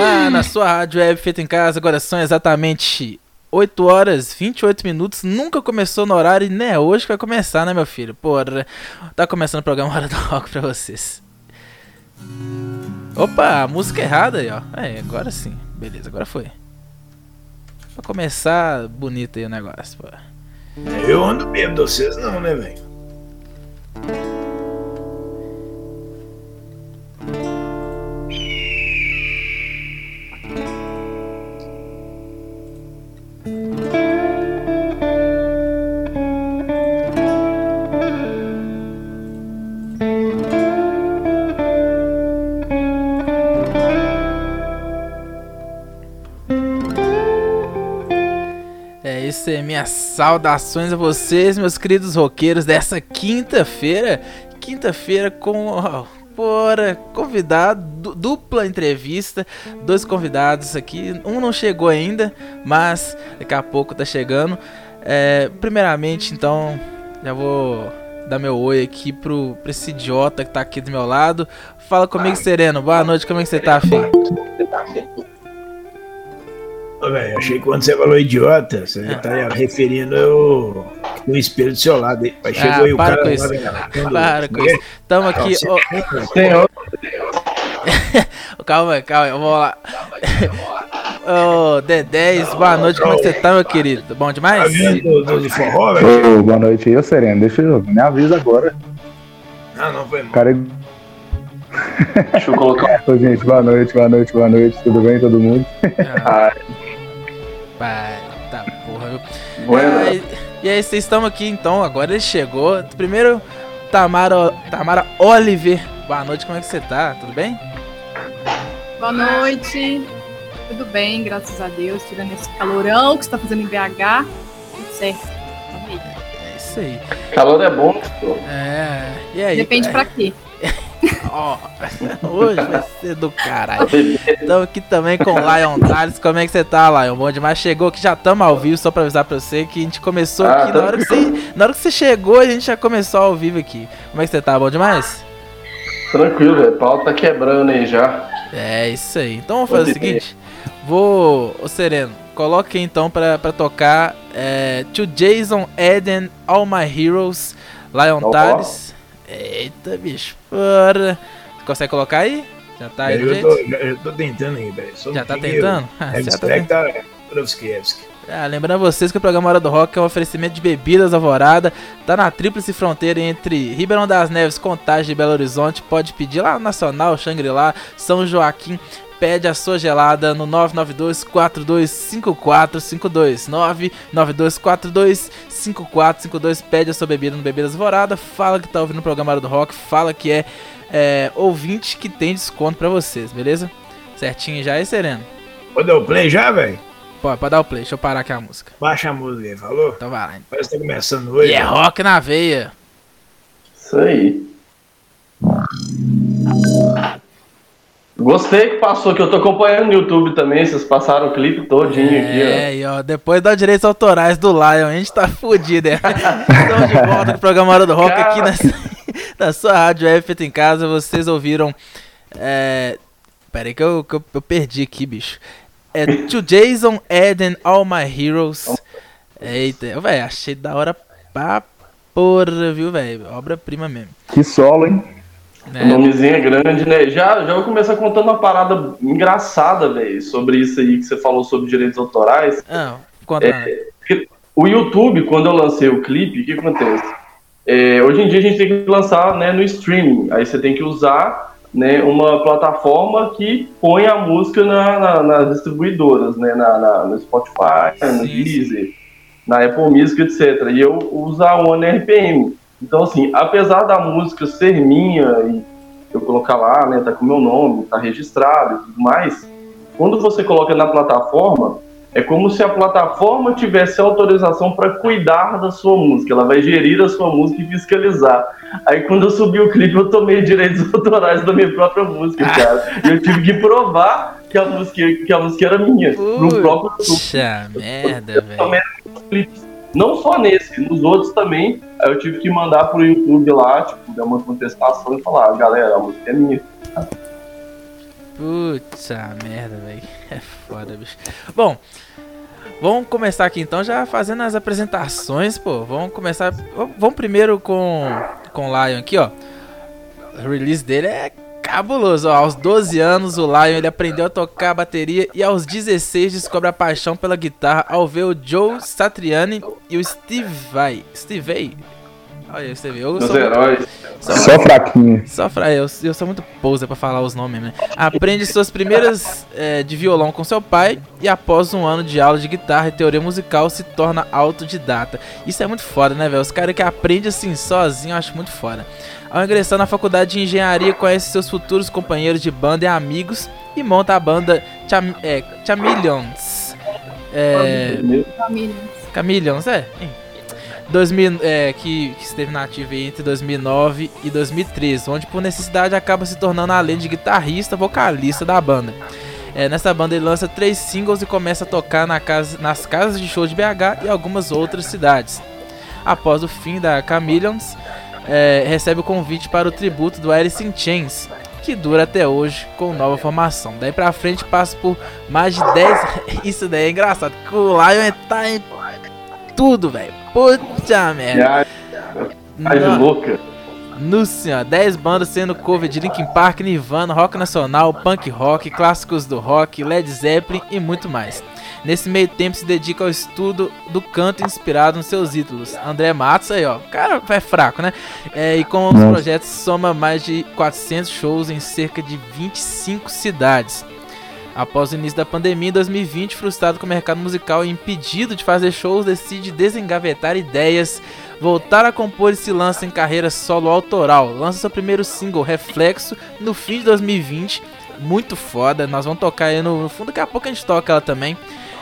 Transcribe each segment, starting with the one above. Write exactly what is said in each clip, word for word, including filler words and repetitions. Ah, na sua rádio web feita em casa, agora são exatamente oito horas e vinte e oito minutos. Nunca começou no horário e nem é hoje que vai começar, né, meu filho? Porra, tá começando o programa Hora do Rock pra vocês. Opa, a música errada aí, ó. É, agora sim. Beleza, agora foi. Pra começar bonito aí o negócio, pô. Eu ando bêbado, vocês não, né, velho? Minhas saudações a vocês, meus queridos roqueiros, dessa quinta-feira. Quinta-feira com, oh, porra, convidado, dupla entrevista, dois convidados aqui. Um não chegou ainda, mas daqui a pouco tá chegando. É, primeiramente, então, já vou dar meu oi aqui pro, pra esse idiota que tá aqui do meu lado. Fala comigo, ah, Sereno. Boa noite, como é que você tá, filho? Ô, velho, achei que quando você falou idiota, você ah. tá referindo o ao... espelho do seu lado. Aí ah, chegou aí o cara... Com isso. Lá, para com isso. Tamo aqui... Ó... calma, calma, vamos lá. Ô, oh, Dedé, boa noite, como é que você tá, meu querido? Bom demais? Tá vindo do, do forró, velho? Ô, boa noite aí, ô Sereno, deixa eu... Me avisa agora. Ah, não, foi mal. Cara... Deixa eu colocar... Ô, gente, boa noite, boa noite, boa noite. Tudo bem, todo mundo? Ah. Pai, tá porra. Bueno. E, e aí, vocês estão aqui então, agora ele chegou. Primeiro, Tamara, Tamara Oliver. Boa noite, como é que você tá? Tudo bem? Boa noite. Tudo bem, graças a Deus. Tirando esse calorão que você tá fazendo em B H. Tudo certo. É isso aí. Calor é bom, pô. É. E aí? Depende pra quê? Ó, oh, hoje vai ser do caralho. Estamos aqui também com o Lion Tales. Como é que você tá, Lion? Bom demais. Chegou aqui, já estamos ao vivo, só pra avisar pra você que a gente começou ah, aqui. Tá na, hora que você, na hora que você chegou, a gente já começou ao vivo aqui. Como é que você tá? Bom demais? Tranquilo, velho. O pau tá quebrando aí já. É, isso aí. Então vamos fazer Pode o seguinte: ter. vou. Ô, Sereno, coloque então pra, pra tocar é, To Jason Eden, All My Heroes, Lion oh, Tales. Eita, bicho, porra. Você consegue colocar aí? Já tá aí, gente? Eu, eu tô tentando aí, velho. Já tá tentando? Ah, lembrando vocês que o programa Hora do Rock é um oferecimento de bebidas Alvorada. Tá na tríplice fronteira entre Ribeirão das Neves, Contagem e Belo Horizonte. Pode pedir lá no Nacional, Xangri-Lá, São Joaquim. Pede a sua gelada no nove nove dois, quatro dois cinco quatro cinco dois, nove nove dois, quatro dois cinco quatro cinco dois. Pede a sua bebida no Bebidas Alvorada. Fala que tá ouvindo o programa Hora do Rock. Fala que é, é ouvinte, que tem desconto pra vocês, beleza? Certinho já aí, Sereno? Pode dar o play já, velho? Pode, pode dar o play. Deixa eu parar aqui a música. Baixa a música aí, falou? Então vai lá. Então. Parece que tá começando hoje. E é rock na veia. Isso aí. Gostei que passou, que eu tô acompanhando no YouTube também, vocês passaram o clipe todinho é, aqui, ó. É, e ó, depois dos direitos autorais do Lion, a gente tá fudido, né? Estamos de volta pro programa Hora do Rock. Cara... aqui na, na sua rádio web feita em casa, vocês ouviram... É... Pera aí que eu, que eu, eu perdi aqui, bicho. É To Jason Eden, All My Heroes. Eita, velho, achei da hora pra porra, viu, velho? Obra-prima mesmo. Que solo, hein? Né? O nomezinho é grande, né? Já, já vou começar contando uma parada engraçada, velho, sobre isso aí que você falou sobre direitos autorais. Ah, conta. É, o YouTube, quando eu lancei o clipe, o que acontece? É, hoje em dia a gente tem que lançar, né, no streaming. Aí você tem que usar, né, uma plataforma que põe a música na, na, nas distribuidoras, né, na, na, no Spotify, no Deezer, na Apple Music, etcétera. E eu usar o One R P M. Então, assim, apesar da música ser minha e eu colocar lá, né, tá com meu nome, tá registrado e tudo mais, quando você coloca na plataforma, é como se a plataforma tivesse autorização para cuidar da sua música, ela vai gerir a sua música e fiscalizar. Aí quando eu subi o clipe, eu tomei direitos autorais da minha própria música, cara. Eu tive que provar que a música, que a música era minha, Puxa no próprio clipe. merda, velho. Não só nesse, nos outros também. Aí eu tive que mandar pro YouTube lá, tipo, dar uma contestação e falar, galera, a música é minha. Putz, a merda, velho. É foda, bicho. Bom, vamos começar aqui então já fazendo as apresentações, pô. Vamos começar... Vamos primeiro com com o Lion aqui, ó. O release dele é cabuloso, ó. Aos doze anos, o Lion ele aprendeu a tocar a bateria e aos dezesseis descobre a paixão pela guitarra ao ver o Joe Satriani e o Steve Vai. Steve Vai. Olha, você viu? Os heróis. Só, só fraquinho. Só fra... eu, eu sou muito pousa pra falar os nomes, né? Aprende suas primeiras é, de violão com seu pai e após um ano de aula de guitarra e teoria musical se torna autodidata. Isso é muito foda, né, velho? Os caras que aprendem assim sozinho eu acho muito foda. Ao ingressar na faculdade de engenharia, conhece seus futuros companheiros de banda e amigos e monta a banda Cham... é, Chameleons. É... Chameleons, é? dois mil, é, que, que esteve na ativa entre dois mil e nove e dois mil e treze, onde por necessidade acaba se tornando além de guitarrista, vocalista da banda. É, nessa banda ele lança três singles e começa a tocar na casa, nas casas de show de B H e algumas outras cidades. Após o fim da Chameleons, é, recebe o convite para o tributo do Alice in Chains, que dura até hoje com nova formação. Daí pra frente passa por mais de dez... Isso daí é engraçado, porque o Lion tá em tudo, velho. Puta merda. Ai, louca. No senhor, dez bandas sendo cover de Linkin Park, Nirvana, rock nacional, punk rock, clássicos do rock, Led Zeppelin e muito mais. Nesse meio tempo se dedica ao estudo do canto inspirado nos seus ídolos. André Matos aí, ó, o cara é fraco, né? É, e com os projetos soma mais de quatrocentos shows em cerca de vinte e cinco cidades. Após o início da pandemia, em dois mil e vinte, frustrado com o mercado musical e impedido de fazer shows, decide desengavetar ideias, voltar a compor e se lança em carreira solo autoral. Lança seu primeiro single, Reflexo, no fim de dois mil e vinte, muito foda, nós vamos tocar aí no, no fundo, daqui a pouco a gente toca ela também.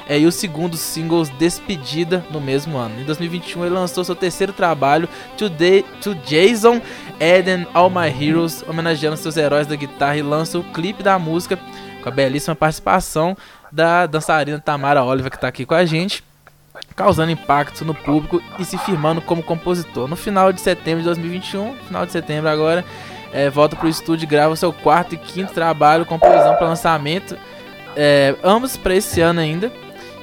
É, e o segundo single, Despedida, no mesmo ano. Em dois mil e vinte e um, ele lançou seu terceiro trabalho, Today, To Jason, Eden, All My Heroes, homenageando seus heróis da guitarra e lança o clipe da música, com a belíssima participação da dançarina Tamara Oliver, que está aqui com a gente, causando impacto no público e se firmando como compositor. No final de setembro de dois mil e vinte e um, final de setembro agora, é, volta para o estúdio e grava seu quarto e quinto trabalho com previsão para lançamento, é, ambos para esse ano ainda.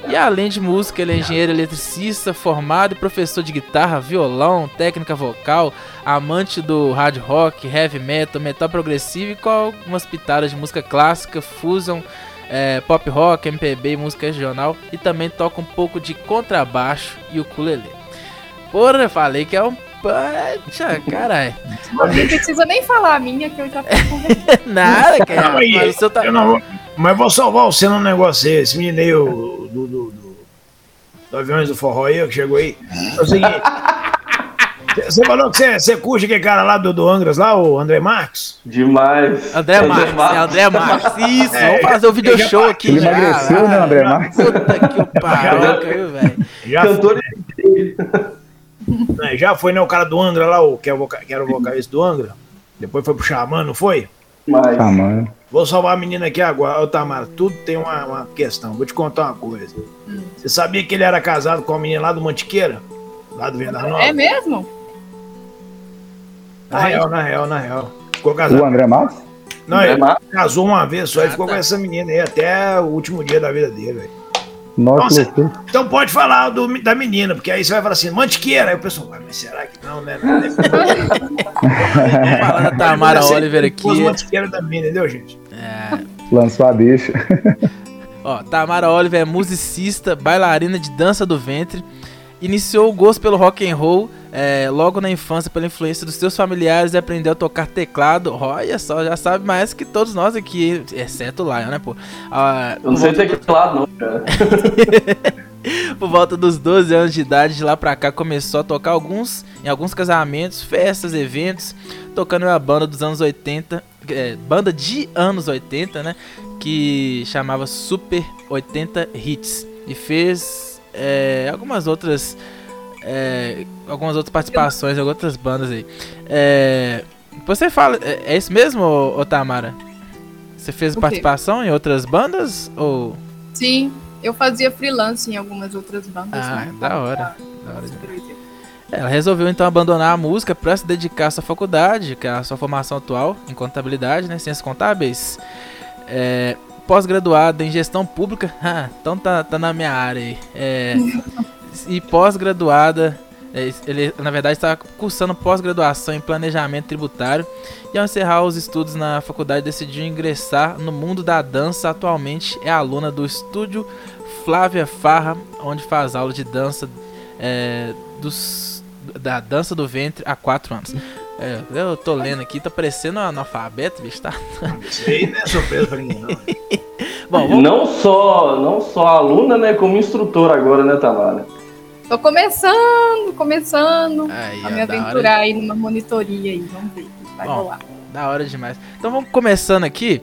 E além de música, ele é engenheiro eletricista, formado e professor de guitarra, violão, técnica vocal, amante do hard rock, heavy metal, metal progressivo e com algumas pitadas de música clássica, fusion, é, pop rock, M P B, música regional e também toca um pouco de contrabaixo e ukulele. Porra, falei que é um... Poxa, caralho. Não precisa nem falar a minha, que eu já fico conversando. Nada, cara. Não, mas, aí, seu tá... não vou... mas vou salvar você num negócio aí, esse menino aí, do, do, do, do Aviões do Forró aí, que chegou aí. É o seguinte, você falou que você, você curte aquele cara lá do, do Angras lá, o André Marques? Demais. André, André Marques, Marques. É André Marques, isso, é, vamos fazer o um video show já, aqui. Ele já, emagreceu, lá, né, André Marques? Puta que o paroca, viu, velho? Cantor de... Já foi, né, o cara do Angra lá, o, que, é o voca- que era o vocalista do Angra. Depois foi pro Xamã, não foi? Mas... Xamã. Vou salvar a menina aqui agora. Ô, Tamara, tudo tem uma, uma questão. Vou te contar uma coisa. Hum. Você sabia que ele era casado com a menina lá do Mantiqueira? Lá do Venda Nova? É mesmo? Na Ai. real, na real, na real. Ficou casado. O André Matos? Não, André ele Matos? Casou uma vez só e ah, ficou tá. com essa menina aí até o último dia da vida dele, velho. Nossa, então, você, então pode falar do, da menina, porque aí você vai falar assim, Mantiqueira. Aí o pessoal, ah, mas será que não, né? Não, deve... Vamos falar da Tamara Oliver aqui. Os Mantiqueira da menina, entendeu, gente? É. Lançou a bicha. Ó, Tamara Oliver é musicista, bailarina de dança do ventre. Iniciou o gosto pelo rock and roll é, logo na infância pela influência dos seus familiares e aprendeu a tocar teclado. Olha só, já sabe mais que todos nós aqui, exceto o Lion, né, pô? Ah, eu não sei teclado, não, cara. Por volta dos doze anos de idade, de lá pra cá, começou a tocar alguns, em alguns casamentos, festas, eventos, tocando uma banda dos anos oitenta, é, banda de anos oitenta, né, que chamava Super oitenta Hits, e fez... É, algumas outras é, algumas outras participações, outras bandas aí. É, você fala, é, é isso mesmo, ô, ô Tamara? Você fez participação em outras bandas? Ou... Sim, eu fazia freelance em algumas outras bandas. Ah, né? da hora. Da hora. Ela resolveu então abandonar a música para se dedicar à sua faculdade, que é a sua formação atual em contabilidade, né, ciências contábeis. é, pós-graduado em gestão pública, então tá, tá na minha área aí, é, e pós-graduada, ele na verdade está cursando pós-graduação em planejamento tributário, e ao encerrar os estudos na faculdade decidiu ingressar no mundo da dança. Atualmente é aluna do estúdio Flávia Farra, onde faz aula de dança é, dos, da dança do ventre há quatro anos. É, eu tô lendo aqui, tá parecendo um analfabeto, bicho, tá? Sei, né? Surpresa pra ninguém, não. Bom, vamos... não, só, não só aluna, né? Como instrutora agora, né, Tamara? Tô começando, começando aí, a me aventurar aí de... numa monitoria aí, vamos ver, vai Bom, rolar. Da hora demais. Então vamos começando aqui.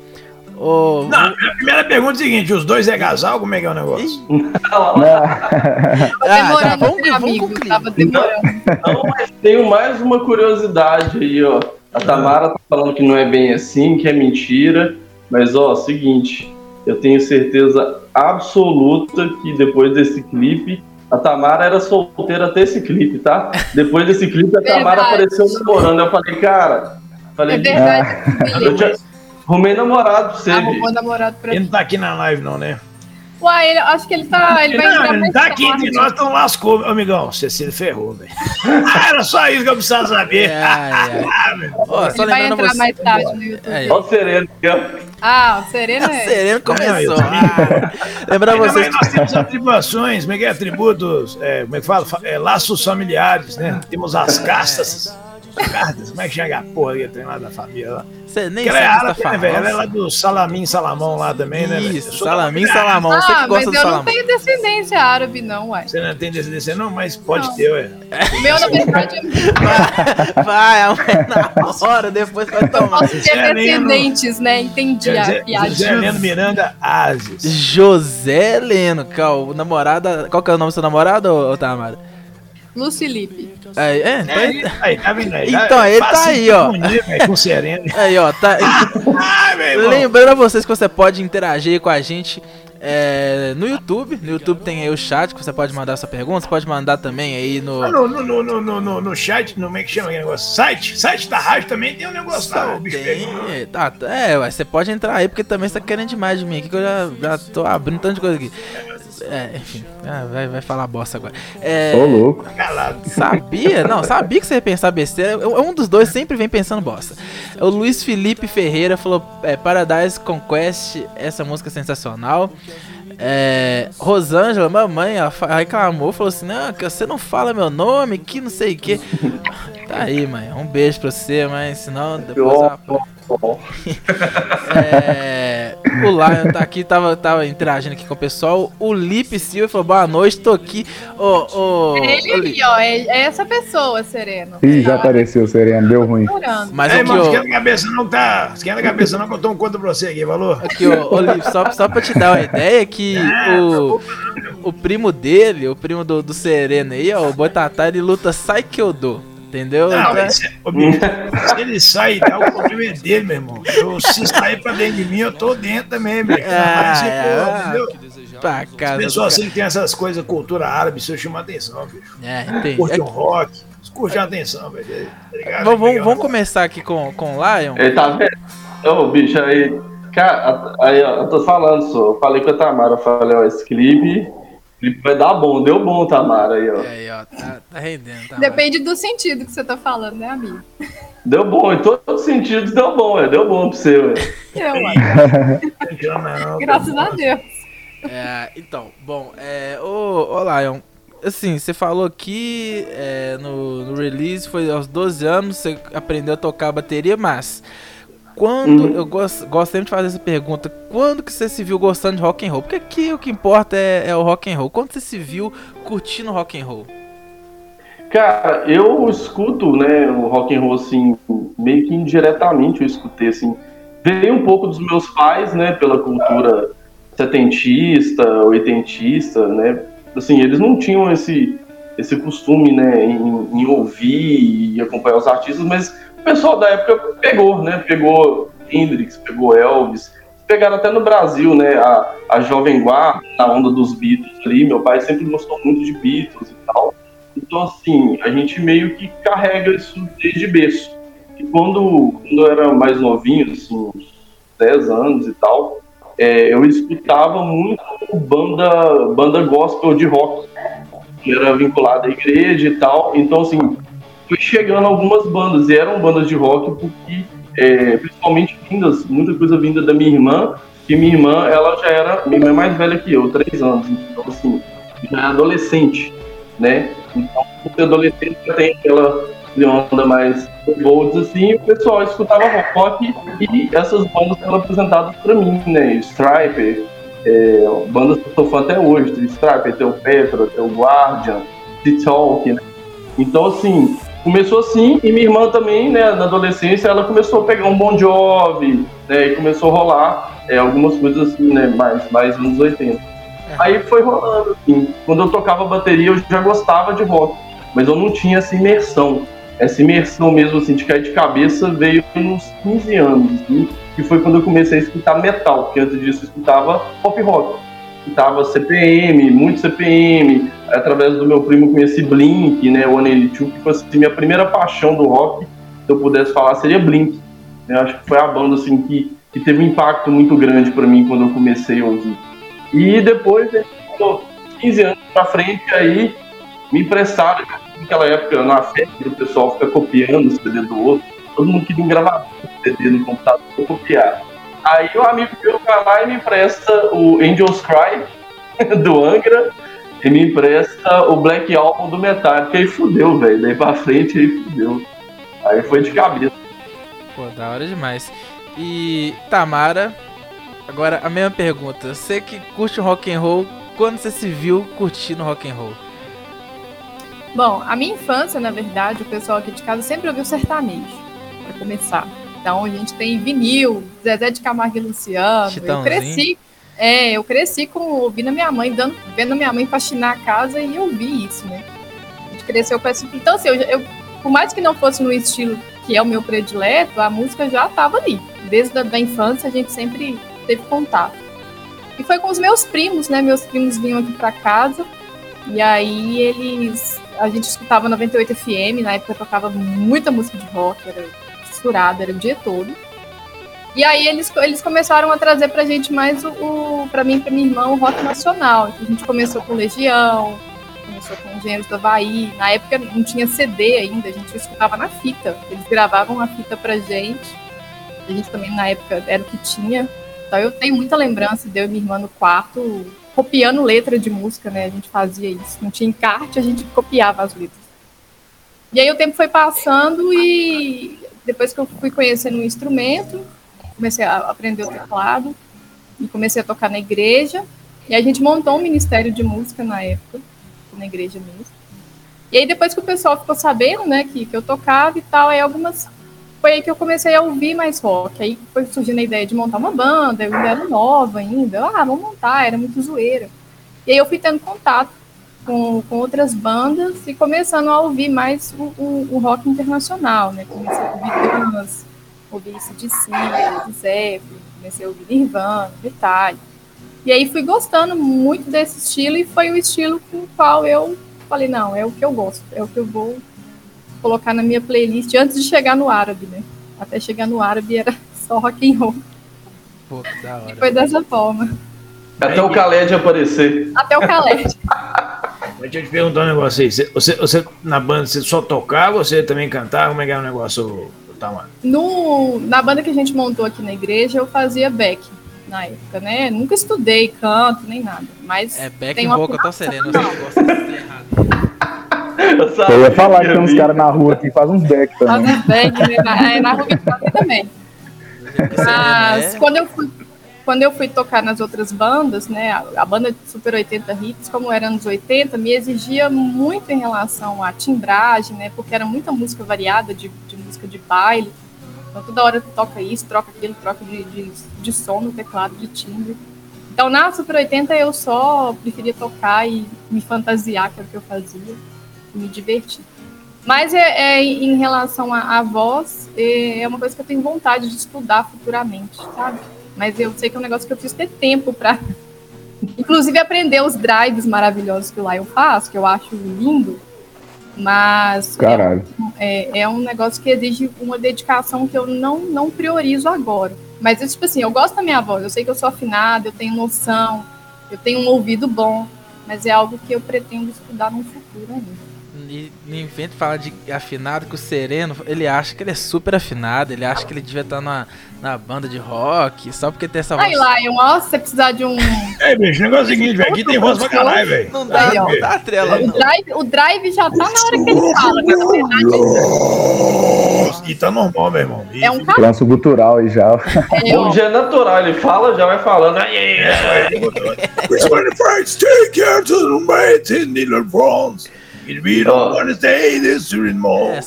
Oh, não, a primeira pergunta é a seguinte, os dois é casal, como é que é o negócio? Não, não. Ah, tá, vamos, vamos tava demorando. Não, mas tenho mais uma curiosidade aí, ó. A Tamara tá falando que não é bem assim, que é mentira, mas ó, seguinte, eu tenho certeza absoluta que depois desse clipe, a Tamara era solteira até esse clipe, tá? Depois desse clipe a Tamara apareceu namorando, eu falei, cara, falei, é verdade, ah. eu tinha... Arrumei namorado pra você. Arrumou namorado pra ele mim. Não tá aqui na live, não, né? Uai, ele, acho que ele tá. Ele vai não, entrar não tá aqui entre nós, então lascou, amigão. Você se ferrou, velho. Ah, era só isso que eu precisava saber. Ai, ai. Ó, ele só vai entrar você... mais tarde no YouTube. Olha o Sereno. Ah, o Sereno é. O Sereno começou. Ah, lembrar vocês. Nós temos atribuições, como é que é? Atributos, é, como é que fala? É, laços familiares, né? Temos as castas. Cartas, como é que chega a porra aí, tem lá da família lá. Você nem sabe ela, é, velho, ela é lá do Salamim Salamão lá também, né? Isso, Salamim Salamão, você que gosta do Salamão. Ah, mas eu não tenho descendência árabe não, ué. Você não tem descendência não, mas pode não. ter, ué. O meu, na verdade, é... Vai, na hora, depois vai tomar. Posso ter descendentes, né? Entendi a piada. José Leno Miranda Ases. José Leno, qual, namorada... Qual que é o nome do seu namorado, ô Tamara? Lucilipe. Aí, é, tá aí, aí, tá vendo aí? Então, tá, ele tá aí, ó. Bonito, véio, com sereno. Aí, ó, tá. Ah, lembrando a vocês que você pode interagir com a gente é, no YouTube. No YouTube tem aí o chat que você pode mandar sua pergunta. Você pode mandar também aí no. No, no, no, no, no, no chat, no como é que chama aquele negócio? Site? Site da rádio também tem um negócio lá, o bicho tem, tá, é, ué, você pode entrar aí porque também você tá querendo demais de mim aqui, que eu já, já tô abrindo tanto de coisa aqui. É, enfim, ah, vai, vai falar bosta agora. É, ô, louco. Sabia? Não, sabia que você ia pensar besteira. Um dos dois sempre vem pensando bosta. O Luiz Felipe Ferreira falou: é, Paradise Conquest, essa música é sensacional. É, Rosângela, mamãe, ela reclamou, falou assim: não, que você não fala meu nome, que não sei o que. Tá aí, mãe. Um beijo pra você, mas senão depois ela... É, o Lion tá aqui, tava, tava interagindo aqui com o pessoal. O Lipe Silva falou: boa noite, tô aqui. Oh, oh, é ele ali, ó. É, é essa pessoa, Sereno. Ih, já apareceu, Sereno, deu ruim. Mas é, mano, esquenta a cabeça não, tá? Esquenta a cabeça não, que eu tomo conta pra você aqui, valor? Aqui, ô, ô Lipe, só, só pra te dar uma ideia que é, o, o primo dele, o primo do, do Sereno aí, ó, o Boitatá, ele luta Saikyodo. Entendeu? Não, tá? Ele, ô, bicho, se ele sai e dá, o problema é dele, meu irmão. Eu, se sair pra dentro de mim, eu tô dentro também, meu. Ah, ah, as pessoas assim que tem essas coisas, cultura árabe, isso eu chamo a atenção, bicho. É, entendi. Curte um rock, curte a atenção, velho. Tá vamos, vamos, vamos começar aqui com, com o Lion. Ele tá vendo? Ô, bicho, aí. Cara, aí, ó, eu tô falando, só. Eu falei com a Tamara, eu falei, ó, esse clipe. Vai dar bom, deu bom, Tamara, aí, ó. Aí, ó, tá, tá rendendo, Tamara. Depende do sentido que você tá falando, né, amigo? Deu bom, em todos os sentidos deu bom, é, deu bom pra você, velho. Eu, mano. Graças a Deus. É, então, bom, é, ô, ô Lion, assim, você falou que é, no, no release foi aos doze anos, você aprendeu a tocar a bateria, mas... Quando, uhum. eu gosto, gosto sempre de fazer essa pergunta, quando que você se viu gostando de rock and roll? Porque aqui o que importa é, é o rock and roll. Quando você se viu curtindo rock and roll? Cara, eu escuto, né, o rock and roll assim, meio que indiretamente eu escutei, assim, veio um pouco dos meus pais, né, pela cultura setentista, oitentista, né, assim, eles não tinham esse, esse costume, né, em, em ouvir e acompanhar os artistas, mas... O pessoal da época pegou, né? Pegou Hendrix, pegou Elvis, pegaram até no Brasil, né? A, a Jovem Guarda, na onda dos Beatles ali. Meu pai sempre gostou muito de Beatles e tal. Então, assim, a gente meio que carrega isso desde berço. E quando, quando eu era mais novinho, assim, uns dez anos e tal, é, eu escutava muito banda, banda gospel de rock, que era vinculada à igreja e tal. Então, assim, fui chegando algumas bandas, e eram bandas de rock, porque, é, principalmente vindas, muita coisa vinda da minha irmã, que minha irmã, ela já era, minha irmã é mais velha que eu, três anos, então, assim, já é adolescente, né? Então, o adolescente já tem aquela onda mais bold, assim, e o pessoal escutava rock, e essas bandas foram apresentadas pra mim, né? Striper, é, bandas que eu sou fã até hoje, Striper, tem o Petra, tem o Guardian, The Talk, né? Então, assim, começou assim, e minha irmã também, né, na adolescência, ela começou a pegar um Bon Jovi, né, e começou a rolar é, algumas coisas assim, né, mais, mais anos oitenta. Aí foi rolando, assim, quando eu tocava bateria, eu já gostava de rock, mas eu não tinha essa imersão, essa imersão mesmo, assim, de cair de cabeça, veio uns quinze anos, assim, que foi quando eu comecei a escutar metal, porque antes disso eu escutava pop rock, escutava C P M, muito C P M. Através do meu primo conheci Blink, né, o One and Two, que foi assim, minha primeira paixão do rock, se eu pudesse falar, seria Blink. Eu acho que foi a banda assim, que, que teve um impacto muito grande para mim quando eu comecei a ouvir. E depois, né, quinze anos para frente, aí me emprestaram, naquela época, na festa, o pessoal fica copiando o C D do outro, todo mundo queria gravar o C D no computador para copiar. Aí o amigo meu vai lá e me empresta o Angels Cry, do Angra, e me empresta o Black Album do Metallica, e fudeu, velho, daí pra frente, aí fudeu. Aí foi de cabeça. Pô, da hora demais. E, Tamara, agora a mesma pergunta, você que curte o rock'n'roll, quando você se viu curtindo rock'n'roll? Bom, a minha infância, na verdade, o pessoal aqui de casa sempre ouviu sertanejo, pra começar. Então a gente tem vinil, Zezé de Camargo e Luciano. Eu cresci, é, eu cresci com ouvindo a minha mãe, dando, vendo a minha mãe faxinar a casa, e eu vi isso, né? A gente cresceu com essa. Então, assim, eu, eu, por mais que não fosse no estilo que é o meu predileto, a música já estava ali. Desde a da infância a gente sempre teve contato. E foi com os meus primos, né? Meus primos vinham aqui pra casa, e aí eles. A gente escutava noventa e oito F M, na época tocava muita música de rock, era misturada, era o dia todo. E aí eles, eles começaram a trazer pra gente mais, o, o pra mim e pra minha irmã, o rock nacional. A gente começou com Legião, começou com Engenheiros do Havaí. Na época não tinha C D ainda, a gente escutava na fita. Eles gravavam a fita pra gente. A gente também, na época, era o que tinha. Então eu tenho muita lembrança de eu e minha irmã no quarto, copiando letra de música, né? A gente fazia isso. Não tinha encarte, a gente copiava as letras. E aí o tempo foi passando e depois que eu fui conhecendo um instrumento, comecei a aprender o teclado e comecei a tocar na igreja. E a gente montou um ministério de música na época, na igreja mesmo. E aí depois que o pessoal ficou sabendo, né, que, que eu tocava e tal, aí algumas... Foi aí que eu comecei a ouvir mais rock. Aí foi surgindo a ideia de montar uma banda, eu ainda era nova ainda. Ah, vamos montar, era muito zoeira. E aí eu fui tendo contato com, com outras bandas e começando a ouvir mais o, o, o rock internacional, né? Comecei a ouvir Guns, ouvir A C D C, Zeppelin, comecei a ouvir Nirvana, Metallica. E aí fui gostando muito desse estilo e foi o estilo com o qual eu falei, não, é o que eu gosto, é o que eu vou... colocar na minha playlist antes de chegar no árabe, né? Até chegar no árabe era só rock and roll. Pô, que da hora. E foi dessa forma. Até o Khaled aparecer. Até o Khaled. Deixa eu te perguntar um negócio aí. Você, você, você na banda, você só tocava ou você também cantava? Como é que era o negócio, Tamara? No, na banda que a gente montou aqui na igreja, eu fazia back na época, né? Nunca estudei canto, nem nada. Mas é, back em boca, eu tô sereno. Eu gosto de ser errado. Eu, eu ia falar que, que tem uns caras na rua que fazem uns back também. Faz uns back, né? Na, na rua que fazem também. Mas quando eu, fui, quando eu fui tocar nas outras bandas, né, a, a banda de Super oitenta Hits, como era anos oitenta, me exigia muito em relação à timbragem, né, porque era muita música variada, de, de música de baile. Então toda hora toca isso, troca aquilo, troca de, de, de som no teclado, de timbre. Então na Super oitenta eu só preferia tocar e me fantasiar, que era o que eu fazia. Me divertir. Mas é, é, em relação à voz, é uma coisa que eu tenho vontade de estudar futuramente, sabe? Mas eu sei que é um negócio que eu preciso ter tempo para, inclusive, aprender os drives maravilhosos que o Lion faz, que eu acho lindo. Mas é, é, é um negócio que exige uma dedicação que eu não, não priorizo agora. Mas, eu, tipo assim, eu gosto da minha voz, eu sei que eu sou afinada, eu tenho noção, eu tenho um ouvido bom, mas é algo que eu pretendo estudar no futuro ainda. E no invento fala de afinado, que o Sereno, ele acha que ele é super afinado, ele acha que ele devia estar na, na banda de rock, só porque tem essa voz. Aí lá, eu, ó, você precisar de um... É, bicho, o negócio é o seguinte, velho, aqui tem voz pra caralho, velho. Não dá, aí, não dá trela, não. O drive, o drive já tá na hora que ele fala, mas na verdade... E tá normal, meu irmão. É um traço gutural aí já. É, Bom dia natural, ele fala, já vai falando. É, só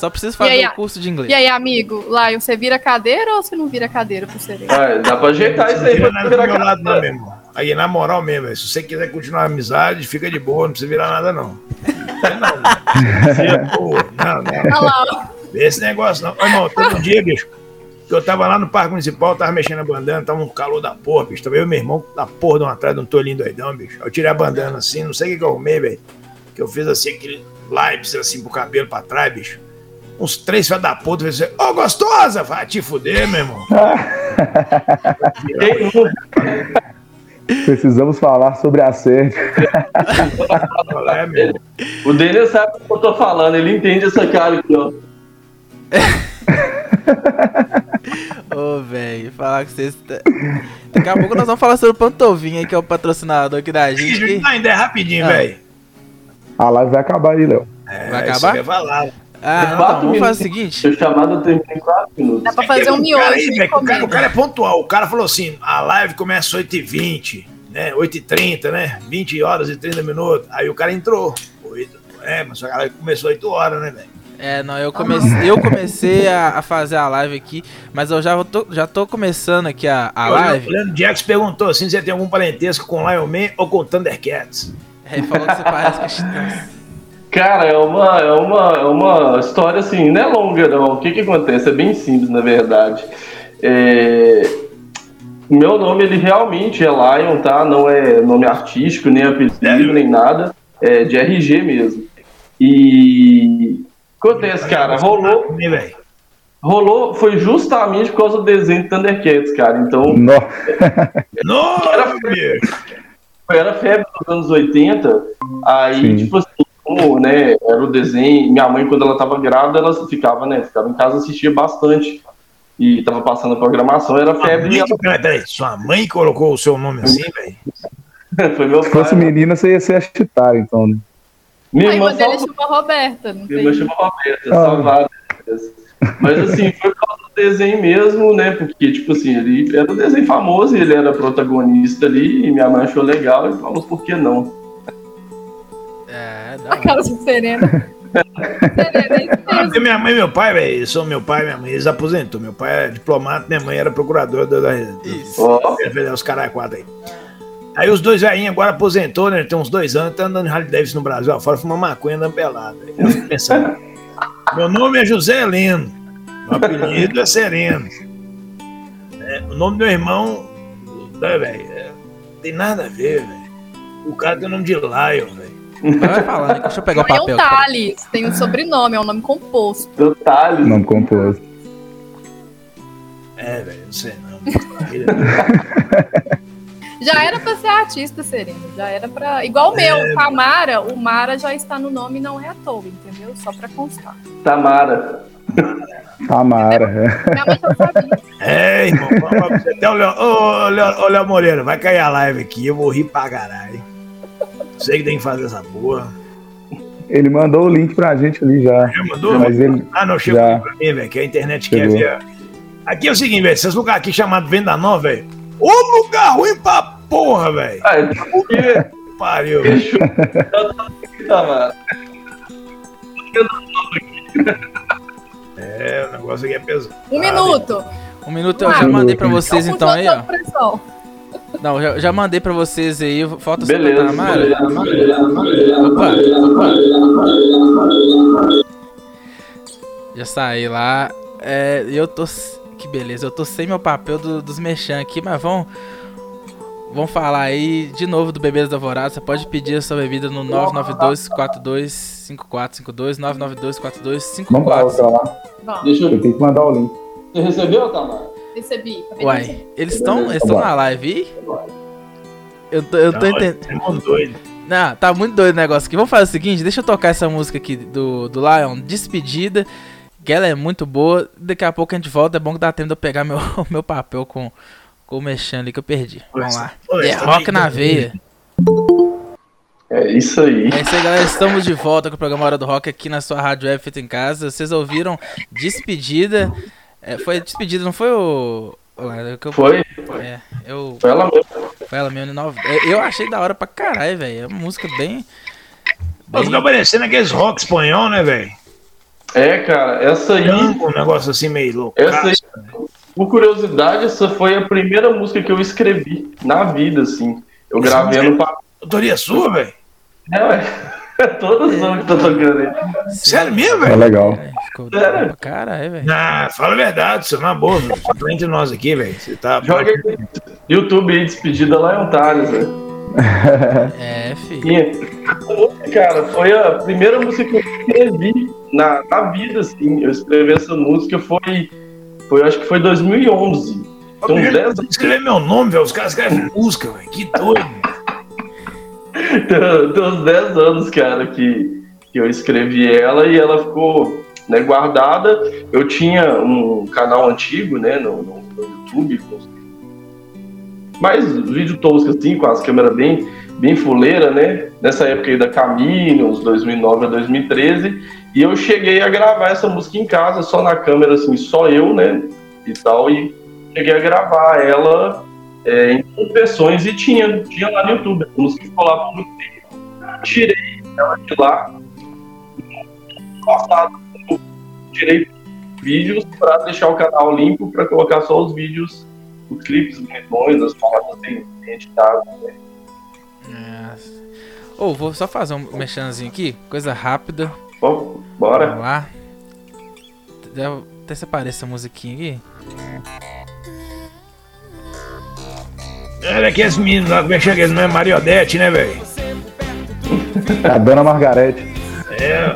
precisa fazer aí, um curso de inglês. E aí, amigo, lá você vira cadeira ou você não vira cadeira pro Sereno? Ah, dá pra ajeitar isso aí, pra não virar cadeira. Não, mesmo. Aí, na moral mesmo, se você quiser continuar a amizade, fica de boa, não precisa virar nada, não. Não, não, não. Esse negócio não. Ô, irmão, todo dia, bicho, que eu tava lá no Parque Municipal, tava mexendo a bandana, tava um calor da porra, bicho. Tava eu e meu irmão da porra de um atrás de um tolinho doidão, bicho. Eu tirei a bandana assim, não sei o que eu arrumei, velho. Que eu fiz assim, aquele lápis assim pro cabelo pra trás, bicho. Uns três filhos da puta, assim, ô, oh, gostosa! Vai te fuder, meu irmão. Precisamos falar sobre a série. O Daniel sabe o que eu tô falando, ele entende essa cara aqui, ó. Ô, velho, falar que vocês. Daqui a pouco nós vamos falar sobre o Pantovinho aí, que é o patrocinador aqui da gente. Que... Não, ainda é rapidinho, ah. velho. A live vai acabar aí, Léo. É, vai acabar? Vai falar. Ah, não, então, vamos fazer o seguinte. Eu chamado tem quatro minutos. Dá pra fazer um miojo. O cara, o cara é pontual. O cara falou assim, a live começa às oito e vinte, né? oito e trinta, né? vinte horas e trinta minutos. Aí o cara entrou. É, mas a live começou às oito horas, né, velho? É, não, eu comecei, eu comecei a, a fazer a live aqui, mas eu já tô, já tô começando aqui a, a live. O Leandro Jax perguntou assim, se você tem algum parentesco com Lion Man ou com Thundercats? É, falou que você parece que é... Cara, é uma, é, uma, é uma história assim, não é longa não. O que que acontece? É bem simples, na verdade. É... Meu nome, ele realmente é Lion, tá? Não é nome artístico, nem apelido, nem nada. É de R G mesmo. E... Acontece, cara, rolou... Rolou, foi justamente por causa do desenho de Thundercats, cara. Então... Nossa! Era... Eu era febre dos anos oitenta, aí, Sim. tipo assim, como, né, era o desenho, minha mãe, quando ela tava grávida, ela ficava, né, ficava em casa, assistia bastante, e tava passando a programação, era febre... Ela... Peraí, peraí, sua mãe colocou o seu nome assim, velho? Foi meu pai. Se fosse menina, você ia ser a Chitar, então, né? Minha irmã chama Roberta, não tem? Minha irmã chama Roberta, salvada. Mas, assim, foi por causa do desenho mesmo, né, porque, tipo assim, ele era um desenho famoso, ele era protagonista ali, e minha mãe achou legal, e falou, por que não? É, dá A cara do Sereno. Sereno, minha mãe e meu pai, velho, são meu pai e minha mãe, eles aposentou, meu pai era diplomata, minha mãe era procuradora da... da os caras quatro aí. Aí os dois velhinhos agora aposentou, né, tem uns dois anos, tá andando em Harley Davidson no Brasil, ó, fora fumando maconha, andando pelado, eu fico pensando... Meu nome é José Heleno, meu apelido é Sereno. É, o nome do meu irmão, né, velho, é, tem nada a ver, velho. O cara tem o nome de Lion, velho. Vai falar, né? Deixa eu pegar o papel. É o Thales, tem um sobrenome, é um nome composto. Do Thales. Nome composto. É, velho, não sei não. Já era pra ser artista, Sereno. Já era pra. Igual o meu, é... Tamara, o Mara já está no nome e não é à toa, entendeu? Só pra constar. Tamara. Tamara. Minha mãe já sabia. É, irmão. Até o Léo. Ô, Léo, ô, Léo Moreira, vai cair a live aqui. Eu vou rir pra caralho. Sei que tem que fazer essa porra. Ele mandou o link pra gente ali já. Já mandou? Mas ele... Ah, não, chegou já... pra mim, velho, que a internet chegou. Quer ver. Aqui é o seguinte, velho. Vocês lugar aqui chamado Venda Nova, velho. Ô, lugar ruim pra porra, velho. Ah, é porque... Pariu, velho. É, o negócio aqui é pesado. Um minuto. Um minuto eu ah, já mandei pra vocês, então, aí, ó. Pressão. Não, já, já mandei pra vocês aí. Falta você botar na Mara. Já saí lá. É, eu tô... Que beleza, eu tô sem meu papel do, dos mexãs aqui, mas vão vão falar aí de novo do Bebês da Alvorada. Você pode pedir a sua bebida no nove nove dois, quatro dois cinco quatro cinco dois, nove nove dois, quatro dois cinco quatro. Vamos lá, eu tenho que mandar o link. Você recebeu, Tamara? Recebi. Uai, eles estão na live? Eu tô, eu não, tô entendendo. Não, tá muito doido o negócio aqui. Vamos fazer o seguinte, deixa eu tocar essa música aqui do, do Lion, Despedida, que ela é muito boa. Daqui a pouco a gente volta, é bom que dá tempo de eu pegar meu, meu papel com, com o mexendo ali que eu perdi. Vamos lá. É rock na veia. É isso aí. É isso aí, galera. Estamos de volta com o programa Hora do Rock aqui na sua Rádio Web Feita em Casa. Vocês ouviram Despedida. É, foi Despedida, não foi o... Eu... Foi. É, eu... Foi ela mesmo. Foi ela mesmo. Nova... Eu achei da hora pra caralho, velho. É uma música bem... bem... Fica parecendo aqueles rock espanhol, né, velho? É, cara. Essa aí... Um negócio assim meio louco. Essa aí... Por curiosidade, essa foi a primeira música que eu escrevi na vida, assim. Eu Esse gravei no papel. Autoria sua, velho? É, velho. É toda zona que tá tocando aí. Sério mesmo, velho? É legal. Sério? Caralho, velho. Ah, fala a verdade, você não é boa, velho. Tá entre nós aqui, velho. Você tá... Joga aqui. YouTube aí, Despedida lá em Ontário, velho. É, filho. E, cara, foi a primeira música que eu escrevi na, na vida, assim. Eu escrevi essa música, foi... foi acho que foi dois mil e onze. Então, dez... Escrever meu nome, velho. Os caras escrevem música, velho. Que doido, Tem uns dez anos, cara, que, que eu escrevi ela e ela ficou, né, guardada. Eu tinha um canal antigo, né, no, no, no YouTube, mas vídeo tosco assim, com as câmeras bem, bem fuleira, né, nessa época aí da Caminos, dois mil e nove a dois mil e treze, e eu cheguei a gravar essa música em casa, só na câmera, assim, só eu, né, e tal, e cheguei a gravar ela... É, em confessões, e tinha, tinha lá no YouTube, a música ficou lá por muito tempo. Tirei ela de lá, passado, tirei vídeos para deixar o canal limpo, para colocar só os vídeos, os clipes bons, as palavras bem editadas. Né? Ou oh, vou só fazer um mexanzinho aqui, coisa rápida. Bom, bora. Vamos lá. Deve até separar essa musiquinha aqui. Olha aqui esse menino lá, como é que chega? Ele não é Mariodete, né, velho? É a Dona Margarete. É.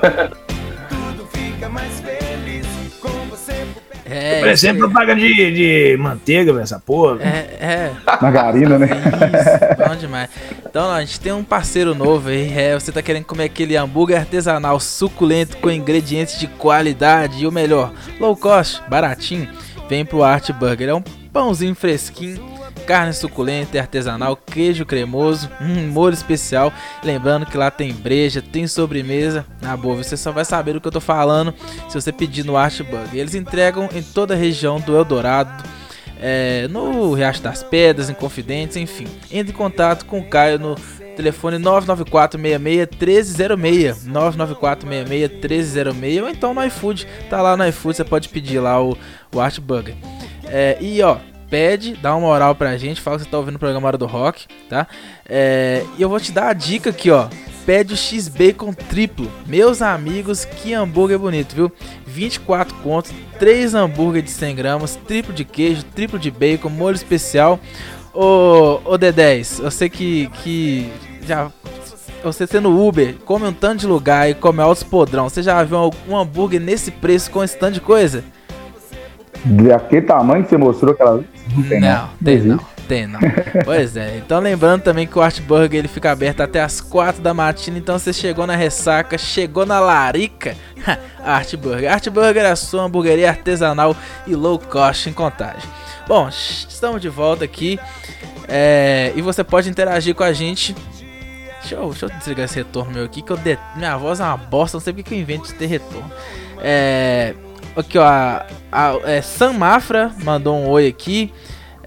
É, parece sempre propaganda de, de manteiga, velho, essa porra. É, é. Margarina, né? Isso, bom demais. Então, a gente tem um parceiro novo aí. É, você tá querendo comer aquele hambúrguer artesanal suculento com ingredientes de qualidade e o melhor, low cost, baratinho? Vem pro Art Burger. É um pãozinho fresquinho, carne suculenta e artesanal, queijo cremoso, hum, molho especial. Lembrando que lá tem breja, tem sobremesa. Na boa, você só vai saber o que eu tô falando se você pedir no Art Burger. Eles entregam em toda a região do Eldorado, é, no Riacho das Pedras, em Confidentes, enfim. Entre em contato com o Caio no telefone nove nove quatro seis seis um três zero seis, nove nove quatro seis seis um três zero seis, ou então no iFood. Tá lá no iFood, você pode pedir lá o, o Art Burger. É, e ó, pede, dá uma moral pra gente, fala que você tá ouvindo o programa Hora do Rock, tá? É, e eu vou te dar a dica aqui, ó. Pede o X-Bacon triplo. Meus amigos, que hambúrguer bonito, viu? vinte e quatro contos, três hambúrguer de cem gramas, triplo de queijo, triplo de bacon, molho especial. Ô, ô D dez, você que, que já... Você sendo Uber, come um tanto de lugar e come altos podrão. Você já viu um, um hambúrguer nesse preço com esse tanto de coisa? De aquele tamanho que você mostrou aquela vez? Não, tem não, tem não, tem não. Pois é, então lembrando também que o Art Burger ele fica aberto até as quatro da matina, então você chegou na ressaca, chegou na larica, Art Burger. Art Burger é a sua hamburgueria artesanal e low cost em Contagem. Bom, estamos de volta aqui, é, e você pode interagir com a gente. Deixa eu, deixa eu desligar esse retorno meu aqui, que eu de... minha voz é uma bosta, não sei porque que eu invento de ter retorno. É... Aqui ó, a, a, é, Sam Mafra mandou um oi aqui,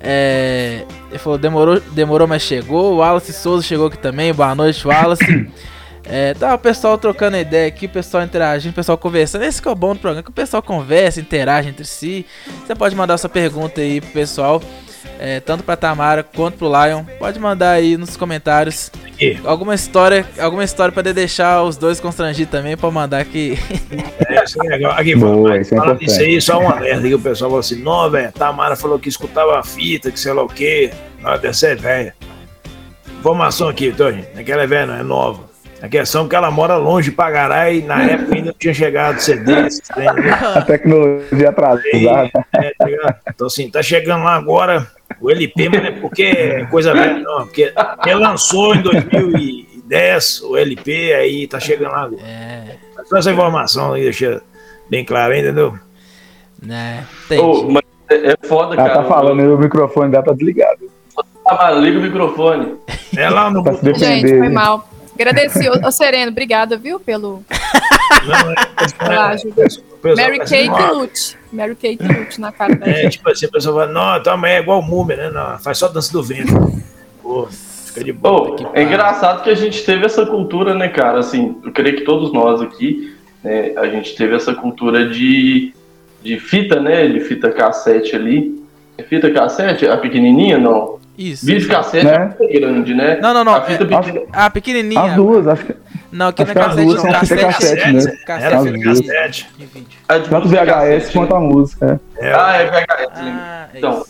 é, ele falou, demorou, demorou mas chegou. O Wallace Souza chegou aqui também, boa noite Wallace. É, tá o pessoal trocando ideia aqui, o pessoal interagindo, o pessoal conversando. Esse que é o bom do programa, que o pessoal conversa, interage entre si. Você pode mandar sua pergunta aí pro pessoal, é, tanto pra Tamara quanto pro Lion, pode mandar aí nos comentários. Alguma história, alguma história pra deixar os dois constrangidos também, pra mandar aqui. É, isso é legal. Aqui, boa, isso fala é isso aí, só um alerta que o pessoal falou assim, não, velho, Tamara falou que escutava a fita, que sei lá o quê. Deve ser velha. Informação aqui, então, gente, aquela é velha, não é nova. A questão é que ela mora longe pra caralho e na época ainda não tinha chegado C D, esses trem, né? A tecnologia atrasada. É, então assim, tá chegando lá agora o L P, mas não é porque é coisa velha, não, porque relançou em dois mil e dez o L P, aí tá chegando lá agora. É. Só essa informação aí, deixa bem claro, entendeu? Né, oh, mas é foda, ela cara. Ela tá falando aí, o microfone dela tá desligado. Ah, liga o microfone. É lá no tá gente, foi mal. Agradeci, ô, ô Sereno, obrigada, viu, pelo... Não, é, é, Mary Kate Lute. Mary Kate Lute na cara da gente. É, tipo assim, a pessoa fala, não, então amanhã é igual o Múmia, né? Não, faz só dança do vento. Pô, fica de boa. Oh, é engraçado que a gente teve essa cultura, né, cara? Assim, eu creio que todos nós aqui, né, a gente teve essa cultura de, de fita, né? De fita cassete ali. Fita cassete? A pequenininha, não? Isso. Vídeo cassete né? É grande, né? Não, não, não. A fita pequenininha. A pequenininha. As duas, acho que... Não, aqui acho não é cassete, duas, não. Cassete, cassete, né? Cassete, cassete. Tanto V H S quanto a música. É. Ah, é V H S. Ah, então, é a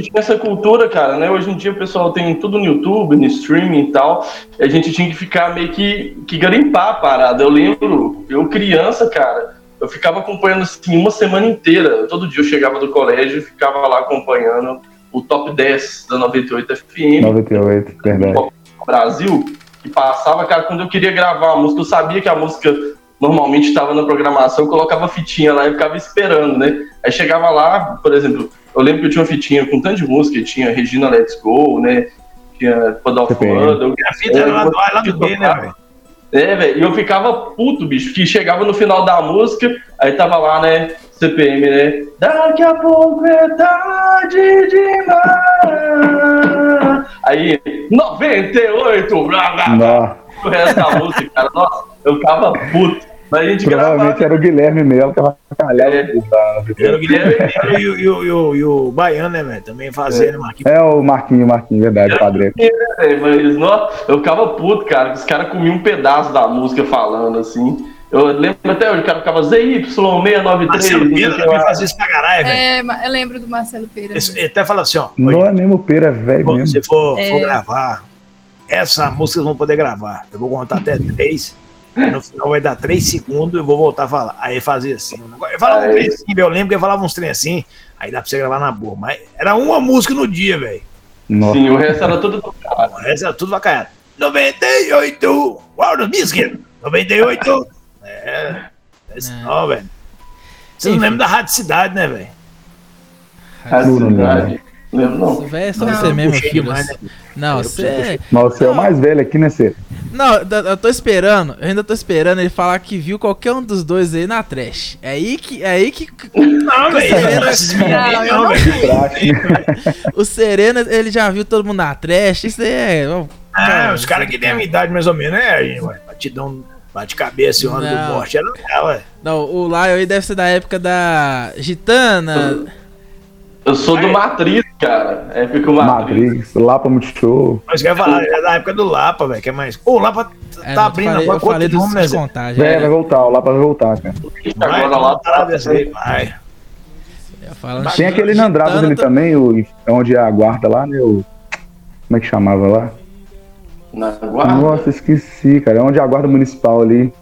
gente tinha essa cultura, cara, né? Hoje em dia o pessoal tem tudo no YouTube, no streaming e tal. A gente tinha que ficar meio que, que garimpar a parada. Eu lembro, eu criança, cara, eu ficava acompanhando assim uma semana inteira. Todo dia eu chegava do colégio e ficava lá acompanhando o top dez da noventa e oito F M. noventa e oito, verdade. Brasil, que passava, cara, quando eu queria gravar a música, eu sabia que a música normalmente estava na programação, eu colocava fitinha lá e ficava esperando, né? Aí chegava lá, por exemplo, eu lembro que eu tinha uma fitinha com tanto de música, tinha Regina Let's Go, né? Tinha Podolf Lando. A fita era lá do A, lá do B, né, velho? É, velho, e eu ficava puto, bicho, que chegava no final da música, aí tava lá, né, C P M, né, daqui a pouco é tarde demais, aí, noventa e oito, blá, blá, blá, o resto da música, cara, nossa, eu ficava puto, mas a gente gravava. Provavelmente era o Guilherme mesmo, que era o Guilherme e, e, e, e, e o Baiano, né, velho, também fazia, é. Né, Marquinhos? É, o Marquinhos, Marquinhos, verdade, padre. É, mas, nossa, eu ficava puto, cara, que os caras comiam um pedaço da música falando, assim. Eu lembro até hoje, o cara ficava Z Y seis nove três. Marcelo Pera também fazia isso pra caralho, velho. É, eu lembro do Marcelo Pera. Ele até fala assim, ó. Não é mesmo Pera, velho, mesmo. Se for, é. for gravar, essa música vocês vão poder gravar. Eu vou contar até três. No final vai dar três segundos e eu vou voltar a falar. Aí fazia assim. Eu falava um trem assim, eu lembro que eu falava uns trem assim. Aí dá pra você gravar na boa. Mas era uma música no dia, velho. Sim, o resto era tudo tocado. O resto era tudo vacaiado. noventa e oito! Uau, no Biscuit! noventa e oito! É, é isso não, velho. Você não lembra da Radicidade, né, velho? Radicidade. Lembro não. Isso, véio, é só não, você não, mesmo, filho. Demais, né? Não, eu você é... Mas você é o mais velho aqui, né, Cê? Não, eu tô esperando, eu ainda tô esperando ele falar que viu qualquer um dos dois aí na trash. É aí que... É aí que... Não, velho. O Sereno, ele já viu todo mundo na trash, isso aí é... Ah, cara, os caras que tem a minha idade mais ou menos, né? Batidão... Bate cabeça e o ano do morte era legal, ué. Não, o Laio aí deve ser da época da Gitana. Eu sou do Matrix, cara. É época do Matrix. Matrix, Lapa Multishow. Mas quer falar, é da época do Lapa, velho, que é mais... Ô, o Lapa tá abrindo agora com outro nome, né? É, vai voltar, o Lapa vai voltar, cara. Agora o Lapa vai. Tem aquele Nandradas ali também, onde é a guarda lá, né? Como é que chamava lá? Na guarda? Nossa, esqueci, cara. É onde é a guarda municipal ali.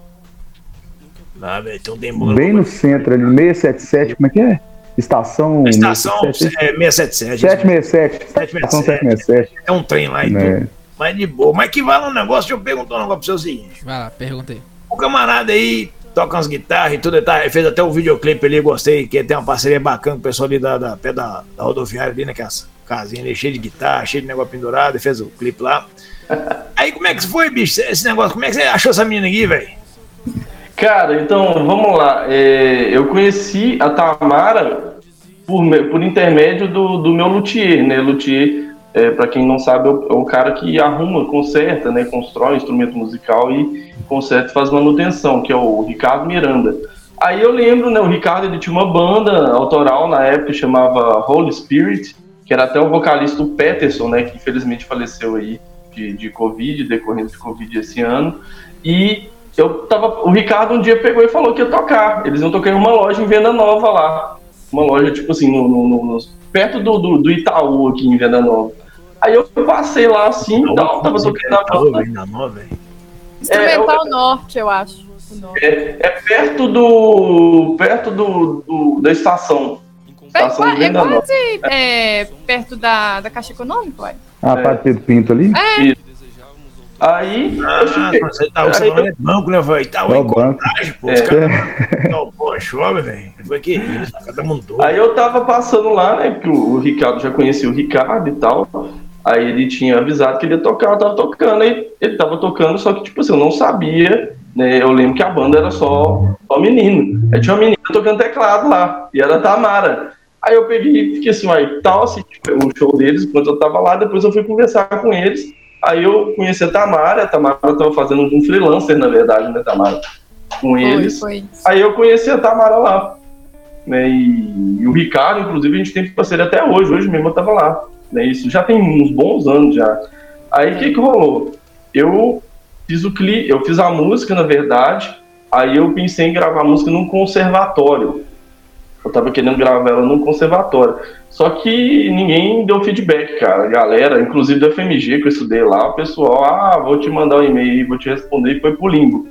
Ah, velho, tem um demônio. Bem no centro ali, seiscentos e setenta e sete, como é que é? Estação... Estação seiscentos e setenta e sete. setecentos e sessenta e sete. setecentos e sessenta e sete. É um trem lá e é. Tudo. Mas de boa. Mas que vale um negócio, deixa eu perguntar um negócio pro seu seguinte. Vai lá, perguntei. O camarada aí toca umas guitarras e tudo, ele, tá, ele fez até um videoclipe ali, gostei, que tem uma parceria bacana com o pessoal ali da, da, da, da, da rodoviária ali, né, que é essa casinha ali, cheia de guitarra, cheia de negócio pendurado, ele fez o clipe lá. Aí como é que foi, bicho, esse negócio? Como é que você achou essa menina aqui, velho? Cara, então, vamos lá. É, eu conheci a Tamara por, por intermédio do, do meu luthier, né? Luthier, é, pra quem não sabe, é o cara que arruma, conserta, né? Constrói instrumento musical e conserta e faz manutenção, que é o Ricardo Miranda. Aí eu lembro, né? O Ricardo, ele tinha uma banda autoral na época, chamava Holy Spirit, que era até o vocalista Peterson, né? Que infelizmente faleceu aí. De, de Covid, decorrente de Covid esse ano, e eu tava, o Ricardo um dia pegou e falou que ia tocar, eles iam tocar em uma loja em Venda Nova lá, uma loja tipo assim, no, no, no, perto do, do, do Itaú aqui em Venda Nova, aí eu passei lá assim, Itaú, tal, tava tocando na banda, Instrumental é, Norte, eu acho. Norte. É, é perto do. perto do, do da estação. É, é, é quase é, perto da, da Caixa Econômica, ué. Ah, é. Parte do Pinto ali? É. Isso. Aí. Ah, você tá usando o banco, né, velho? Tá o encontragem, pô. Os caras. velho. Foi que isso, cada mundo doido. Aí eu tava passando lá, né? Porque o, o Ricardo já conhecia o Ricardo e tal. Aí ele tinha avisado que ele ia tocar, eu tava tocando, aí ele tava tocando, só que, tipo assim, eu não sabia, né? Eu lembro que a banda era só, só menino. Aí tinha uma menina tocando teclado lá, e era a Tamara. Aí eu peguei e fiquei assim, aí tal, assim, tipo, o show deles, enquanto eu tava lá, depois eu fui conversar com eles. Aí eu conheci a Tamara, a Tamara tava fazendo um freelancer, na verdade, né, Tamara? Com eles. Foi, foi. Aí eu conheci a Tamara lá, né? E, e o Ricardo, inclusive, a gente tem parceria até hoje, hoje mesmo eu tava lá. Né, isso já tem uns bons anos já. Aí o que que rolou? Eu fiz o clipe, eu fiz a música, na verdade. Aí eu pensei em gravar a música num conservatório. Eu tava querendo gravar ela num conservatório. Só que ninguém deu feedback, cara. A galera, inclusive do F M G que eu estudei lá, o pessoal, ah, vou te mandar um e-mail, vou te responder, e foi pro limbo.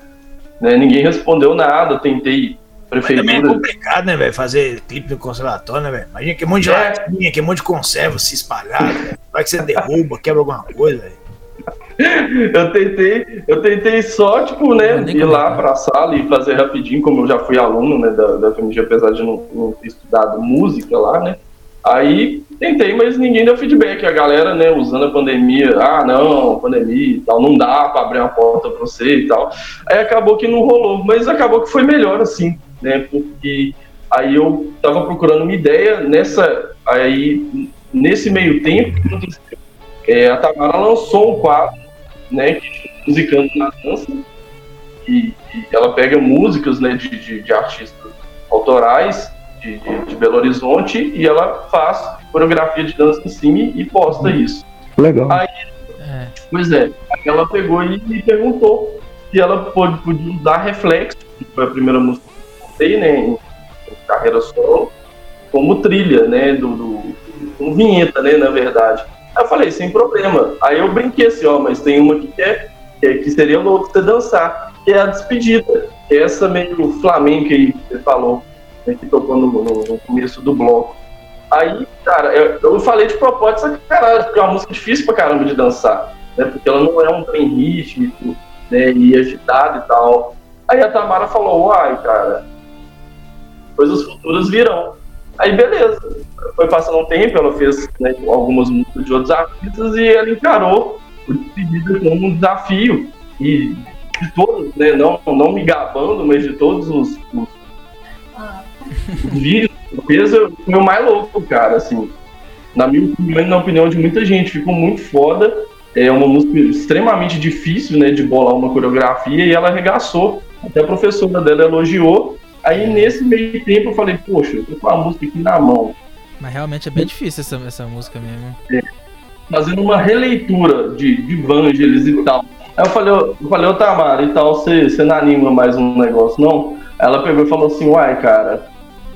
Né, ninguém respondeu nada, tentei. Prefeitura. Mas também é complicado, né, velho? Fazer clipe no conservatório, né, velho? Imagina que um monte de é. latinha, que um monte de conserva se espalhar, véio. Vai que você derruba, quebra alguma coisa, velho. Eu tentei, eu tentei só, tipo, né, ir lá pra sala e fazer rapidinho, como eu já fui aluno, né, da, da F M G, apesar de não, não ter estudado música lá, né? Aí tentei, mas ninguém deu feedback. A galera, né, usando a pandemia, ah, não, pandemia e tal, não dá pra abrir uma porta pra você e tal. Aí acabou que não rolou, mas acabou que foi melhor, assim. Né, porque aí eu tava procurando uma ideia nessa, aí, nesse meio tempo, é, a Tamara lançou um quadro, né, Musicando na Dança, e, e ela pega músicas, né, de, de, de artistas autorais de, de, de Belo Horizonte, e ela faz coreografia de dança em cima e posta hum, isso. Legal. Aí, é. Pois é, aí ela pegou e me perguntou se ela pode, podia usar Reflexo, que foi a primeira música, né, em carreira solo, como trilha, né, do, do, como vinheta, né, na verdade. Aí eu falei, sem problema. Aí eu brinquei assim, ó, mas tem uma que é, que seria louco você dançar, que é a Despedida, que é essa meio flamenca aí que você falou, né, que tocou no, no começo do bloco. Aí, cara, eu, eu falei de propósito essa caralho, porque é uma música difícil pra caramba de dançar, né, porque ela não é um trem rítmico, né, e agitado e tal. Aí a Tamara falou, uai, cara, coisas futuras virão. Aí beleza, foi passando um tempo, ela fez, né, algumas músicas de outros artistas e ela encarou o Despedida como um desafio. E de todos, né, não, não me gabando, mas de todos os, os, ah. os vídeos que eu fiz, eu fui o mais louco, cara, assim. Na minha opinião, na opinião de muita gente, ficou muito foda. É uma música extremamente difícil, né, de bolar uma coreografia, e ela arregaçou. Até a professora dela elogiou. Aí nesse meio tempo eu falei, poxa, eu tô com a música aqui na mão. Mas realmente é bem difícil essa, essa música mesmo. É. Fazendo uma releitura de, de Vangelis e tal. Aí eu falei, eu falei, ô Tamara, e tal, você não anima mais um negócio, não? Ela pegou e falou assim, uai, cara,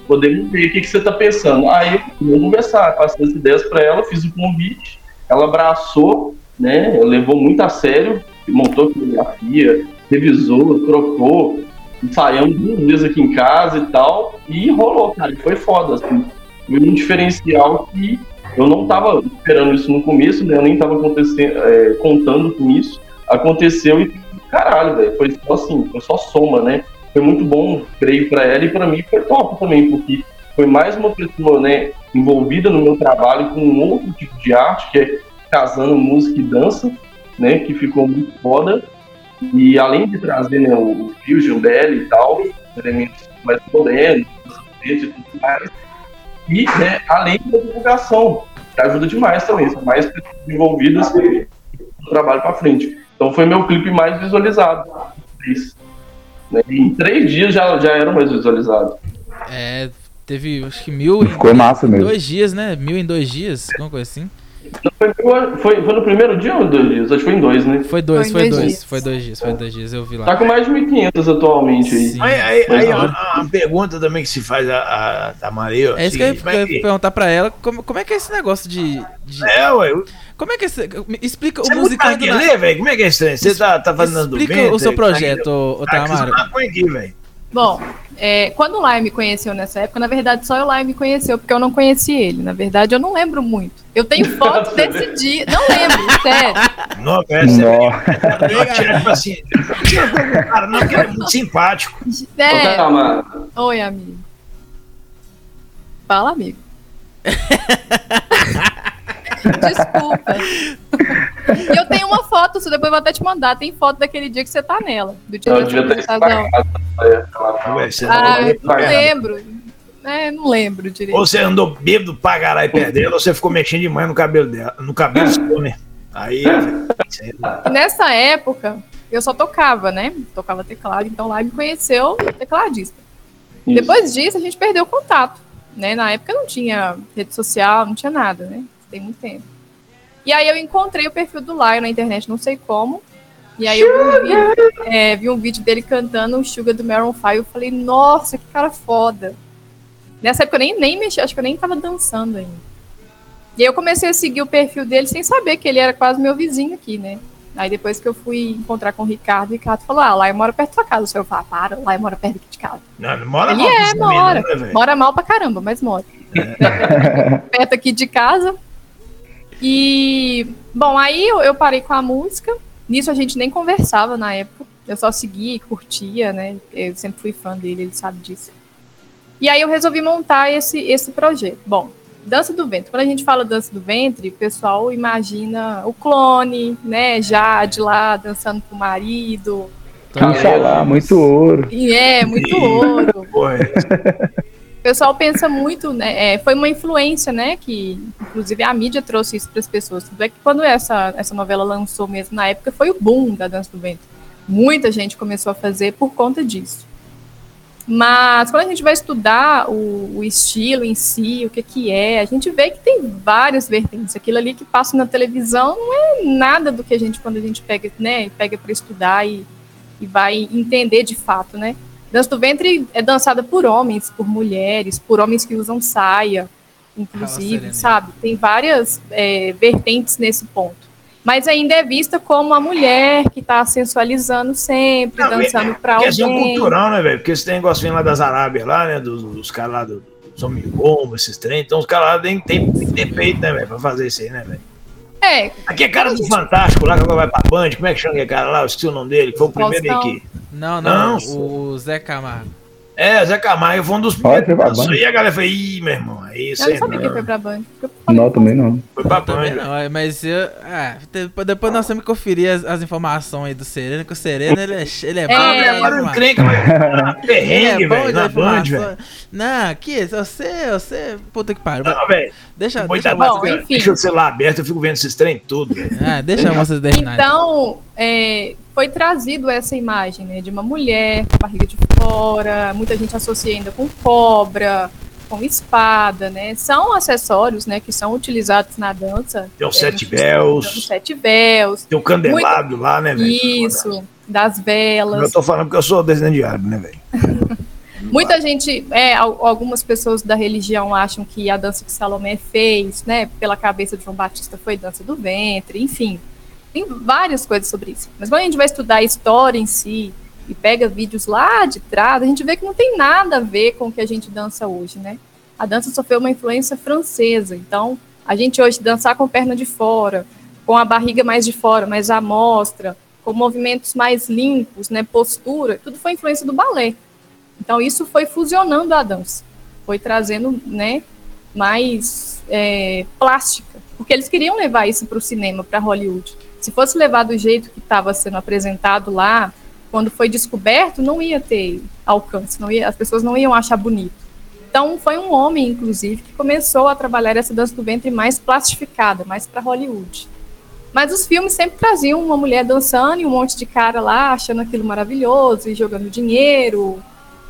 podemos ver o que, que você tá pensando. Aí eu fui conversar, passei as ideias pra ela, fiz o convite, ela abraçou, né? Levou muito a sério, montou a coreografia, revisou, trocou. Ensaiamos duas vezes aqui em casa e tal, e rolou, cara, foi foda, assim. Foi um diferencial que eu não tava esperando isso no começo, né, eu nem tava acontecendo, é, contando com isso, aconteceu e caralho, velho, foi só assim, foi só soma, né, foi muito bom, creio, pra ela e pra mim foi top também, porque foi mais uma pessoa, né, envolvida no meu trabalho com um outro tipo de arte, que é casando música e dança, né, que ficou muito foda. E além de trazer, né, o Fusion Belly e tal, elementos mais modernos, e tudo mais, e, né, além da divulgação, que ajuda demais também, são mais pessoas envolvidas que o trabalho para frente. Então foi meu clipe mais visualizado. Isso, né? E em três dias já, já era mais visualizado. É, teve acho que mil em, ficou massa mesmo. Dois dias, né? Mil em dois dias, alguma coisa assim. Foi, foi, foi no primeiro dia ou dois dias? Acho que foi em dois, né? Foi dois, foi, foi dois, dois foi dois dias, foi dois dias, eu vi lá. Tá com mais de mil e quinhentos atualmente aí. Sim, aí, aí, aí a, a pergunta também que se faz a, a, a Maria... É isso que eu ia, é que... perguntar pra ela, como, como é que é esse negócio de... de... É, ué... Como é que é esse... Explica você o musical... Você é muito maquilê, velho? Como é que é isso? Você tá, tá fazendo bem? Explica o seu projeto, ô Tamara. Tá com aqui, velho. Bom, é, quando o Lai me conheceu nessa época, na verdade só o Lai me conheceu, porque eu não conheci ele. Na verdade, eu não lembro muito. Eu tenho foto desse dia. Não lembro, sério. Não, é cara, não, porque ele é muito simpático. É. Oi, amigo. Fala, amigo. Desculpa. E eu tenho uma foto, depois eu vou até te mandar. Tem foto daquele dia que você tá nela. Do dia eu que eu tá nela. Ah, não lembro. É, não lembro direito. Ou você andou bêbado pra caralho perdendo, ou você ficou mexendo demais no cabelo dela. No cabelo seu, né? Aí. Nessa época, eu só tocava, né? Tocava teclado, então lá me conheceu tecladista. Isso. Depois disso, a gente perdeu o contato. Né? Na época não tinha rede social, não tinha nada, né? Tem muito tempo. E aí eu encontrei o perfil do Lai na internet, não sei como. E aí eu vi, é, vi um vídeo dele cantando o Sugar do Maroon five. Eu falei, nossa, que cara foda. Nessa época eu nem, nem mexi, acho que eu nem tava dançando ainda. E aí eu comecei a seguir o perfil dele sem saber que ele era quase meu vizinho aqui, né? Aí depois que eu fui encontrar com o Ricardo, o Ricardo falou, ah, Lai mora perto da sua casa. Eu falei, para, Lai mora perto aqui de casa. Não, não mora ele mal. É, mora. Menina, mora mal pra caramba, mas mora. É. Perto aqui de casa. E, bom, aí eu, eu parei com a música. Nisso a gente nem conversava na época. Eu só seguia e curtia, né? Eu sempre fui fã dele, ele sabe disso. E aí eu resolvi montar esse, esse projeto. Bom, Dança do Ventre. Quando a gente fala Dança do Ventre, o pessoal imagina o clone, né? Jade lá, dançando com o marido. Dança lá, muito ouro. E é, muito ouro. O pessoal pensa muito, né? É, foi uma influência, né? Que, inclusive, a mídia trouxe isso para as pessoas. Tudo é que quando essa, essa novela lançou mesmo na época, foi o boom da Dança do Ventre. Muita gente começou a fazer por conta disso. Mas quando a gente vai estudar o, o estilo em si, o que, que é, a gente vê que tem várias vertentes. Aquilo ali que passa na televisão não é nada do que a gente, quando a gente pega, né? Pega para estudar e, e vai entender de fato, né? Dança do Ventre é dançada por homens, por mulheres, por homens que usam saia, inclusive, sabe? Tem várias é, vertentes nesse ponto. Mas ainda é vista como a mulher que tá sensualizando sempre, não, dançando é, pra alguém. É um cultural, né, velho? Porque esse negócio vem lá das Arábias, lá, né? Dos, dos caras lá do Somigombo, esses trem. Então os caras lá tem que ter peito, né, velho? Pra fazer isso aí, né, velho? É. Aqui é cara do Fantástico, lá que agora vai pra Band. Como é que chama aquele cara lá? Eu esqueci o nome dele, que foi o primeiro aqui. Não, não, não, o Zé Camargo. É, o Zé Camargo foi um dos primeiros. E a galera foi, ih, meu irmão, é isso aí. Eu não sabia que foi pra Band. Não, também não. Foi pra Band. Não, mas eu. Ah, depois nós temos que conferir as, as informações aí do Sereno, que o Sereno ele é. Ele é, é bom, é, agora eu creio que vai. Perrengue, velho, na Band, velho. Não, aqui, você, você. Puta que pariu. Não, velho. Deixa, deixa, tá bom, bom, deixa o celular aberto, eu fico vendo esses trem tudo. Ah, deixa vocês terminarem. Então, é, foi trazido essa imagem, né, de uma mulher com a barriga de fora, muita gente associa ainda com cobra, com espada, né? São acessórios, né, que são utilizados na dança. Tem os é, sete véus. Tem os sete véus. Tem o candelabro muito... lá, né, velho? Isso, das velas. Eu tô falando porque eu sou desenhista de árabe, né, velho? Muita gente, é, algumas pessoas da religião acham que a dança que Salomé fez, né, pela cabeça de João Batista foi dança do ventre, enfim. Tem várias coisas sobre isso. Mas quando a gente vai estudar a história em si e pega vídeos lá de trás, a gente vê que não tem nada a ver com o que a gente dança hoje, né? A dança sofreu uma influência francesa, então a gente hoje dançar com perna de fora, com a barriga mais de fora, mais à mostra, com movimentos mais limpos, né, postura, tudo foi influência do balé. Então, isso foi fusionando a dança, foi trazendo, né, mais é, plástica, porque eles queriam levar isso para o cinema, para Hollywood. Se fosse levar do jeito que estava sendo apresentado lá, quando foi descoberto, não ia ter alcance, não ia, as pessoas não iam achar bonito. Então, foi um homem, inclusive, que começou a trabalhar essa dança do ventre mais plastificada, mais para Hollywood. Mas os filmes sempre traziam uma mulher dançando e um monte de cara lá, achando aquilo maravilhoso e jogando dinheiro...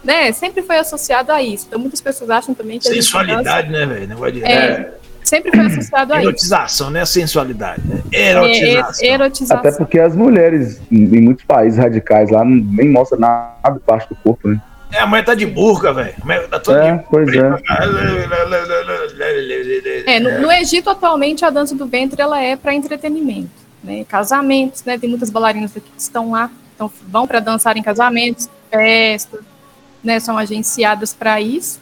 Né? Sempre foi associado a isso. Então, muitas pessoas acham também que... Sensualidade, dança... né, velho? É, sempre foi associado a isso. Erotização, né? Sensualidade. Né? Erotização. É, erotização. Até porque as mulheres, em muitos países radicais lá, nem mostram nada de parte do corpo, né? É, a mulher tá de burca, velho. Tá toda é, de pois burca. É. é no, no Egito, atualmente, a dança do ventre ela é para entretenimento, né? Casamentos, né? Tem muitas bailarinas que estão lá, então vão para dançar em casamentos, festas, né? São agenciadas para isso.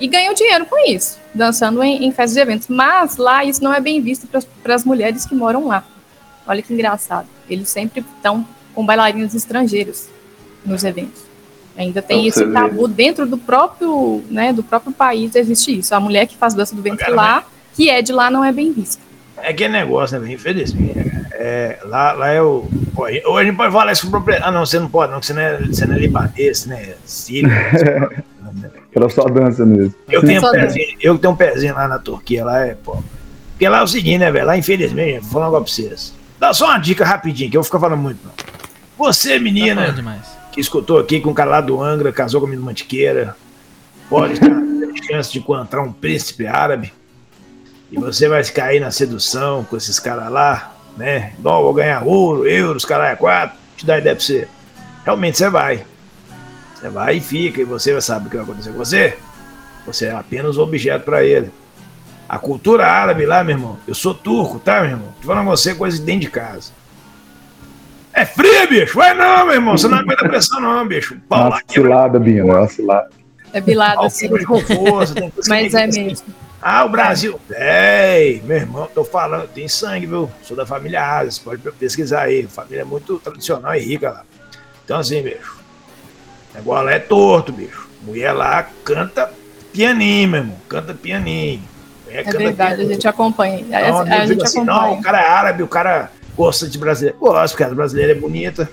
E ganham dinheiro com isso, dançando em, em festas de eventos. Mas lá isso não é bem visto para as mulheres que moram lá. Olha que engraçado. Eles sempre estão com bailarinos estrangeiros nos eventos. Ainda tem esse tabu dentro do próprio, né, do próprio país, existe isso. A mulher que faz dança do ventre lá, que é de lá, não é bem vista. É que é negócio, né? Infelizmente. É, lá, lá é o... Ou a gente pode falar isso com propriedade. Ah, não, você não pode, não, porque você não é, você não é libanês, né? Sírio. Ela só dança mesmo. Eu tenho, um pezinho, eu tenho um pezinho lá na Turquia, lá é pô. Porque lá é o seguinte, né, velho? Lá, infelizmente, vou falar agora pra vocês. Dá só uma dica rapidinho, que eu vou ficar falando muito, não. Você, menina, tá demais, que escutou aqui com o cara lá do Angra, casou com a minha mantiqueira, pode estar a chance de encontrar um príncipe árabe. E você vai cair na sedução com esses caras lá, né? Não, vou ganhar ouro, euros, caralho, quatro, te dá ideia pra você. Realmente você vai. Você vai e fica, e você vai saber o que vai acontecer com você. Você é apenas um objeto pra ele. A cultura árabe lá, meu irmão, eu sou turco, tá, meu irmão? Tô falando com você coisa de dentro de casa. É frio, bicho! Vai não, meu irmão, você não aguenta pressão não, bicho. Pau, nossa, cilada, Binho, nossa, cilada. É bilada, assim. Mas é mesmo. Ah, o Brasil. É, meu irmão, tô falando, tem sangue, viu? Sou da família Ásia, você pode pesquisar aí. Família é muito tradicional e rica lá. Então assim, bicho, o negócio lá é torto, bicho. Mulher lá canta pianinho, meu irmão, canta pianinho. Mulher é canta verdade, pianinho. A gente acompanha. Não, a, a gente assim, acompanha. Não, o cara é árabe, o cara... Gosta de brasileira? Gosto, porque a brasileira é bonita,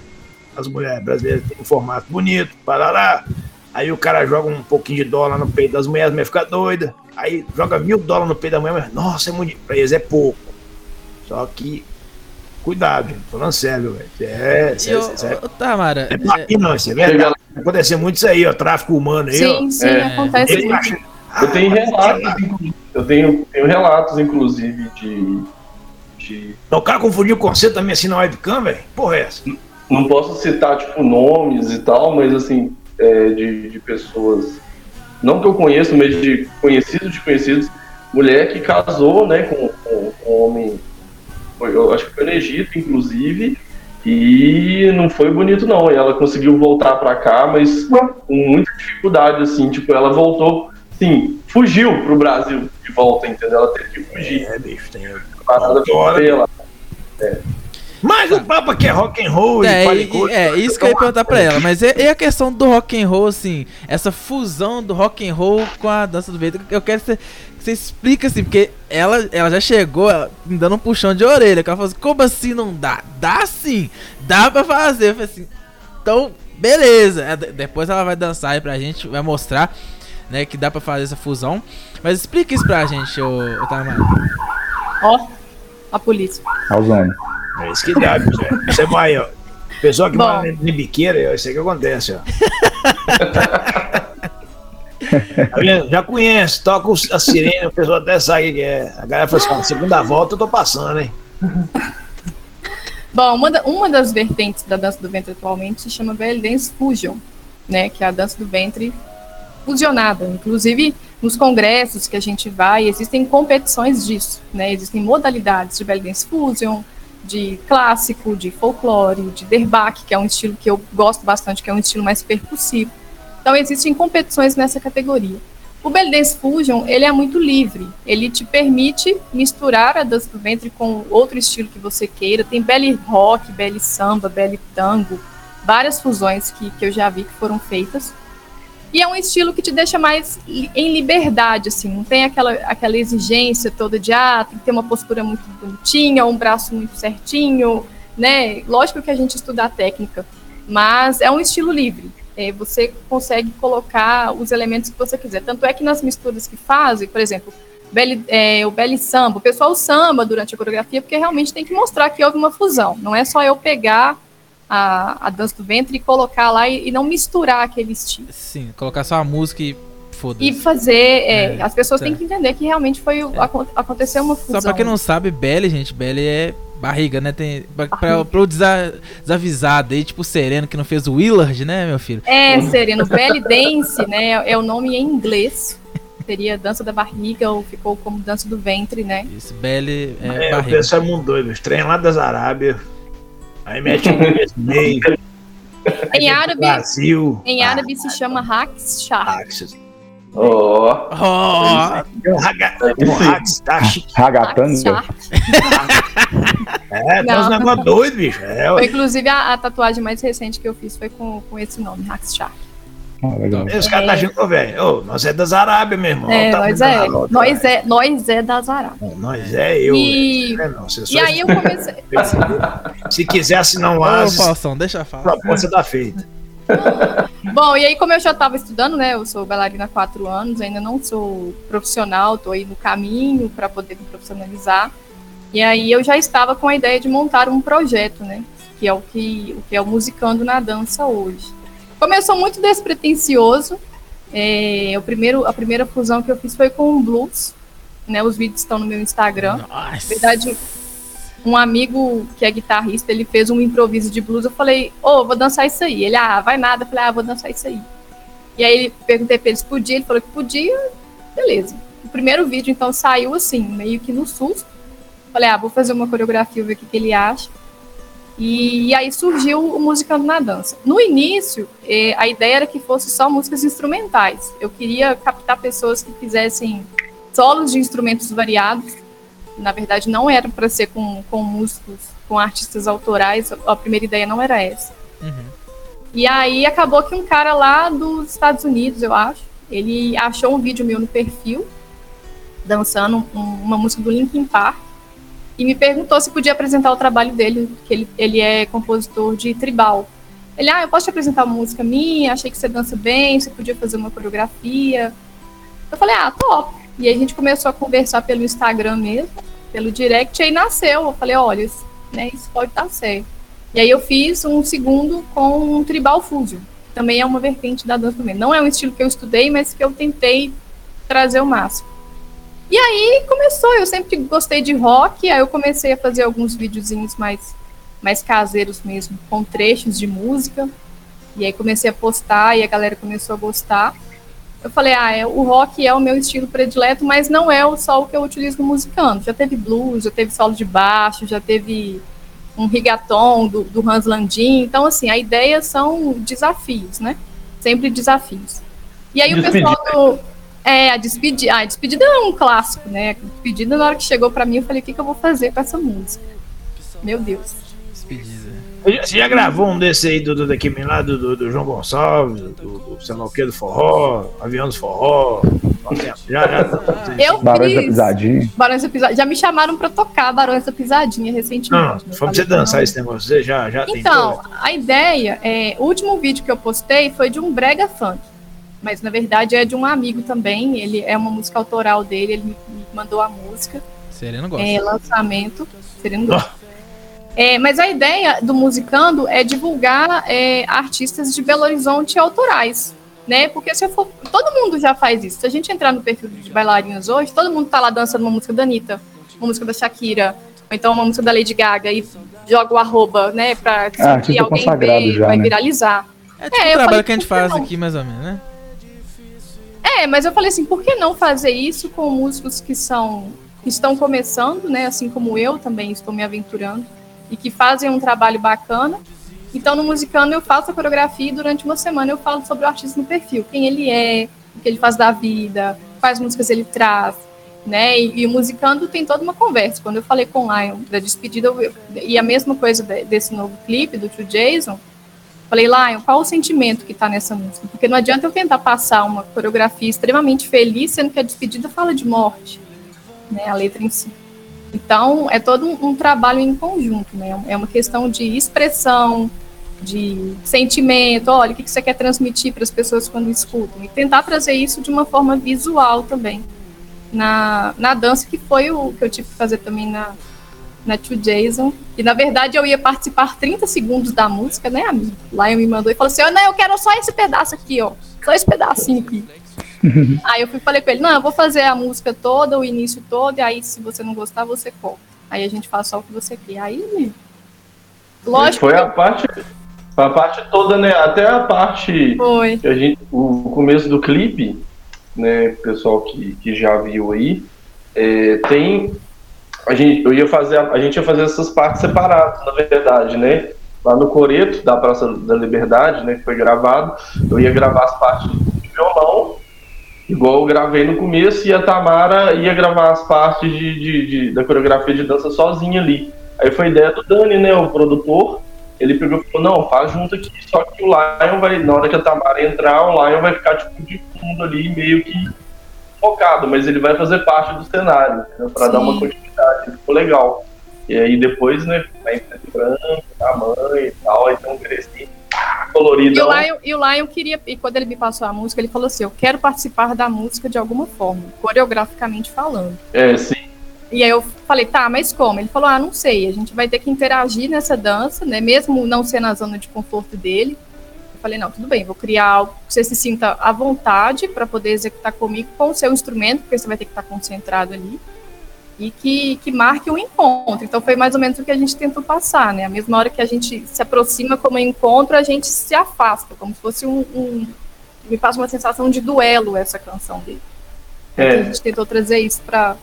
as mulheres brasileiras têm um formato bonito, parará. Aí o cara joga um pouquinho de dólar no peito das mulheres, a mulher fica doida. Aí joga mil dólares no peito da mulher, mas nossa, é muito. Pra eles é pouco. Só que, cuidado, gente, falando sério, velho. É, é. Tamara. É pra mim, não, isso é verdade. Aconteceu muito isso aí, ó, tráfico humano aí, ó. Sim, sim, é, acontece muito. Acha, ah, eu tenho relatos, inclusive. Eu tenho, tenho relatos, inclusive, de. O cara confundiu com você também assim na webcam, velho? Porra, é essa? Não posso citar, tipo, nomes e tal, mas assim, é, de, de pessoas, não que eu conheço, mas de conhecidos, de conhecidos, mulher que casou, né, com, com, com homem, eu acho que foi no Egito, inclusive, e não foi bonito não, e ela conseguiu voltar pra cá, mas com muita dificuldade, assim, tipo, ela voltou, sim, fugiu pro Brasil de volta, entendeu? Ela teve que fugir. É, bicho, tem... Hora, é. Mas o papo aqui é rock and roll é, e paligou, é, é isso que eu ia perguntar pra ela. Mas e, e a questão do rock and roll, assim, essa fusão do rock and roll com a dança do ventre? Eu quero que você, que você explique, assim, porque ela, ela já chegou ela, me dando um puxão de orelha, que ela falou assim, como assim não dá? Dá sim, dá pra fazer. Eu falei assim, então, beleza. Depois ela vai dançar aí pra gente, vai mostrar, né, que dá pra fazer essa fusão. Mas explica isso pra gente, ô, ô Tamara. Ó, oh, a polícia. Causando. É isso que dá, bicho. Você vai, ó. Pessoal que mora de biqueira, isso aí que acontece, ó. Já conheço, toca a sirene, o pessoal até sabe o que é. A galera fala assim, ó, segunda volta eu tô passando, hein? Bom, uma, da, uma das vertentes da dança do ventre atualmente se chama belly dance fusion, né? Que é a dança do ventre fusionada, inclusive... Nos congressos que a gente vai, existem competições disso, né? Existem modalidades de belly dance fusion, de clássico, de folclore, de derbaque, que é um estilo que eu gosto bastante, que é um estilo mais percussivo. Então, existem competições nessa categoria. O belly dance fusion, ele é muito livre, ele te permite misturar a dança do ventre com outro estilo que você queira. Tem belly rock, belly samba, belly tango, várias fusões que, que eu já vi que foram feitas. E é um estilo que te deixa mais em liberdade, assim, não tem aquela, aquela exigência toda de, ah, tem que ter uma postura muito bonitinha, um braço muito certinho, né? Lógico que a gente estuda a técnica, mas é um estilo livre, é, você consegue colocar os elementos que você quiser. Tanto é que nas misturas que fazem, por exemplo, belly, é, o belly samba, o pessoal samba durante a coreografia, porque realmente tem que mostrar que houve uma fusão, não é só eu pegar... A, a dança do ventre e colocar lá e, e não misturar aquele estilo. Sim, colocar só a música e Foda-se. E fazer... É, é, as pessoas tá. têm que entender que realmente foi o, é. aco- aconteceu uma fusão. Só pra quem não sabe, Belly, gente, Belly é barriga, né? Tem, pra, barriga. Pra, pra o desa, desavisado aí, tipo o Sereno, que não fez o Willard, né, meu filho? É, Sereno. Belly Dance, né? É o nome em inglês. Seria dança da barriga ou ficou como dança do ventre, né? Isso, Belly é, é barriga. O pessoal é muito doido. Os trem lá das Arábia. Aí mete um meio. Em árabe, Brasil. Em árabe ah, se chama Haksha. Oh. Oh. Hagatani. É, tem uns negócios doidos, bicho. É, foi, inclusive, a, a tatuagem mais recente que eu fiz foi com, com esse nome, Haksha. Ah, os caras tá junto, velho. Nós é das Arábia, meu irmão. É, nós, tá é. Nós, nós é. Nós é das Arábia. Nós é eu. E, é, não, você e aí eu comecei. Se quiser assinar um Asis. Deixa eu falar. Proposta tá feita. Bom, e aí como eu já estava estudando, né? Eu sou bailarina há quatro anos, ainda não sou profissional, tô aí no caminho para poder me profissionalizar. E aí eu já estava com a ideia de montar um projeto, né? Que é o que, o que é o Musicando na Dança hoje. Começou muito despretensioso. É, o primeiro, a primeira fusão que eu fiz foi com o blues, né? Os vídeos estão no meu Instagram. Nossa. Na verdade, um amigo que é guitarrista, ele fez um improviso de blues. Eu falei, ô, oh, vou dançar isso aí. Ele, ah, vai nada. Eu falei, ah, vou dançar isso aí. E aí perguntei pra ele se podia. Ele falou que podia. Beleza. O primeiro vídeo, então, saiu assim, meio que no susto. Falei, ah, vou fazer uma coreografia, ver o que, que ele acha. E aí surgiu o Musicando na Dança. No início, eh, a ideia era que fosse só músicas instrumentais. Eu queria captar pessoas que fizessem solos de instrumentos variados. Na verdade, não era para ser com, com músicos, com artistas autorais. A primeira ideia não era essa. Uhum. E aí acabou que um cara lá dos Estados Unidos, eu acho, ele achou um vídeo meu no perfil, dançando um, uma música do Linkin Park. E me perguntou se podia apresentar o trabalho dele, que ele, ele é compositor de tribal. Ele, ah, eu posso te apresentar uma música minha, achei que você dança bem, você podia fazer uma coreografia. Eu falei, ah, top. E aí a gente começou a conversar pelo Instagram mesmo, pelo direct, e aí nasceu. Eu falei, olha, né, isso pode estar certo. E aí eu fiz um segundo com um tribal fusion, que também é uma vertente da dança também. Não é um estilo que eu estudei, mas que eu tentei trazer o máximo. E aí começou, eu sempre gostei de rock, aí eu comecei a fazer alguns videozinhos mais, mais caseiros mesmo, com trechos de música, e aí comecei a postar e a galera começou a gostar. Eu falei, ah, é, o rock é o meu estilo predileto, mas não é só o que eu utilizo no Musicando. Já teve blues, já teve solo de baixo, já teve um rigaton do, do Hans Landin, então assim, a ideia são desafios, né? Sempre desafios. E aí Despedida. O pessoal do... É, a despedida, a despedida é um clássico, né? A despedida, na hora que chegou pra mim, eu falei, o que, que eu vou fazer com essa música? Meu Deus. Despedida. Você já gravou um desse aí, do daqui lá, do, do, do João Gonçalves, do, do sei lá o que, do forró, avião do forró. Já, já. Eu Barões fiz... da Pisadinha. Barões da Pisadinha. Já me chamaram pra tocar Barões da Pisadinha recentemente. Não, foi pra você dançar não. Esse negócio, você já, já tem. Então, tentou. A ideia, é, o último vídeo que eu postei foi de um brega funk. Mas, na verdade, é de um amigo também. Ele é uma música autoral dele. Ele me mandou a música. Sereno gosta. É, lançamento. Sereno gosta. É, mas a ideia do Musicando é divulgar é, artistas de Belo Horizonte autorais, né? Porque se eu for... todo mundo já faz isso. Se a gente entrar no perfil de bailarinas hoje, todo mundo tá lá dançando uma música da Anitta, uma música da Shakira, ou então uma música da Lady Gaga e joga o arroba, né? Pra ah, que alguém vê, já, vai né? viralizar. É tipo é, um trabalho falei, que a gente faz não? aqui, mais ou menos, né? É, mas eu falei assim, por que não fazer isso com músicos que, são, que estão começando, né? Assim como eu também estou me aventurando, e que fazem um trabalho bacana. Então, no Musicando, eu faço a coreografia e durante uma semana eu falo sobre o artista no perfil, quem ele é, o que ele faz da vida, quais músicas ele traz, né? E, e o Musicando tem toda uma conversa. Quando eu falei com o Lion da despedida, eu, e a mesma coisa de, desse novo clipe, do Tio Jason, falei, Lion, qual o sentimento que tá nessa música? Porque não adianta eu tentar passar uma coreografia extremamente feliz, sendo que a despedida fala de morte, né, a letra em si. Então, é todo um, um trabalho em conjunto, né? É uma questão de expressão, de sentimento, olha, o que, que você quer transmitir para as pessoas quando escutam? E tentar trazer isso de uma forma visual também, na, na dança, que foi o que eu tive que fazer também na... na Tio Jason, e na verdade eu ia participar trinta segundos da música, né, amigo? Lá eu me mandou e falou assim, oh, não, eu quero só esse pedaço aqui, ó, só esse pedacinho aqui. Uhum. Aí eu fui, falei com ele, não, eu vou fazer a música toda, o início todo, e aí se você não gostar, você corta. Aí a gente faz só o que você quer. Aí, lógico... Foi que... a parte... A parte toda, né? Até a parte Foi. que a gente, o começo do clipe, né? Pessoal que, que já viu aí, é, tem a gente, eu ia fazer, a gente ia fazer essas partes separadas, na verdade, né? Lá no coreto da Praça da Liberdade, né? Que foi gravado, eu ia gravar as partes de violão, igual eu gravei no começo, e a Tamara ia gravar as partes de, de, de da coreografia de dança sozinha ali. Aí foi ideia do Dani, né? O produtor. Ele pegou e falou, não, faz junto aqui, só que o Lion vai, na hora que a Tamara entrar, o Lion vai ficar tipo de fundo ali, meio que focado, mas ele vai fazer parte do cenário, né, pra Sim. dar uma continuidade, ficou legal. E aí depois, né, vai entrar de branco, tamanho e tal, aí tem um grecinho colorido. E o Lion, e o Lion queria, e quando ele me passou a música, ele falou assim, eu quero participar da música de alguma forma, coreograficamente falando. É, sim. E aí eu falei, tá, mas como? Ele falou, ah, não sei, a gente vai ter que interagir nessa dança, né, mesmo não sendo a zona de conforto dele. Eu falei, não, tudo bem, vou criar algo que você se sinta à vontade para poder executar comigo com o seu instrumento, porque você vai ter que estar concentrado ali, e que, que marque um encontro. Então foi mais ou menos o que a gente tentou passar, né, a mesma hora que a gente se aproxima como encontro, a gente se afasta, como se fosse um... um me passa uma sensação de duelo essa canção dele. É. A gente tentou trazer isso para...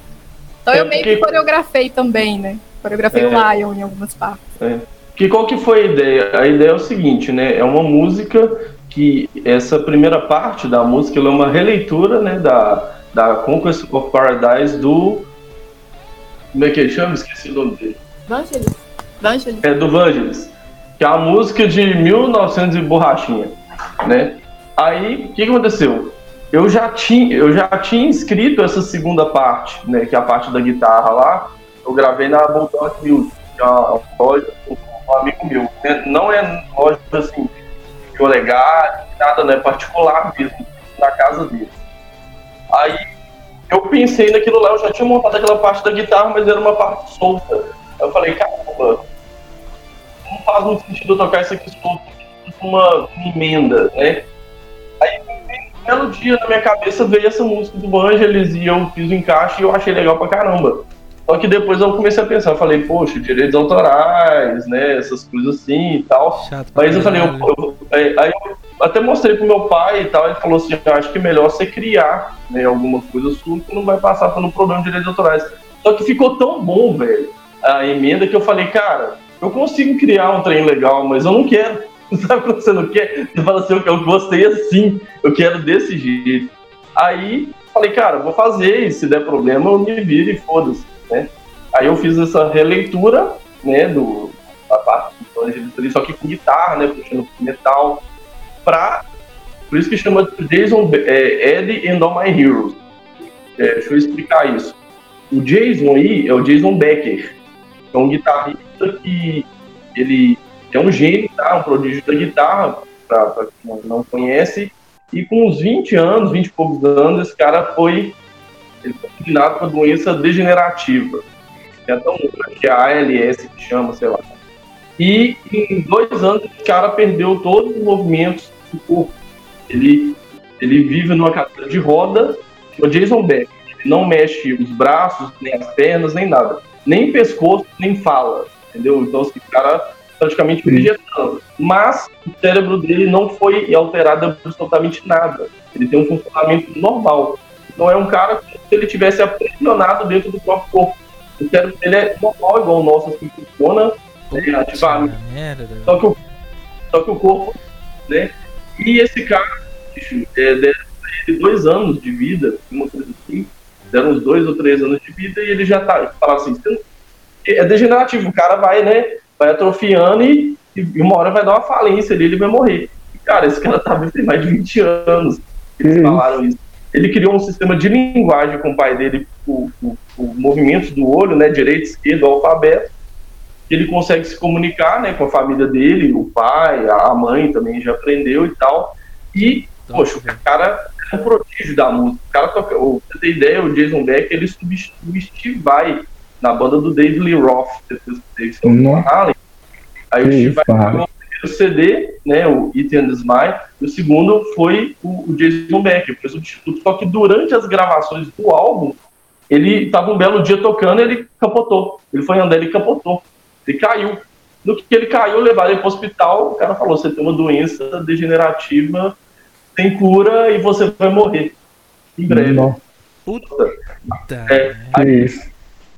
Então eu meio que coreografei também, né? Coreografei é, o Lion em algumas partes. É. Que, qual que foi a ideia? A ideia é o seguinte, né? É uma música que essa primeira parte da música ela é uma releitura, né? Da, da Conquest of Paradise do... Como é que ele chama? Esqueci o nome dele. Vangelis. Vangelis. É, do Vangelis. Que é a música de mil e novecentos e borrachinha, né? Aí, o que, que aconteceu? Eu já, tinha, eu já tinha escrito essa segunda parte, né, que é a parte da guitarra lá, eu gravei na Bulldog Music, que é uma loja com um amigo meu. Não é loja assim, de olegar, nada, né, particular mesmo, na casa dele. Aí eu pensei naquilo lá, eu já tinha montado aquela parte da guitarra, mas era uma parte solta. Eu falei, caramba, não faz muito sentido eu tocar isso aqui solto, uma emenda, né? Aí, Um belo dia na minha cabeça veio essa música do Vangelis e eu fiz o encaixe e eu achei legal pra caramba. Só que depois eu comecei a pensar, eu falei, poxa, direitos autorais, né, essas coisas assim e tal. Chato. Mas eu falei, eu, eu, aí eu até mostrei pro meu pai e tal, ele falou assim, eu acho que é melhor você criar, né, alguma coisa sua que não vai passar pelo problema de direitos autorais. Só que ficou tão bom, velho, a emenda que eu falei, cara, eu consigo criar um trem legal, mas eu não quero. Sabe quando você não quer? Você fala assim, eu gostei assim, eu quero desse jeito. Aí, falei, cara, vou fazer, e se der problema, eu me viro e foda-se, né? Aí eu fiz essa releitura, né, do, da parte do Vangelis, só que com guitarra, né, puxando metal, pra... Por isso que chama Jason, é, Eddie and All My Heroes. É, deixa eu explicar isso. O Jason aí é o Jason Becker, é um guitarrista que ele... é um gênio, tá? Um prodígio da guitarra, pra, pra quem não conhece. E com uns vinte anos, vinte e poucos anos, esse cara foi contaminado com a doença degenerativa. É tão grande que é a ALS que chama, sei lá. E em dois anos, esse cara perdeu todos os movimentos do corpo. Ele, ele vive numa cadeira de roda, o Jason Beck. Ele não mexe os braços, nem as pernas, nem nada. Nem pescoço, nem fala, entendeu? Então, esse cara... praticamente vegetando, mas o cérebro dele não foi alterado absolutamente nada, ele tem um funcionamento normal, então é um cara como se ele tivesse aprisionado dentro do próprio corpo, o cérebro dele é normal igual o nosso, assim, funciona, né, ativamente, só que, o, só que o corpo, né, e esse cara, bicho, é, de dois anos de vida, uma coisa assim, deram uns dois ou três anos de vida e ele já tá, fala assim, é degenerativo, o cara vai, né, vai atrofiando e, e uma hora vai dar uma falência ali, ele vai morrer. E, cara, esse cara tá vivo tem mais de vinte anos. Eles falaram isso. Ele criou um sistema de linguagem com o pai dele, o, o, o movimento do olho, né, direito, esquerdo, alfabeto. Ele consegue se comunicar, né, com a família dele, o pai, a mãe também já aprendeu e tal. E, poxa, o cara é um prodígio da música. O cara toca, oh, pra você ter ideia, o Jason Beck, ele substitui Steve Vai na banda do David Lee Roth, se vocês conhecem, aí o Steve Vai o C D, né, o It and Smile, e o segundo foi o, o Jason Becker, que foi substituto, só que durante as gravações do álbum, ele estava um belo dia tocando e ele capotou, ele foi andar e capotou, ele caiu. No que ele caiu, levaram ele para o hospital, o cara falou, você tem uma doença degenerativa, tem cura e você vai morrer em breve. Puta. É, aí,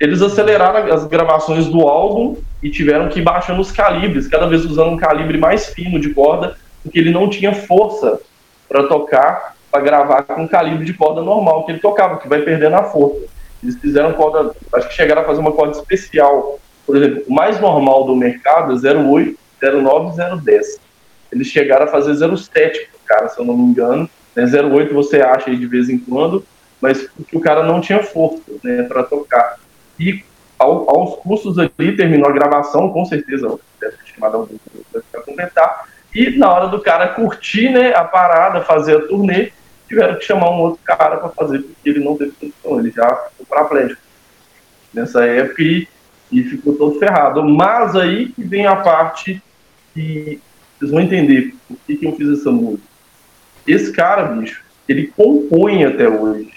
eles aceleraram as gravações do álbum e tiveram que ir baixando os calibres, cada vez usando um calibre mais fino de corda, porque ele não tinha força para tocar, para gravar com um calibre de corda normal que ele tocava, que vai perdendo a força. Eles fizeram corda, acho que chegaram a fazer uma corda especial. Por exemplo, o mais normal do mercado é zero oito, zero nove, zero dez. Eles chegaram a fazer zero sete, cara, se eu não me engano. Né? zero oito você acha aí de vez em quando, mas porque o cara não tinha força, né, para tocar. E ao, aos custos ali, terminou a gravação, com certeza, deve ter chamado alguém para completar. E na hora do cara curtir, né, a parada, fazer a turnê, tiveram que chamar um outro cara para fazer, porque ele não teve condição, ele já ficou paraplégico nessa época e, e ficou todo ferrado. Mas aí que vem a parte que vocês vão entender por que, que eu fiz essa música. Esse cara, bicho, ele compõe até hoje.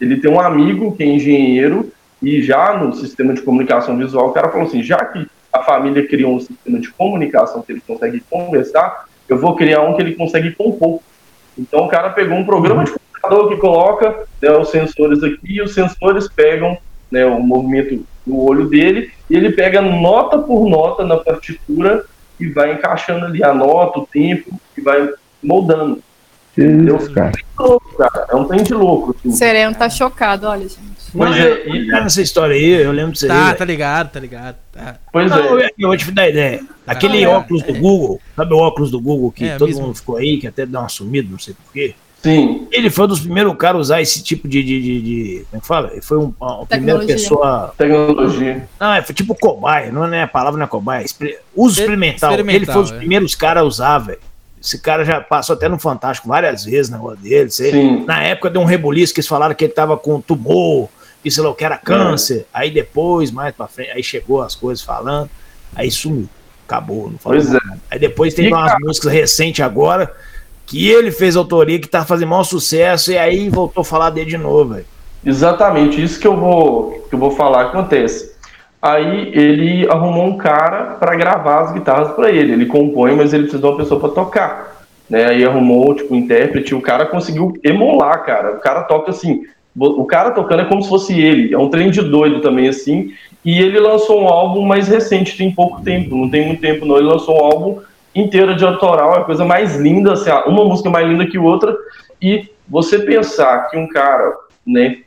Ele tem um amigo que é engenheiro e já no sistema de comunicação visual, o cara falou assim, já que a família criou um sistema de comunicação que ele consegue conversar, eu vou criar um que ele consegue compor. Então o cara pegou um programa de computador que coloca, né, os sensores aqui, e os sensores pegam, né, o movimento do olho dele, e ele pega nota por nota na partitura e vai encaixando ali a nota, o tempo, e vai moldando. Deus, cara. É um trem de louco. Assim. Sereno tá chocado, olha, gente. Pois é, é, e nessa história aí, eu lembro de você. Tá, aí, tá ligado, tá ligado. Tá. Pois não, é. Eu vou te dar ideia. Aquele ah, óculos é, do é. Google, sabe o óculos do Google que é, todo mesmo. Mundo ficou aí, que até deu uma sumida, não sei porquê. Sim. Ele foi um dos primeiros caras a usar esse tipo de. de, de, de como é que fala? Ele foi um, a primeira pessoa. Tecnologia. Não, é tipo cobaia, não é a palavra, não é cobaia. Uso experimental. experimental ele foi um dos primeiros caras a usar, velho. Esse cara já passou até no Fantástico várias vezes na rua dele. Na época deu um rebuliço que eles falaram que ele tava com tumor, que sei lá o que era câncer. Não. Aí depois, mais pra frente, aí chegou as coisas falando, aí sumiu, acabou, não falou nada. É. Aí depois tem umas cara... músicas recentes agora que ele fez autoria, que tá fazendo maior sucesso, e aí voltou a falar dele de novo. Véio. Exatamente, isso que eu vou, que eu vou falar que acontece. Aí ele arrumou um cara para gravar as guitarras para ele. Ele compõe, mas ele precisa de uma pessoa para tocar. Né? Aí arrumou, tipo, um intérprete. O cara conseguiu emular, cara. O cara toca assim. O cara tocando é como se fosse ele. É um trem de doido também, assim. E ele lançou um álbum mais recente, tem pouco tempo. Não tem muito tempo, não. Ele lançou um álbum inteiro de autoral. É a coisa mais linda, assim, uma música mais linda que outra. E você pensar que um cara, né,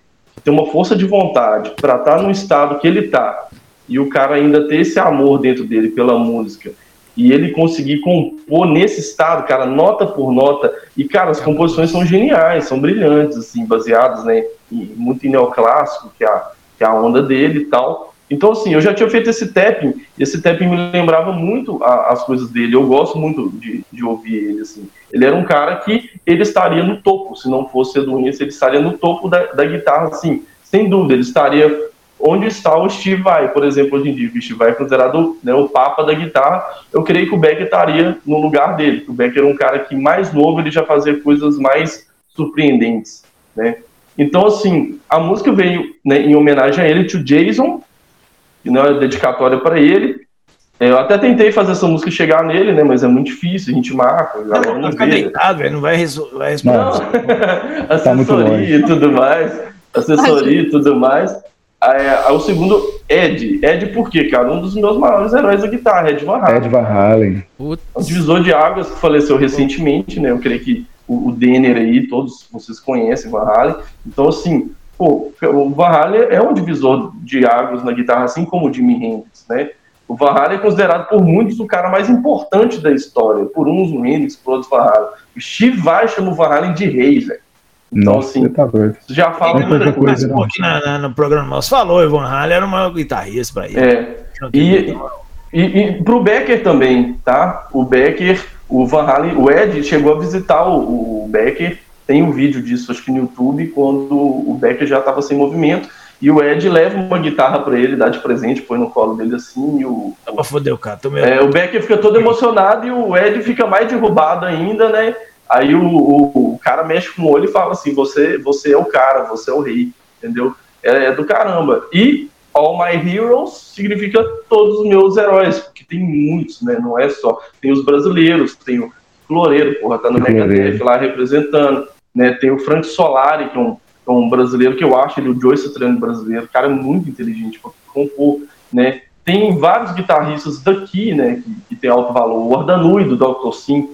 tem uma força de vontade para estar no estado que ele está, e o cara ainda ter esse amor dentro dele pela música, e ele conseguir compor nesse estado, cara, nota por nota, e, cara, as composições são geniais, são brilhantes, assim, baseadas, né, em, muito em neoclássico, que é a, que é a onda dele e tal. Então, assim, eu já tinha feito esse tapping, e esse tapping me lembrava muito a, as coisas dele, eu gosto muito de, de ouvir ele, assim. Ele era um cara que ele estaria no topo, se não fosse a doença, ele estaria no topo da, da guitarra, assim, sem dúvida, ele estaria... Onde está o Steve Vai, por exemplo, hoje em dia? O Steve Vai é considerado, né, o papa da guitarra. Eu creio que o Becker estaria no lugar dele. O Becker era um cara que, mais novo, ele já fazia coisas mais surpreendentes. Né? Então, assim, a música veio, né, em homenagem a ele, to Jason, que não é dedicatória para ele. Eu até tentei fazer essa música chegar nele, né? Mas é muito difícil, a gente marca. Não, não, não fica deitado, velho, não vai, resol- vai responder. Não. Assessoria e tudo mais. Assessoria e tudo mais. Ah, o segundo, Ed. Ed por quê, cara? Um dos meus maiores heróis da guitarra, Ed Van Halen. Ed Van Halen. O divisor de águas, que faleceu recentemente, né? Eu creio que o, o Denner aí, todos vocês conhecem Van Halen. Então, assim, pô, o Van Halen é um divisor de águas na guitarra, assim como o Jimi Hendrix, né? O Van Halen é considerado por muitos o cara mais importante da história. Por uns o Hendrix, por outros Van Halen. O Steve Vai chama o Van Halen de rei, velho. Então, nossa, assim, tá doido. Já fala muita coisa, mas, aqui na, na, no programa nosso falou, Ivan Hall era o maior guitarrista pra ele. É. E, e, e pro Becker também, tá? O Becker, o Van Halen, o Ed chegou a visitar o, o Becker, tem um vídeo disso, acho que no YouTube, quando o Becker já tava sem movimento, E o Ed leva uma guitarra pra ele, dá de presente, põe no colo dele assim, e o... Dá pra foder o cara, tô meio... É, o Becker fica todo emocionado e o Ed fica mais derrubado ainda, né? Aí o, o, o cara mexe com o olho e fala assim, você, você é o cara, você é o rei, entendeu? É, é do caramba. E All My Heroes significa todos os meus heróis, porque tem muitos, né? Não é só... Tem os brasileiros, tem o Floreiro, porra, tá no Megadeth lá representando, né? Tem o Frank Solari, que é um... um brasileiro, que eu acho ele o Joe Satriani brasileiro, o cara é muito inteligente para compor, né, tem vários guitarristas daqui, né, que, que tem alto valor, o Ardanui do doutor Sim,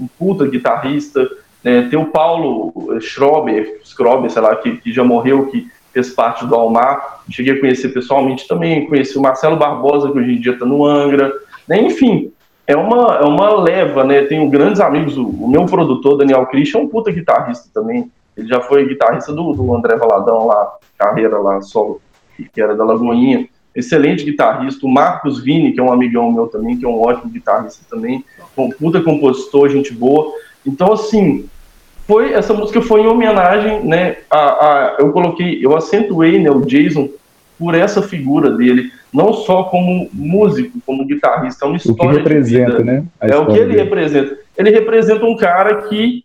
um puta guitarrista, né, tem o Paulo Schrober, Schrober, sei lá, que, que já morreu, que fez parte do Almar, cheguei a conhecer pessoalmente também, conheci o Marcelo Barbosa, que hoje em dia tá no Angra, né, enfim, é uma, é uma leva, né, tenho grandes amigos, o, o meu produtor, Daniel Christian, é um puta guitarrista também. Ele já foi guitarrista do, do André Valadão lá, carreira lá, solo, que era da Lagoinha. Excelente guitarrista. O Marcos Vini, que é um amigão meu também, que é um ótimo guitarrista também. Um puta compositor, gente boa. Então, assim, foi, essa música foi em homenagem, né? A, a, eu coloquei, eu acentuei, né, o Jason por essa figura dele, não só como músico, como guitarrista. É uma história. O que representa, de vida, né? É o que ele dele. representa. Ele representa um cara que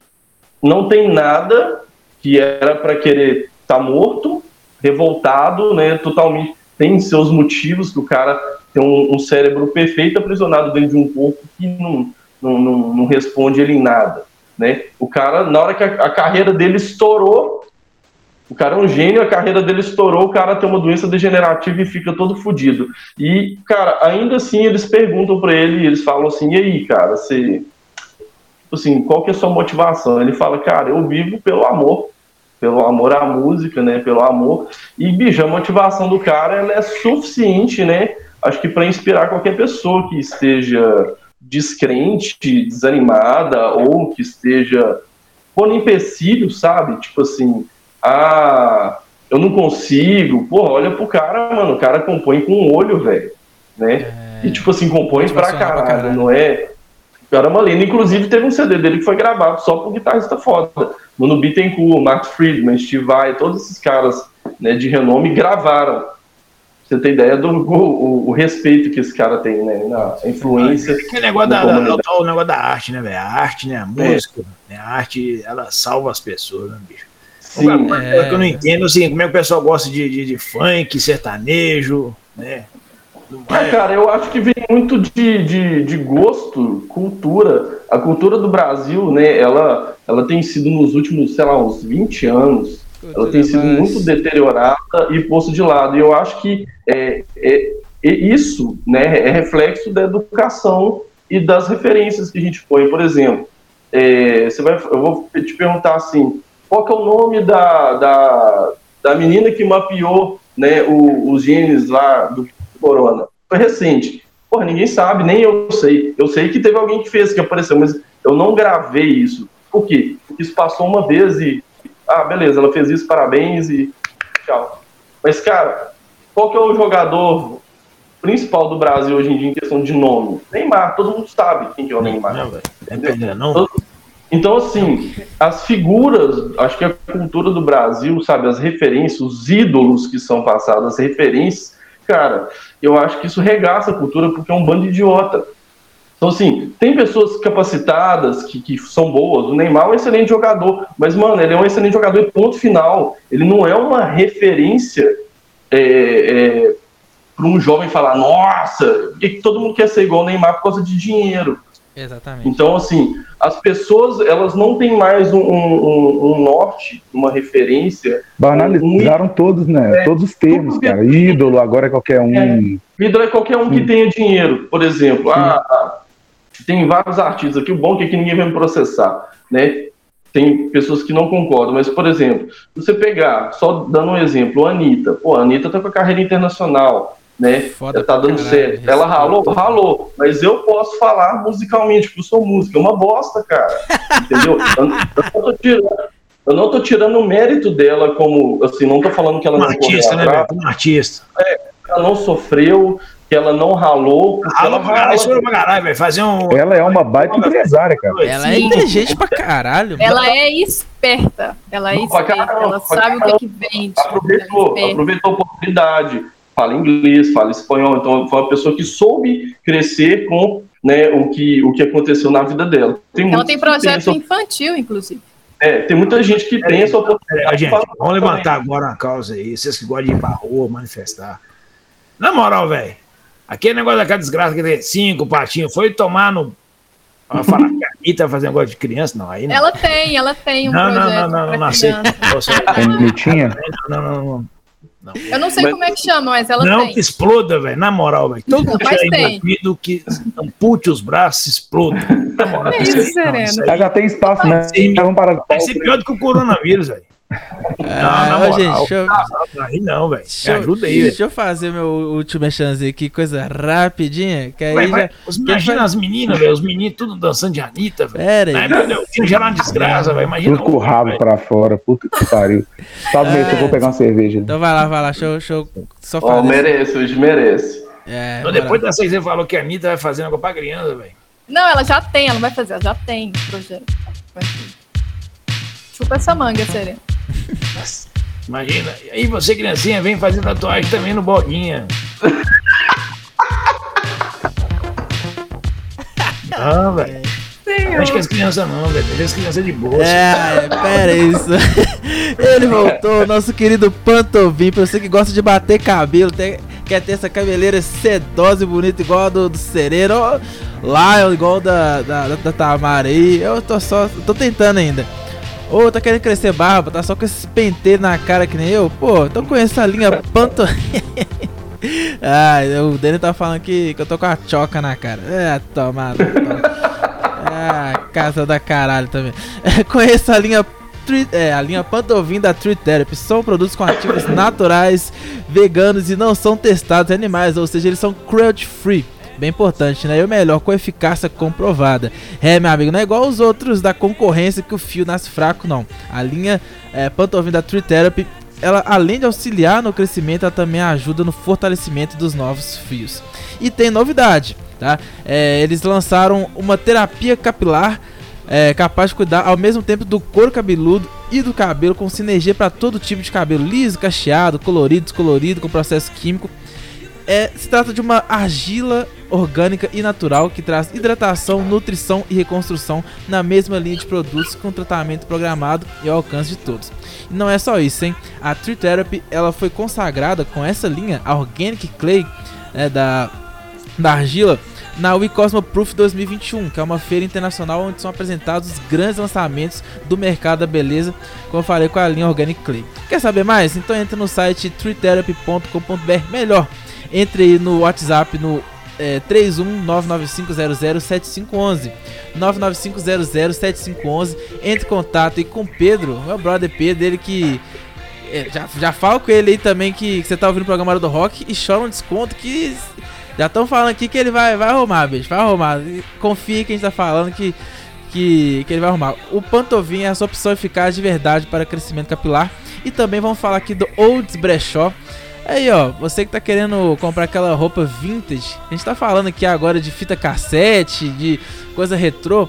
não tem nada, que era para querer estar tá morto, revoltado, né, totalmente, tem seus motivos, que o cara tem um, um cérebro perfeito aprisionado dentro de um corpo que não, não, não, não responde ele em nada, né, o cara, na hora que a, a carreira dele estourou, o cara é um gênio, a carreira dele estourou, o cara tem uma doença degenerativa e fica todo fodido, e, cara, ainda assim eles perguntam para ele, e eles falam assim, e aí, cara, você, assim, qual que é a sua motivação? Ele fala, cara, eu vivo pelo amor, pelo amor à música, né, pelo amor, e, bicho, a motivação do cara, ela é suficiente, né, acho que para inspirar qualquer pessoa que esteja descrente, desanimada, ou que esteja por empecilho, sabe, tipo assim, ah, eu não consigo, porra, olha pro cara, mano, o cara compõe com um olho, velho, né, é... e tipo assim, compõe pra caralho, pra caralho, não é... Cara, uma lenda. Inclusive, teve um C D dele que foi gravado só por guitarrista foda. Nuno Bittencourt, Mark Friedman, Steve Vai, todos esses caras, né, de renome gravaram. Pra você ter ideia do o, o respeito que esse cara tem, né? Na influência. Que negócio da, o negócio da arte, né, velho? A arte, né? A música, é, né? A arte, ela salva as pessoas, né, bicho? Sim. Uma coisa é... que eu não entendo, assim, como é que o pessoal gosta de, de, de funk, sertanejo, né? Ah, cara, eu acho que vem muito de, de, de gosto, cultura. A cultura do Brasil, né, ela, ela tem sido nos últimos, sei lá, uns vinte anos, cultura ela tem sido mais... muito deteriorada e posto de lado. E eu acho que é, é, é isso, né, é reflexo da educação e das referências que a gente põe. Por exemplo, é, você vai, eu vou te perguntar assim, qual que é o nome da, da, da menina que mapeou, né, o, os genes lá do Corona, foi recente, porra, ninguém sabe, nem eu sei, eu sei que teve alguém que fez, que apareceu, mas eu não gravei isso, por quê? Porque isso passou uma vez e, ah, beleza, ela fez isso, parabéns e tchau. Mas, cara, qual que é o jogador principal do Brasil hoje em dia em questão de nome? Neymar, todo mundo sabe quem que é o Neymar. Não, não, não, não. Então, assim, as figuras, acho que a cultura do Brasil, sabe, as referências, os ídolos que são passados, as referências, cara, eu acho que isso regaça a cultura porque é um bando de idiota. Então, assim, tem pessoas capacitadas que, que são boas, o Neymar é um excelente jogador, mas, mano, ele é um excelente jogador e ponto final. Ele não é uma referência é, é, para um jovem falar, nossa, porque todo mundo quer ser igual ao Neymar por causa de dinheiro. Exatamente. Então, assim, as pessoas, elas não têm mais um, um, um norte, uma referência. Banalizaram um... todos, né? É, todos os termos, cara. É... Ídolo, agora é qualquer um. É. Ídolo é qualquer um. Sim. Que tenha dinheiro, por exemplo. Ah, tem vários artistas aqui, o bom é que aqui ninguém vai me processar, né? Tem pessoas que não concordam, mas, por exemplo, você pegar, só dando um exemplo, a Anitta. Pô, a Anitta tá com a carreira internacional, né? Foda, ela tá dando caralho, certo. Ela ralou, ralou. Mas eu posso falar musicalmente, porque eu sou música. É uma bosta, cara. Entendeu? Eu não, eu, não tô tirando, eu não tô tirando o mérito dela como... Assim, não tô falando que ela um não... Artista, né, um artista, né? Um artista. Ela não sofreu, que que ela não ralou. Rala pra caralho, isso é uma caralho, velho. Fazer um. Ela é uma baita empresária, cara. Ela é inteligente pra caralho. Ela é esperta. Ela é esperta. Ela sabe o que é que vende. Aproveitou, aproveitou a oportunidade. Fala inglês, fala espanhol. Então, foi uma pessoa que soube crescer com, né, o que, o que aconteceu na vida dela. Tem ela tem projeto tem infantil, essa... inclusive. É, tem muita gente que é, tem essa oportunidade. É, gente, vamos também levantar agora uma causa aí. Vocês que gostam de ir pra rua, manifestar. Na moral, velho. Aquele negócio daquela desgraça que tem cinco patinhos, foi tomar no... Ela fala, Anitta fazer negócio de criança? Não, aí não. Ela tem, ela tem um não, projeto. Não, não, não, não aceito. Não, não, não, não. Não. Eu não sei mas, como é que chama, mas ela não tem. Não, que exploda, velho, na moral, velho. Todo mundo é envolvido que ampute os braços, exploda. Na moral, é isso, Serena. Aí já tem espaço, né? Vai ser pior do que o coronavírus, velho. Ah, não, não, gente, deixa eu... Aí não, velho. Ajuda aí, velho. Deixa eu fazer meu último chance aqui, coisa rapidinha. Que aí vai, vai. Já... Imagina as meninas, velho. Os meninos tudo dançando de Anitta, velho. Pera aí. Meu Deus, já era uma desgraça, velho. Imagina. Tudo com o rabo pra fora. Puta que pariu. Sabe mesmo que eu vou pegar uma cerveja. Então vai lá, vai lá. Deixa eu, deixa eu só fazer. Oh, mereço, hoje mereço. É, então, depois dessa vez você falou que a Anitta vai fazer negócio pra criança, velho. Não, ela já tem, ela vai fazer. Ela já tem o projeto. Vai fazer. Chupa essa manga, Serena. Imagina. E aí você, criancinha, vem fazer tatuagem também no Boguinha. Não, velho. Acho que as crianças não, velho. As crianças de bolsa. É, pera isso. Ele voltou, nosso querido Pantovim. Pra você que gosta de bater cabelo, tem... quer ter essa cabeleira sedosa e bonita igual a do, do Sereno, lá igual da, da, da, da Tamara aí. Eu tô só, tô tentando ainda. Ou tá querendo crescer barba, tá só com esses penteiros na cara que nem eu? Pô, então conheço a linha Panto... Ah, o Daniel tá falando que, que eu tô com a choca na cara. É, tomado. Ah, casa da caralho também. É, conheço a linha... É, a linha Pantovim da Tree Therapy. São produtos com ativos naturais, veganos e não são testados em animais. Ou seja, eles são cruelty free. Bem importante, né? E o melhor, com eficácia comprovada. É, meu amigo, não é igual aos outros da concorrência que o fio nasce fraco, não. A linha é, Pantovim da Tree Therapy, ela além de auxiliar no crescimento, ela também ajuda no fortalecimento dos novos fios. E tem novidade, tá? É, eles lançaram uma terapia capilar é, capaz de cuidar ao mesmo tempo do couro cabeludo e do cabelo, com sinergia para todo tipo de cabelo, liso, cacheado, colorido, descolorido, com processo químico. É, se trata de uma argila orgânica e natural que traz hidratação, nutrição e reconstrução na mesma linha de produtos, com tratamento programado e ao alcance de todos. E não é só isso, hein? A Tree Therapy, ela foi consagrada com essa linha, a Organic Clay, né, da, da argila, na WeCosmo Proof dois mil e vinte e um, que é uma feira internacional onde são apresentados os grandes lançamentos do mercado da beleza, como eu falei, com a linha Organic Clay. Quer saber mais? Então entra no site tree therapy ponto com ponto b r, melhor, entre aí no WhatsApp no é, três um nove nove cinco zero zero sete cinco um um, nove nove cinco zero zero sete cinco um um, entre em contato aí com o Pedro, meu brother Pedro, ele que é, já, já fala com ele aí também que, que você tá ouvindo o programa do Rock e chora um desconto que já estão falando aqui que ele vai, vai arrumar, bicho, vai arrumar, confia que a gente tá falando que, que, que ele vai arrumar. O Pantovim é a sua opção eficaz de verdade para crescimento capilar. E também vamos falar aqui do Olds Brechó. Aí ó, você que tá querendo comprar aquela roupa vintage, a gente tá falando aqui agora de fita cassete, de coisa retrô,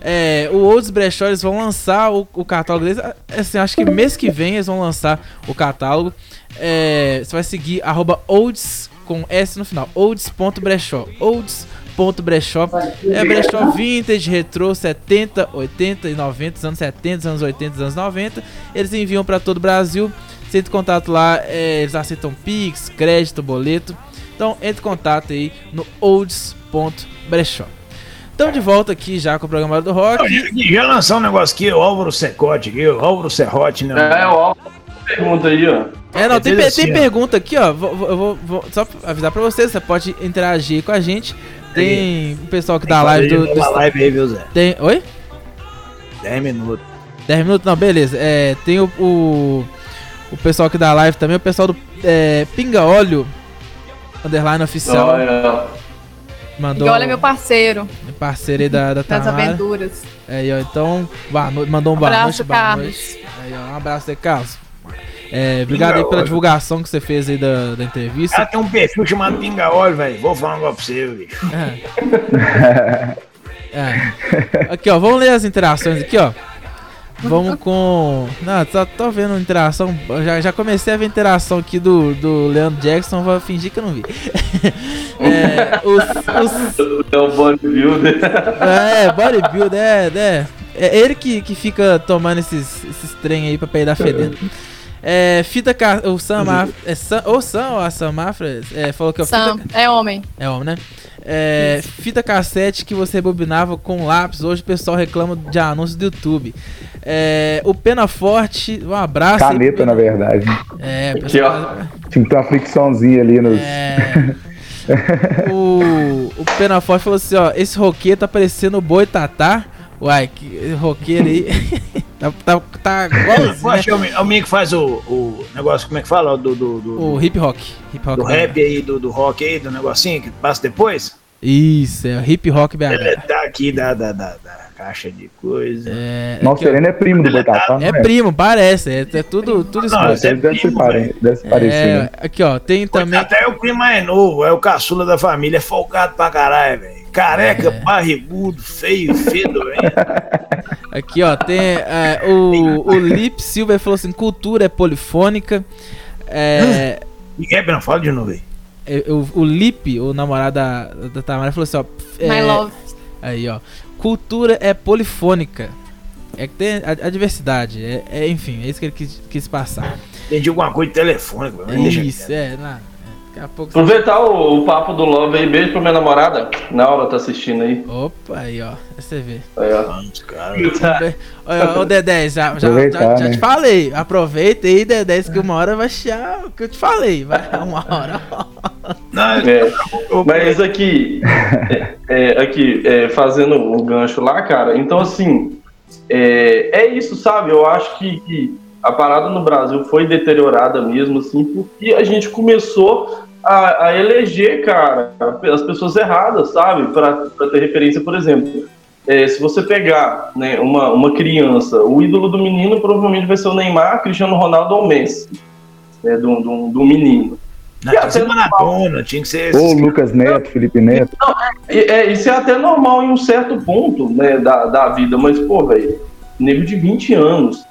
é, o Olds Brechó, eles vão lançar o, o catálogo deles, assim, acho que mês que vem eles vão lançar o catálogo, é, você vai seguir arroba Olds, com S no final, olds.brechó, olds.brechó, é brechó vintage, retrô, setenta, oitenta e noventa, dos anos setenta, dos anos oitenta, dos anos noventa, eles enviam pra todo o Brasil. Entre em contato lá, é, eles aceitam Pix, crédito, boleto. Então entre em contato aí no olds.brechó. Estamos de volta aqui já com o programa do Rock. Já, já lançou um negócio aqui, o Álvaro Secote aqui, o Álvaro Serrote, né? É, o Álvaro pergunta aí, ó. É, não, tem, assim, tem pergunta aqui, ó. Vou, vou, vou só avisar pra vocês, você pode interagir com a gente. Tem o pessoal que dá live do. do... live aí, viu, Zé? Tem. Oi? dez minutos. dez minutos, não, beleza. É, tem o. o... O pessoal aqui da live também, o pessoal do é, Pinga Óleo, underline oficial. Oh, yeah. Mandou. Pinga Óleo é meu parceiro. Meu parceiro aí da, da Tamara. Das aventuras. Aí, ó, então, boa noite, mandou um, um abraço, boa noite, boa noite. Aí, ó, um abraço aí, Carlos. É, obrigado aí pela divulgação que você fez aí da, da entrevista. Ela tem um perfil chamado Pinga Óleo, velho. Vou falar um negócio pra você, bicho. É. É. Aqui, ó, vamos ler as interações aqui, ó. Vamos com... Não, tô, tô vendo interação. Já, já comecei a ver interação aqui do, do Leandro Jackson. Vou fingir que eu não vi. É, os, os... é o bodybuilder. É, bodybuilder. É, é. É ele que, que fica tomando esses, esses trem aí pra peidar fedendo. É, fita ca... O Sam Mafra... É Sam... Ou Sam ou a Sam Mafra? É, falou que é o Sam. Fita... É homem. É homem, né? É, fita cassete que você rebobinava com lápis. Hoje o pessoal reclama de anúncios do YouTube. É, o Pena Forte, um abraço. Caneta, aí, na verdade. É, o pessoal... Tinha que ter uma fricçãozinha ali nos... É... o, o Pena Forte falou assim, ó. Esse roqueiro tá parecendo o Boi Tatá. Uai, que roqueiro aí. tá, tá, tá igualzinho, né? É o menino que faz o, o negócio, como é que fala? Do, do, do, o hip rock. Hip rock do B H. Rap aí, do, do rock aí, do negocinho que passa depois. Isso, é o hip rock B H. Ele tá aqui da, da, da, da caixa de coisa. É, nossa, o Sereno é primo do Boitatá. É, é primo, parece. É, é tudo, tudo isso. Deve ser parecido. Aqui, ó, tem também. Até o primo é novo, é o caçula da família, é folgado pra caralho, velho. Careca, é. Barrigudo, feio, fedo, velho. Aqui, ó, tem é, o, o Lip Silver falou assim, cultura é polifônica. É, é não, fala de novo aí. É, o, o Lip, o namorado da, da Tamara, falou assim, ó. É, My love. Aí, ó. Cultura é polifônica. É que tem a, a diversidade. É, é, enfim, é isso que ele quis, quis passar. Entendi alguma coisa de telefônica. É isso, é, nada. Aproveitar você... o, o papo do Love aí, beijo pra minha namorada, Naura tá assistindo aí. Opa, aí ó, você vê. Aí ó. Ô Dedé, já, já, já, já te falei, aproveita aí Dedé, que uma hora vai chiar o que eu te falei, vai uma hora. Não, é, mas aqui, é, é, aqui é, fazendo o um gancho lá, cara, então assim, é, é isso, sabe, eu acho que... que a parada no Brasil foi deteriorada mesmo, assim, porque a gente começou a, a eleger, cara, as pessoas erradas, sabe? Para ter referência, por exemplo, é, se você pegar, né, uma, uma criança, o ídolo do menino provavelmente vai ser o Neymar, Cristiano Ronaldo ou Messi, né, do, do, do menino. Não, tinha, até Maradona, tinha que ser ou Lucas Neto, Felipe Neto. Não, é, é, isso é até normal em um certo ponto, né, da, da vida, mas, pô, velho, nego de vinte anos...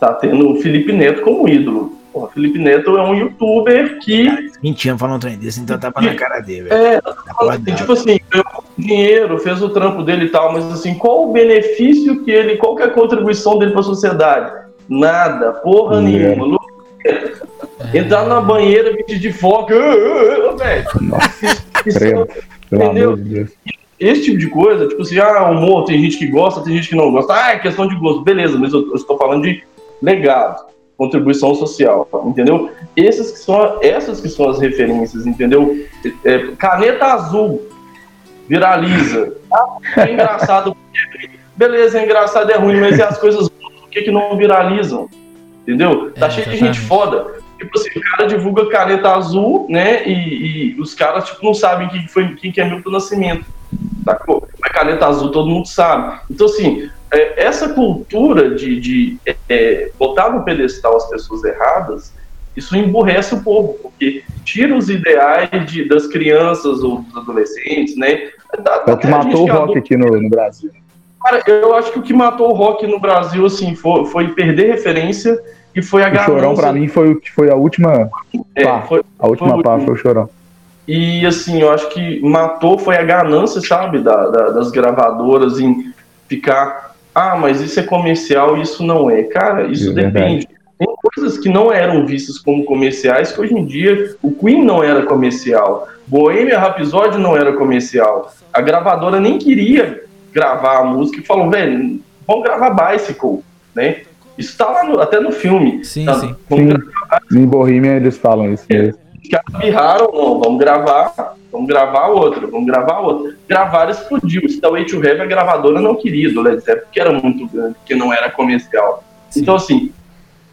tá tendo o Felipe Neto como ídolo. O Felipe Neto é um youtuber que... vinte anos falando um trem desse, então tá pra na cara dele. Velho. É, tá assim, tipo assim, ganhou dinheiro, fez o trampo dele e tal, mas assim, qual o benefício que ele, qual que é a contribuição dele pra sociedade? Nada, porra é. nenhuma. É. Entrar na banheira, vestir de foca, velho. Nossa, entendeu? Esse tipo de coisa, tipo assim, ah, humor, tem gente que gosta, tem gente que não gosta. Ah, é questão de gosto, beleza, mas eu, eu estou falando de legado, contribuição social, entendeu? Essas que são, essas que são as referências, entendeu? É, caneta azul, viraliza. Ah, é engraçado. Beleza, é engraçado, é ruim, mas e as coisas boas, por que, que não viralizam? Entendeu? Tá é, cheio de gente foda. Tipo assim, o cara divulga caneta azul, né? E, e os caras tipo, não sabem quem, foi, quem que é Milton Nascimento. Sacou? Mas caneta azul todo mundo sabe. Então, assim, é, essa cultura de, de é, botar no pedestal as pessoas erradas, isso emburrece o povo, porque tira os ideais de, das crianças ou dos adolescentes, né? Da, é o que matou o rock adulto, aqui no, no Brasil. Cara, eu acho que o que matou o rock no Brasil, assim, foi, foi perder referência e foi a ganância. O Chorão, pra mim, foi, foi a última é, pá. Foi, a última foi pá foi o Chorão. E, assim, eu acho que matou foi a ganância, sabe, da, da, das gravadoras em ficar... Ah, mas isso é comercial, isso não é. Cara, isso é depende. Verdade. Tem coisas que não eram vistas como comerciais, que hoje em dia o Queen não era comercial. Bohemian Rhapsody não era comercial. A gravadora nem queria gravar a música e falou, velho, vamos gravar Bicycle, né? Isso tá lá no, até no filme. Sim, tá, sim. Vamos sim. Gravar. Em Bohemian eles falam isso mesmo. É. Birraram, não, vamos gravar, vamos gravar outra, vamos gravar outra. Gravar explodiu. Starway to Heaven, a gravadora não queria do Led Zeppelin, porque era muito grande, porque não era comercial. Sim. Então, assim,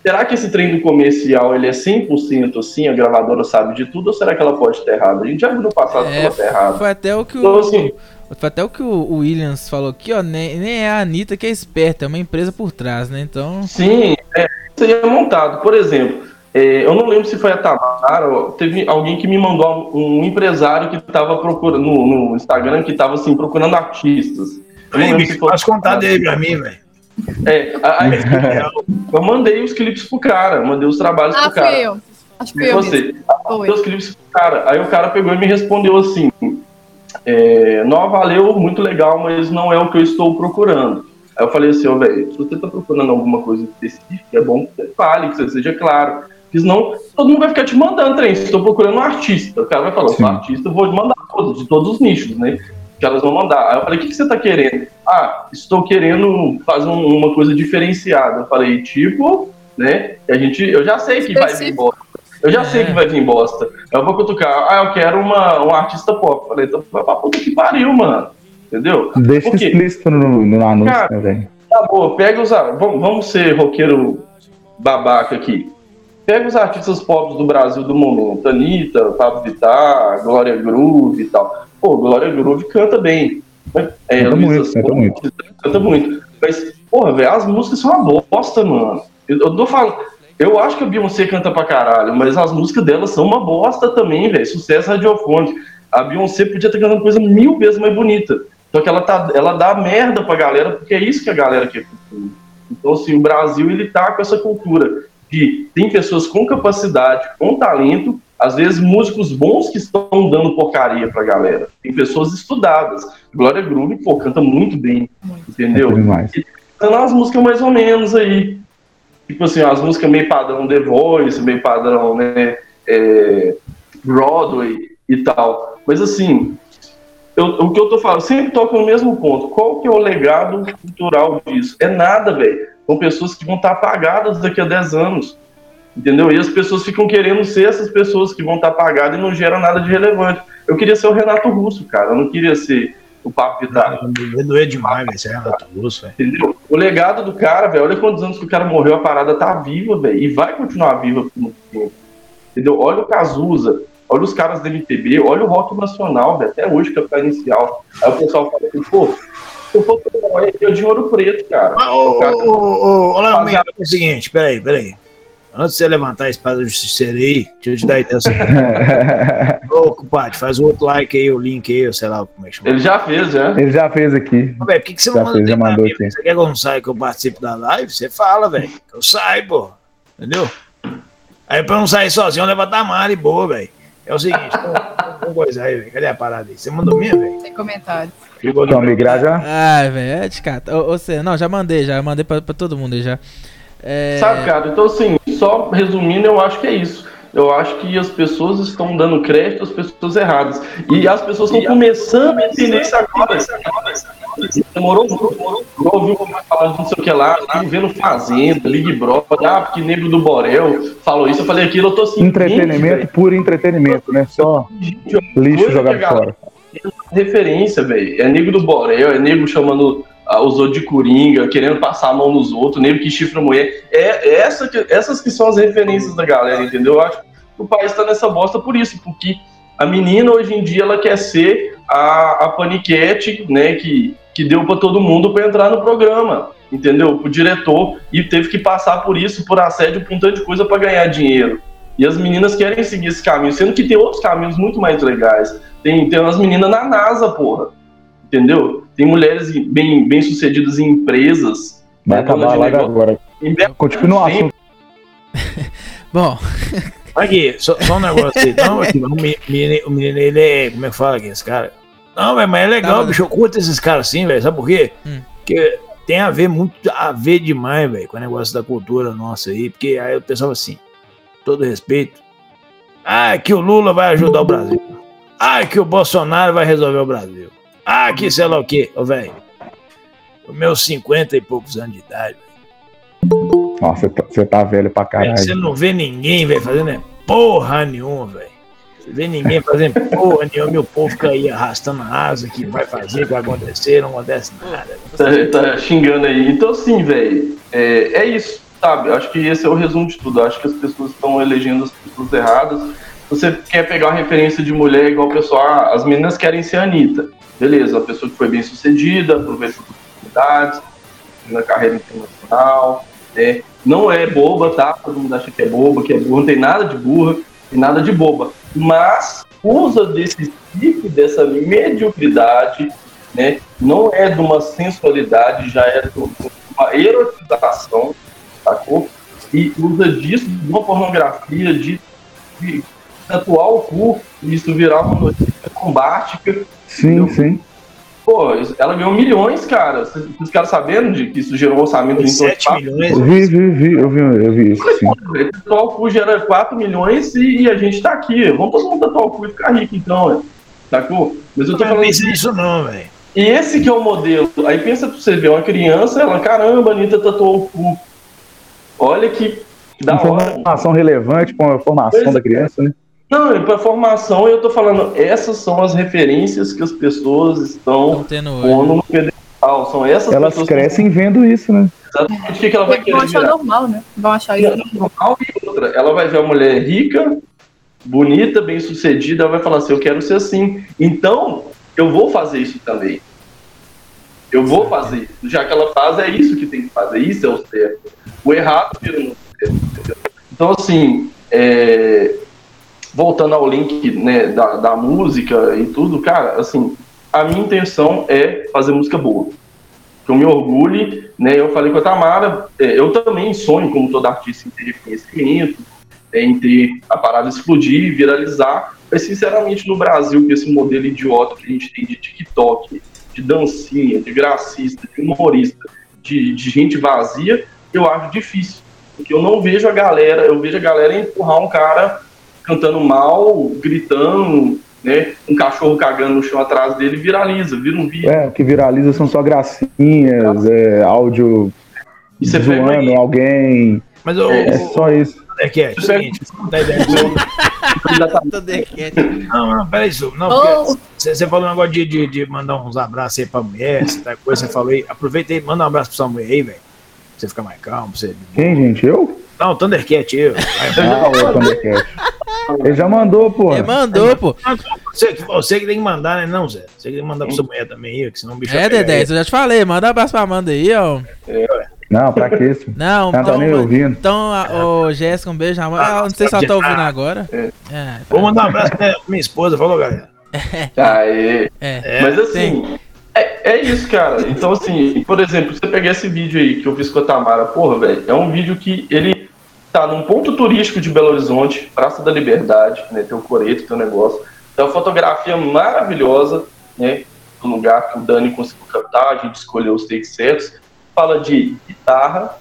será que esse trem do comercial ele é cem por cento assim, a gravadora sabe de tudo, ou será que ela pode estar errada? A gente já viu no passado é, que ela tá errada. Foi até o que o. Então, assim, foi até o que o Williams falou aqui, ó, nem, nem é a Anitta que é esperta, é uma empresa por trás, né? Então. Sim, é. seria montado. Por exemplo, é, eu não lembro se foi a Tamara, teve alguém que me mandou um empresário que estava procurando no, no Instagram, que estava assim, procurando artistas. Faz contar dele pra mim, velho. É, aí, eu mandei os clipes pro cara, mandei os trabalhos ah, pro cara. Fui eu. Acho que foi eu. Você. Mandei os clipes pro cara. Aí o cara pegou e me respondeu assim: é, não, valeu, muito legal, mas não é o que eu estou procurando. Aí eu falei assim, ó, oh, velho, se você tá procurando alguma coisa específica, é bom que você fale, que você seja claro. Porque senão todo mundo vai ficar te mandando trem. Se estou procurando um artista, o cara vai falar, sou artista, eu vou te mandar todos, de todos os nichos, né? Que elas vão mandar. Aí eu falei, o que, que você tá querendo? Ah, estou querendo fazer um, uma coisa diferenciada. Eu falei, tipo, né? A gente, eu já sei que vai vir bosta. Eu já é. sei que vai vir bosta. Eu vou cutucar. Ah, eu quero uma, uma artista pop. Eu falei, então vai pra puta que pariu, mano. Entendeu? Deixa explícito no, no anúncio, cara, né, velho? Tá bom, pega os... Vamos, vamos ser roqueiro babaca aqui. Pega os artistas pop do Brasil do momento. Anitta, Pablo Vittar, Glória Groove e tal. Pô, Glória Groove canta bem. Né? É, canta muito, canta muito. Canta muito. Mas, porra, velho, as músicas são uma bosta, mano. Eu, eu tô falando... Eu acho que a Beyoncé canta pra caralho, mas as músicas dela são uma bosta também, velho. Sucesso radiofônico. A Beyoncé podia estar cantando coisa mil vezes mais bonita. Só que ela, tá, ela dá merda pra galera, porque é isso que a galera quer. Então, assim, o Brasil, ele tá com essa cultura de tem pessoas com capacidade, com talento, às vezes músicos bons que estão dando porcaria pra galera. Tem pessoas estudadas. Glória Groove, pô, canta muito bem, entendeu? É e cantando as músicas mais ou menos aí. Tipo assim, as músicas meio padrão The Voice, meio padrão, né, é, Broadway e tal. Mas assim, eu, o que eu tô falando, eu sempre toco no mesmo ponto. Qual que é o legado cultural disso? É nada, velho. São pessoas que vão estar apagadas daqui a dez anos. Entendeu? E as pessoas ficam querendo ser essas pessoas que vão estar apagadas e não geram nada de relevante. Eu queria ser o Renato Russo, cara. Eu não queria ser o Papo Vittar. Doeu demais, velho. Esse é Renato Russo, velho. Entendeu? O legado do cara, velho. Olha quantos anos que o cara morreu, a parada tá viva, velho. E vai continuar viva por muito tempo. Entendeu? Olha o Cazuza. Olha os caras da M P B. Olha o rock nacional, velho. Até hoje, Capital Inicial. Aí o pessoal fala assim, pô, eu vou pegar eu de ouro preto, cara. Ô, ô, ô, olha, é o seguinte, peraí, peraí. Antes de você levantar a espada do justiceiro aí, deixa eu te dar ideia. Ô, compadre, faz o outro like aí, o link aí, sei lá como é que chama. Ele já fez, né? Ele já fez aqui. Ô, velho, por que, que você já não manda fez, já mandou aqui. Você quer que eu não saiba que eu participo da live? Você fala, velho. Eu saio, pô. Entendeu? Aí pra eu não sair sozinho, eu levantar a mara e boa, velho. É o seguinte, vamos coisa aí, velho. Cadê a parada aí? Você mandou mesmo, velho? Tem comentário. Chegou no migrar já? Ai, velho, é de cara. Ou seja, não, já mandei, já. Mandei pra, pra todo mundo aí já. É... Sabe, cara? Então, assim, só resumindo, eu acho que é isso. Eu acho que as pessoas estão dando crédito às pessoas erradas. E as pessoas estão começando a entender isso agora. Demorou muito. Eu ouvi o cara falando não sei o que lá, vendo Fazenda, Big Brother, ah, porque Negro do Borel falou isso. Eu falei aquilo, eu tô assim. Entretenimento, gente, puro entretenimento, né? Só gente, lixo jogado fora. Referência, velho. É Negro do Borel, é Negro chamando. Usou de coringa, querendo passar a mão nos outros, negro que chifra mulher. É, é essa que, essas que são as referências da galera, entendeu? Eu acho que o país tá nessa bosta por isso, porque a menina hoje em dia ela quer ser a, a paniquete, né, que, que deu pra todo mundo pra entrar no programa, entendeu? O diretor, e teve que passar por isso, por assédio, por um tanto de coisa pra ganhar dinheiro. E as meninas querem seguir esse caminho, sendo que tem outros caminhos muito mais legais. Tem, tem umas meninas na NASA, porra. Entendeu? Tem mulheres bem, bem sucedidas em empresas. Vai acabar lá agora. Continua o assunto. Bom. Aqui, só, só um negócio aí. Não, aqui, o, menino, o menino, ele é. Como é que fala aqui, esse cara? Não, véio, mas é legal, tá, bicho. Eu curto esses caras assim, velho. Sabe por quê? Hum. Porque tem a ver, muito a ver demais, velho, com o negócio da cultura nossa aí. Porque aí eu pensava assim, todo respeito. Ah, que o Lula vai ajudar o Brasil. Ah, que o Bolsonaro vai resolver o Brasil. Ah, que sei lá o quê, ô, velho. Os meus cinquenta e poucos anos de idade, velho. Nossa, você tá velho pra caralho. Você não vê ninguém, velho, fazendo porra nenhuma, velho. Você vê ninguém fazendo porra nenhuma. Meu povo fica aí arrastando a asa, que vai fazer, que vai acontecer, não acontece nada. Véio. Tá, tá xingando aí. Então, sim, velho, é, é isso, sabe? Acho que esse é o resumo de tudo. Acho que as pessoas estão elegendo as pessoas erradas. Você quer pegar uma referência de mulher igual o pessoal, ah, as meninas querem ser a Anitta. Beleza, a pessoa que foi bem sucedida, aproveitou as oportunidades, na carreira internacional, né? não é boba, tá? Todo mundo acha que é boba, que é burra, não tem nada de burra, não tem nada de boba, mas usa desse tipo, dessa mediocridade, né? Não é de uma sensualidade, já é de uma erotização, sacou? E usa disso de uma pornografia, de, de tatuar o cu, e isso virar uma notícia combática. Sim, então, sim. Pô, ela ganhou milhões, cara. Vocês ficaram sabendo de que isso gerou um orçamento de sete milhões? Eu vi, vi, vi, eu vi, eu vi isso. Sim. O tatuar o cu gera quatro milhões e, e a gente tá aqui. Vamos todo mundo tatuar o cu e ficar rico, então, né? Sacou? Mas eu tô não falando. Não pensa nisso, não, velho. E esse que é o modelo. Aí pensa pra você ver, uma criança, ela, caramba, a Anitta tatuou o cu. Olha que da hora. Informação relevante com a formação pois da criança, né? Não, para formação eu tô falando, essas são as referências que as pessoas estão pondo no pedestal. São essas elas pessoas crescem que... vendo isso, né? Exatamente. O que, que ela vai querer? Vão achar normal, né? Vão achar isso normal. E outra, ela vai ver uma mulher rica, bonita, bem sucedida, ela vai falar assim, eu quero ser assim. Então, eu vou fazer isso também. Eu vou fazer isso. Já que ela faz, é isso que tem que fazer. Isso é o certo. O errado vira no certo. Então, assim, é... voltando ao link, né, da, da música e tudo, cara, assim, a minha intenção é fazer música boa. Que eu me orgulhe, né, eu falei com a Tamara, é, eu também sonho, como toda artista, em ter reconhecimento, é, em ter a parada explodir, viralizar, mas sinceramente no Brasil, com esse modelo idiota que a gente tem de TikTok, de dancinha, de gracista, de humorista, de, de gente vazia, eu acho difícil. Porque eu não vejo a galera, eu vejo a galera empurrar um cara cantando mal, gritando, né? Um cachorro cagando no chão atrás dele viraliza, vira um vídeo. É, o que viraliza são só gracinhas, é, áudio e você zoando pega aí alguém. Mas eu, é, é só isso. É que é, é o seguinte, não, não, peraí, isso. Não, você, você falou um negócio de, de, de mandar uns abraços aí pra mulher, essa coisa, você falou aí, aproveita aí, manda um abraço pra sua mulher aí, velho. Você fica mais calmo, você... Quem, gente? Eu? Não, o Thundercat, eu. Ah, o Thundercat. Ele já mandou, pô. Ele mandou, pô. Você, você que tem que mandar, né? Não, Zé. Você que tem que mandar pra sua mulher também, aí, que senão o bicho... É, Dedé, eu já te falei. Manda um abraço pra Amanda aí, ó. É, não, pra que isso? Não, não tá nem ouvindo. Então, ô, Jéssica, um beijo. Amanda. Ah, não sei se ela tá ouvindo agora. É. É, vou mandar um abraço pra minha esposa. Falou, galera. Aê. É. Mas assim... Sim. É, é isso, cara. Então, assim, por exemplo, você pegar esse vídeo aí que eu fiz com a Tamara, porra, velho, é um vídeo que ele tá num ponto turístico de Belo Horizonte, Praça da Liberdade, né, tem o coreto, tem o negócio, tem uma fotografia maravilhosa, né, do lugar que o Dani conseguiu captar, a gente escolheu os takes certos, fala de guitarra,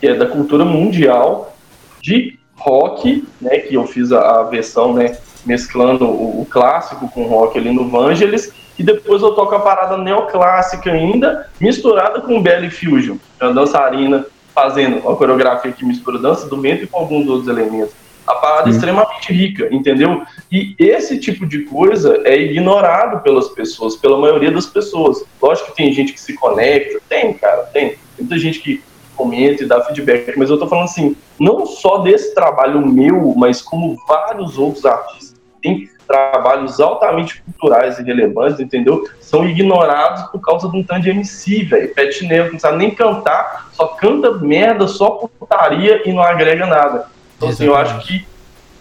que é da cultura mundial, de rock, né, que eu fiz a, a versão, né, mesclando o, o clássico com o rock ali no Vangelis, e depois eu toco a parada neoclássica ainda, misturada com belly fusion, a dançarina fazendo uma coreografia que mistura dança do vento e com alguns outros elementos. A parada é extremamente rica, entendeu? E esse tipo de coisa é ignorado pelas pessoas, pela maioria das pessoas. Lógico que tem gente que se conecta, tem, cara, tem. Tem muita gente que comenta e dá feedback, mas eu tô falando assim, não só desse trabalho meu, mas como vários outros artistas tem trabalhos altamente culturais e relevantes, entendeu? São ignorados por causa de um tanto de M C, velho. Pet Neves não sabe nem cantar, só canta merda, só putaria e não agrega nada. Então, assim, eu acho que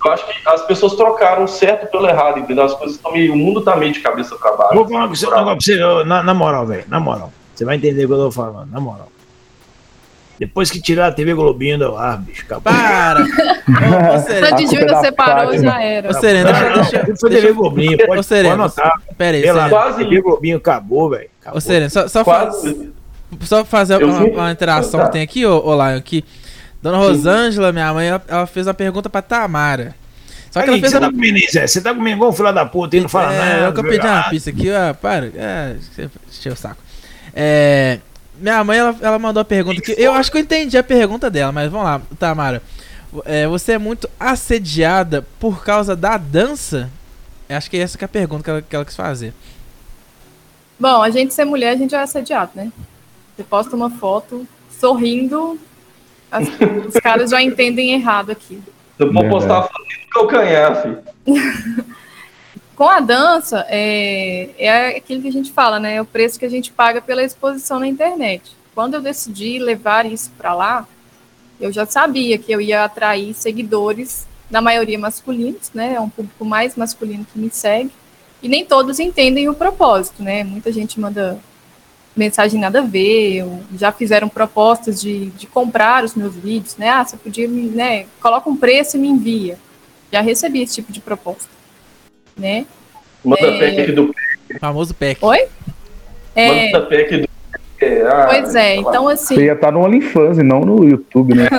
eu acho que as pessoas trocaram o certo pelo errado, entendeu? As coisas estão meio... O mundo tá meio de cabeça pra baixo. Vou falar com você, pra você na, na moral, velho, na moral. Você vai entender o que eu tô falando, na moral. Depois que tirar a T V Globinho do ar, bicho, acabou. Para! Só de Júnior separou, já era. Ô, Serena, deixa, não, deixa, deixa, foi T V Globinho, pode, pode anotar. Pera aí, Serena. Quase T V Globinho acabou, velho. Ô, Serena, só, só, faz, só fazer uma, uma interação que tem aqui, ô, ô Lion, que Dona Rosângela, minha mãe, ela, ela fez uma pergunta pra Tamara. Só que aí, ela fez você, uma... tá comigo, você tá comigo igual um filho da puta, ele não fala é, nada. Eu que eu pedi uma pista aqui, ó, para. É, encheu o saco. É... Minha mãe, ela, ela mandou a pergunta que eu acho que eu entendi a pergunta dela, mas vamos lá, Tamara. É, você é muito assediada por causa da dança? Acho que essa que é a pergunta que ela, que ela quis fazer. Bom, a gente ser mulher, a gente é assediado, né? Você posta uma foto sorrindo, as, os caras já entendem errado aqui. Eu vou postar a foto do calcanhar, filho. Com a dança, é, é aquilo que a gente fala, né? É o preço que a gente paga pela exposição na internet. Quando eu decidi levar isso para lá, eu já sabia que eu ia atrair seguidores, na maioria masculinos, né? É um público mais masculino que me segue, e nem todos entendem o propósito, né? Muita gente manda mensagem nada a ver, ou já fizeram propostas de, de comprar os meus vídeos, né? Ah, você podia me, né? Coloca um preço e me envia. Já recebi esse tipo de proposta, né? Manda é... pack do pack. Famoso pack. Oi? É... Manda pack do é, ah, pois é, então assim... Você ia estar no OnlyFans e não no YouTube, né?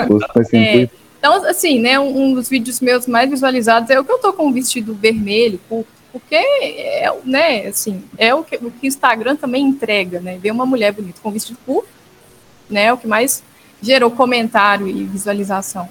É. Então, assim, né, um dos vídeos meus mais visualizados é o que eu tô com um vestido vermelho, curto, porque é, né, assim, é o que o que Instagram também entrega, né? Ver uma mulher bonita com um vestido curto, né? O que mais gerou comentário e visualização.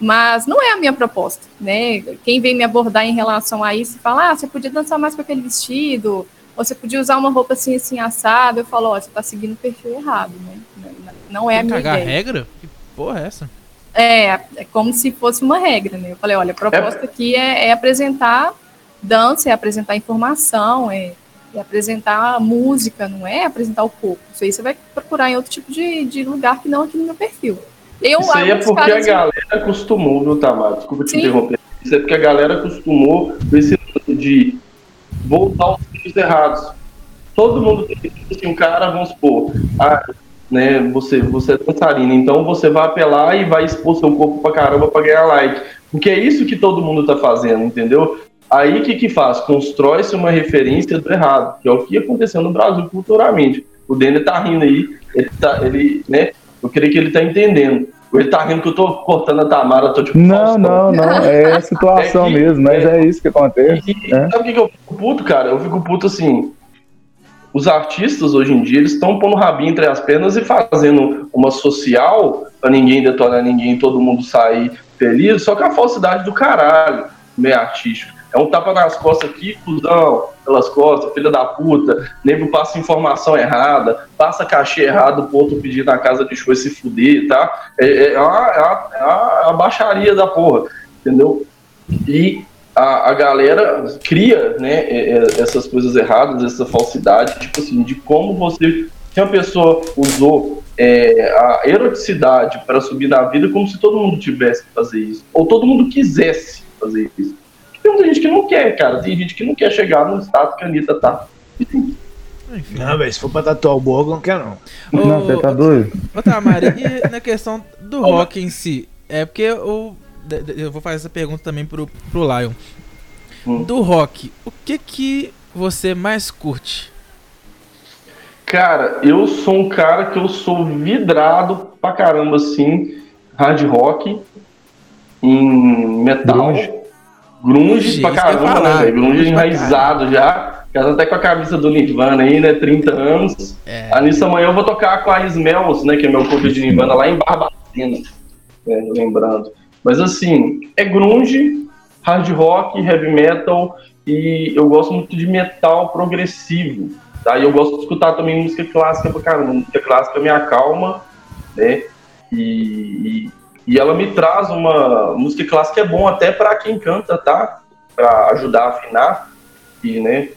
Mas não é a minha proposta, né? Quem vem me abordar em relação a isso fala, ah, você podia dançar mais com aquele vestido, ou você podia usar uma roupa assim, assim, assada. Eu falo, ó, oh, você tá seguindo o perfil errado, né? Não é a minha ideia. Cagar regra? Que porra é essa? É, é como se fosse uma regra, né? Eu falei, olha, a proposta é. aqui é, é apresentar dança, é apresentar informação, é, é apresentar música, não é apresentar o corpo. Isso aí você vai procurar em outro tipo de, de lugar que não aqui no meu perfil. Eu, isso aí é porque a galera de... acostumou, viu, Tamara? Desculpa te Sim. interromper. Isso é porque a galera acostumou com esse lance de voltar os vídeos errados. Todo mundo tem assim, um cara, vamos supor, ah, né, você, você é dançarina, então você vai apelar e vai expor seu corpo pra caramba pra ganhar like. Porque é isso que todo mundo tá fazendo, entendeu? Aí o que que faz? Constrói-se uma referência do errado, que é o que aconteceu no Brasil culturalmente. O Denner tá rindo aí, ele tá, ele, né, eu creio que ele tá entendendo. Ele tá rindo que eu tô cortando a Tamara, tô tipo... Não, não, não, é a situação é que, mesmo, mas é, é isso que acontece. E, é. Sabe o que eu fico puto, cara? Eu fico puto assim... Os artistas, hoje em dia, eles estão pondo o rabinho entre as pernas e fazendo uma social pra ninguém detonar ninguém, todo mundo sair feliz, só que a falsidade do caralho, meio artístico. É um tapa nas costas aqui, fusão, pelas costas, filha da puta, nego passa informação errada, passa cachê errado, ponto pedir na casa de show e se fuder, tá? É, é, uma, é, uma, é uma baixaria da porra, entendeu? E... A, a galera cria, né, essas coisas erradas, essa falsidade, tipo assim, de como você... Se uma pessoa usou é, a eroticidade para subir na vida, como se todo mundo tivesse que fazer isso, ou todo mundo quisesse fazer isso. Tem muita gente que não quer, cara, tem gente que não quer chegar no status que a Anitta tá. Enfim. Não, velho, se for pra tatuar o Borgo, não quer não. Ô, não, você tá doido? Ô, Tamara, e na questão do rock em si, é porque o... Eu vou fazer essa pergunta também pro, pro Lion. Hum. Do rock, o que que você mais curte? Cara, eu sou um cara que eu sou vidrado pra caramba, assim, hard rock, em metal, grunge, grunge pra caramba, né, velho? Grunge enraizado já, até com a camisa do Nirvana aí, né, trinta anos. É. Aí nisso amanhã eu vou tocar com a Smells, né, que é meu cover de Nirvana, lá em Barbacena, né, lembrando. Mas assim, é grunge, hard rock, heavy metal, e eu gosto muito de metal progressivo, tá? E eu gosto de escutar também música clássica pra caramba. Música clássica me acalma, né? E, e, e ela me traz uma... Música clássica é bom até pra quem canta, tá? Pra ajudar a afinar, e, né?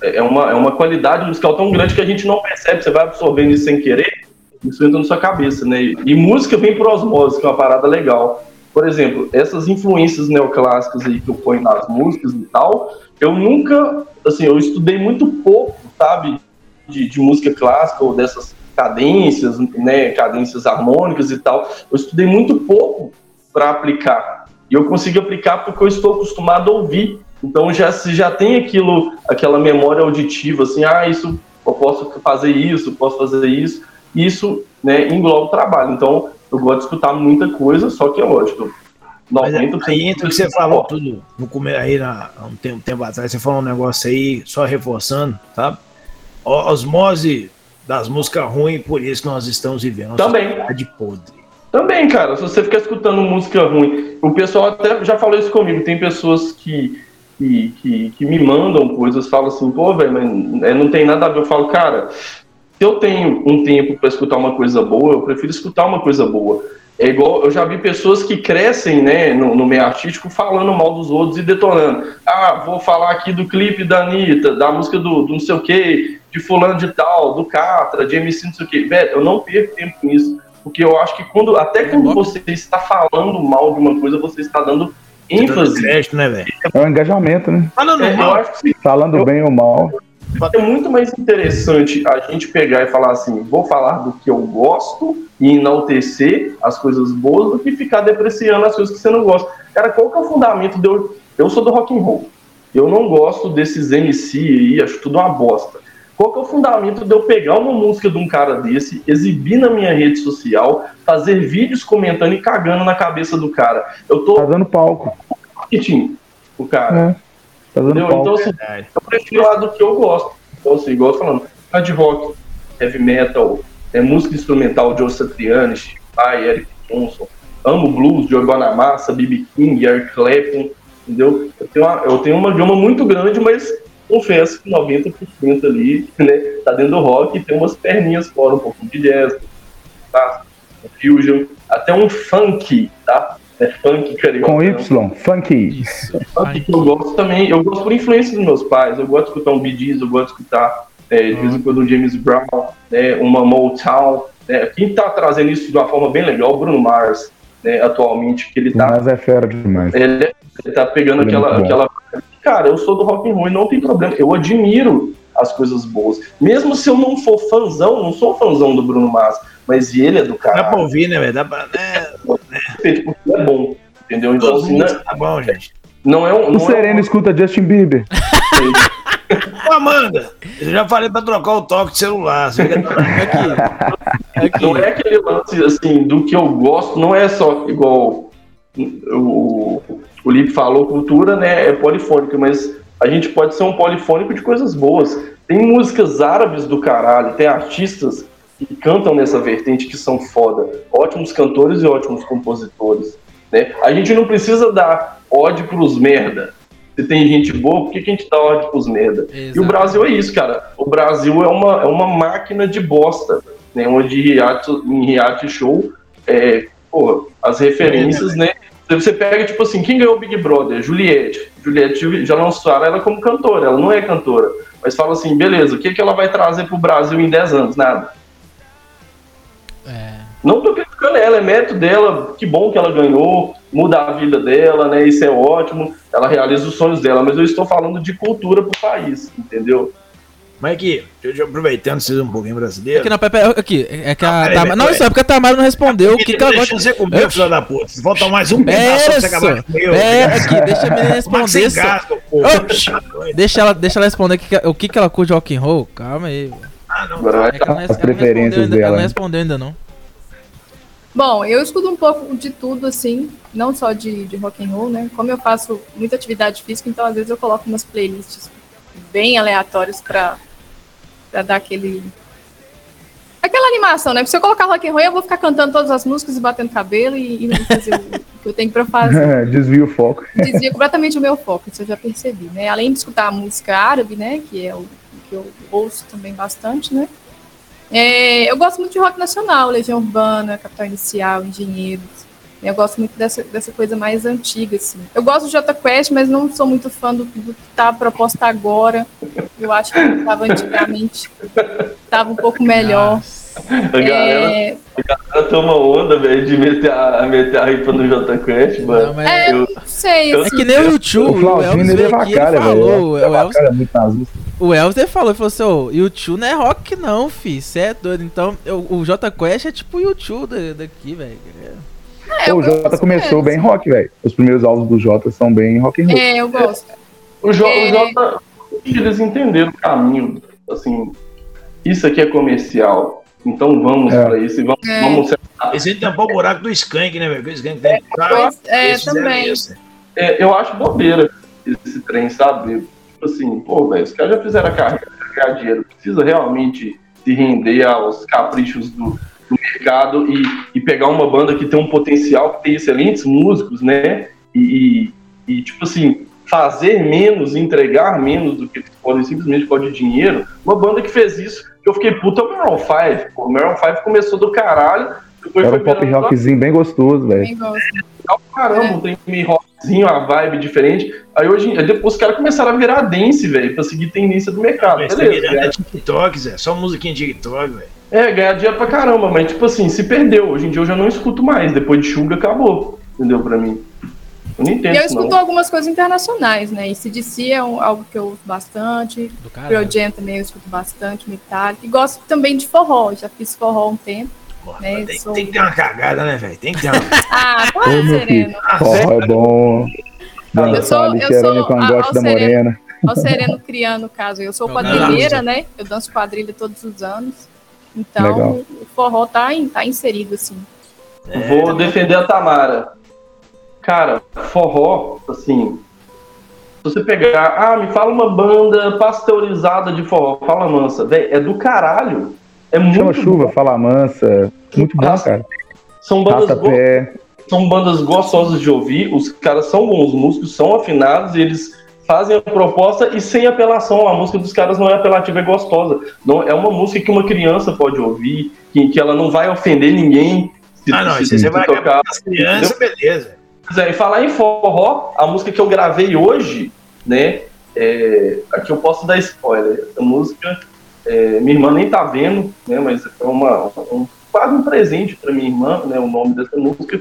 É uma, é uma qualidade musical tão grande que a gente não percebe, você vai absorvendo isso sem querer, isso entra na sua cabeça, né? E, e música vem por osmose, que é uma parada legal. Por exemplo, essas influências neoclássicas aí que eu ponho nas músicas e tal, eu nunca, assim, eu estudei muito pouco, sabe, de, de música clássica ou dessas cadências, né, cadências harmônicas e tal, eu estudei muito pouco para aplicar, e eu consigo aplicar porque eu estou acostumado a ouvir, então já, se já tem aquilo, aquela memória auditiva, assim, ah, isso, eu posso fazer isso, eu posso fazer isso, isso, né, engloba o trabalho, então... Eu gosto de escutar muita coisa, só que é lógico. noventa por cento Aí entra o que você falou tudo no começo aí, há um tempo, tempo atrás, você falou um negócio aí, só reforçando, sabe? Osmose das músicas ruins, por isso que nós estamos vivendo. Também. De podre. Também, cara, se você ficar escutando música ruim, o pessoal até já falou isso comigo, tem pessoas que, que, que, que me mandam coisas, falam assim, pô, velho, não tem nada a ver, eu falo, cara... Se eu tenho um tempo para escutar uma coisa boa, eu prefiro escutar uma coisa boa. É igual, eu já vi pessoas que crescem, né, no, no meio artístico falando mal dos outros e detonando. Ah, vou falar aqui do clipe da Anitta, da música do, do não sei o quê, de fulano de tal, do Catra, de M C não sei o quê. Velho, eu não perco tempo nisso. Porque eu acho que quando, até quando você está falando mal de uma coisa, você está dando ênfase. Crédito, né, velho? É um engajamento, né? Ah, não, não, é, eu acho que, falando eu, bem ou mal. É muito mais interessante a gente pegar e falar assim, vou falar do que eu gosto e enaltecer as coisas boas do que ficar depreciando as coisas que você não gosta. Cara, qual que é o fundamento de eu... Eu sou do rock and roll. Eu não gosto desses M C aí, acho tudo uma bosta. Qual que é o fundamento de eu pegar uma música de um cara desse, exibir na minha rede social, fazer vídeos comentando e cagando na cabeça do cara? Eu tô... Tá dando palco. O cara. É, tá dando palco. Então, assim, eu prefiro lá do que eu gosto. Então, assim, igual eu tô falando, hard rock, heavy metal, é música instrumental, Joe Satriani, Steve Vai, Eric Johnson, amo blues, Joe Bonamassa, B B King, Eric Clapton, entendeu? Eu tenho uma, eu tenho uma gama muito grande, mas... confesso que noventa por cento ali, né, tá dentro do rock e tem umas perninhas fora, um pouco de jazz, tá? Um fusion, até um funk, tá? É funk carioca. Com Y, funky. É funk que eu gosto também, eu gosto por influência dos meus pais, eu gosto de escutar um Bee Gees, eu gosto de escutar é, de vez em quando um James Brown, né, uma Motown, né? Quem tá trazendo isso de uma forma bem legal, Bruno Mars, né, atualmente, que ele tá... Mas é fera demais. Ele, ele tá pegando ele aquela... É aquela... Cara, eu sou do rock and roll e não tem problema. Eu admiro as coisas boas. Mesmo se eu não for fãzão, não sou fãzão do Bruno Massa, mas ele é do cara. Dá pra ouvir, né, velho? Dá pra... É, é bom, entendeu? Então, assim, não... Tá bom, gente. Não é um... Não o Sereno é um... escuta Justin Bieber. Ô, Amanda, eu já falei pra trocar o toque de celular. Você quer trocar aqui? Aqui. Não é aquele lance, assim, do que eu gosto, não é só igual... O, o Lipe falou, cultura, né, é polifônica, mas a gente pode ser um polifônico de coisas boas. Tem músicas árabes do caralho, tem artistas que cantam nessa vertente que são foda, ótimos cantores e ótimos compositores, né? A gente não precisa dar ódio pros merda. Se tem gente boa, por que, que a gente dá ódio pros merda? Exato. E o Brasil é isso, cara. O Brasil é uma, é uma máquina de bosta, né, onde em reality show é, porra, as referências, é, né, né? Você pega, tipo assim, quem ganhou o Big Brother? Juliette. Juliette já lançaram ela como cantora, ela não é cantora. Mas fala assim, beleza, o que, que ela vai trazer pro Brasil em dez anos? Nada. É. Não tô criticando ela, é mérito dela, que bom que ela ganhou, muda a vida dela, né? Isso é ótimo, ela realiza os sonhos dela, mas eu estou falando de cultura pro país, entendeu? Mas aqui, deixa eu aproveitando vocês um pouquinho brasileiro. Aqui, não, pera, aqui, é que a ah, Tamara... Não, isso é porque a Tamara não respondeu. O que que ela gosta? Deixa você comer, filho da puta. Se falta mais um pedaço pra você acabar com eu. Pera aqui, deixa a menina responder. Gasto, oh, deixa, ela, deixa ela responder que, o que que ela curte de rock and roll. Calma aí. Ah, não. Tá. É ela não, as preferências ela dela. Ainda, ela não respondeu ainda, não. Bom, eu escuto um pouco de tudo, assim. Não só de, de rock and roll, né? Como eu faço muita atividade física, então às vezes eu coloco umas playlists bem aleatórias pra... Pra dar aquele... Aquela animação, né? Porque se eu colocar rock and roll, eu vou ficar cantando todas as músicas e batendo cabelo e, e fazer o que eu tenho pra fazer. Desvia o foco. Desvia completamente o meu foco, isso eu já percebi, né? Além de escutar a música árabe, né? Que é o que eu ouço também bastante, né? É, eu gosto muito de rock nacional, Legião Urbana, Capital Inicial, Engenheiros. Eu gosto muito dessa, dessa coisa mais antiga, assim. Eu gosto de Jota Quest, mas não sou muito fã do, do que tá proposta agora. Eu acho que estava antigamente, estava um pouco melhor. A galera, é... a galera toma onda, velho, de meter a, meter a ripa no Jota Quest, mano. Não, mas é, eu não sei. Eu, é que nem o YouTube. O Flaudinho, ele é vacalha, velho. O Elvis é muito azul. O Elvis falou, ele falou assim, ô, YouTube não é rock não, fi, cê é doido. Então, eu, o Jota Quest é tipo o YouTube daqui, velho. É, o Jota começou mesmo. Bem rock, velho. Os primeiros álbuns do Jota são bem rock and roll. É, eu gosto. O Jota, é... eles entenderam o caminho. Assim, isso aqui é comercial. Então vamos é. pra isso e vamos... É. vamos esse aí tampou o buraco do Skank, né, velho? Porque o Skank tem... É, pois, é também. É, eu acho bobeira esse trem, sabe? Tipo assim, pô, velho, os caras já fizeram a carreira, ganhar dinheiro. Precisa realmente se render aos caprichos do... do mercado e, e pegar uma banda que tem um potencial, que tem excelentes músicos, né, e, e, e tipo assim, fazer menos, entregar menos do que eles podem, simplesmente por dinheiro. Uma banda que fez isso, eu fiquei puto, é o Maroon five, o Maroon five começou do caralho, Era um pop rockzinho bem gostoso, velho. Caramba, tem meio rockzinho, a vibe diferente. Aí hoje, depois os caras começaram a virar dance, velho, pra seguir tendência do mercado. Mas beleza, tá é TikTok, Zé, só musiquinha de TikTok, velho. É, ganhar dinheiro pra caramba, mas tipo assim, se perdeu. Hoje em dia eu já não escuto mais, depois de Suga acabou, entendeu, pra mim. Eu não entendo. E eu escuto não. algumas coisas internacionais, né? E C D C é um, algo que eu uso bastante. Pearl Jam também eu escuto bastante, Metallica. E gosto também de forró, já fiz forró um tempo. Porra, né? tem, Sou... tem que ter uma cagada, né, velho? Tem que ter uma. Ah, pô, Sereno. Forró é bom. Eu sou, eu sou a, ao, da Morena. Sereno, ao Sereno criando, no caso. Eu sou quadrilheira, né? Eu danço quadrilha todos os anos. Então, legal. O forró tá, tá inserido, assim. É, Vou tá defender bom. a Tamara. Cara, forró, assim... Se você pegar... Ah, me fala uma banda pasteurizada de forró. Fala Mansa. Véi, é do caralho. É muito Chama Chuva, Fala Mansa. Muito bom, cara. São bandas, go... são bandas gostosas de ouvir. Os caras são bons músicos, são afinados. E eles... fazem a proposta e sem apelação. A música dos caras não é apelativa, é gostosa. Não, é uma música que uma criança pode ouvir, que, que ela não vai ofender ninguém. Se, ah, não, se você vai tocar as crianças, beleza. É, e falar em forró, a música que eu gravei hoje, né? É, aqui eu posso dar spoiler. Essa música, é, minha irmã nem tá vendo, né? Mas é uma, um, quase um presente pra minha irmã, né? O nome dessa música.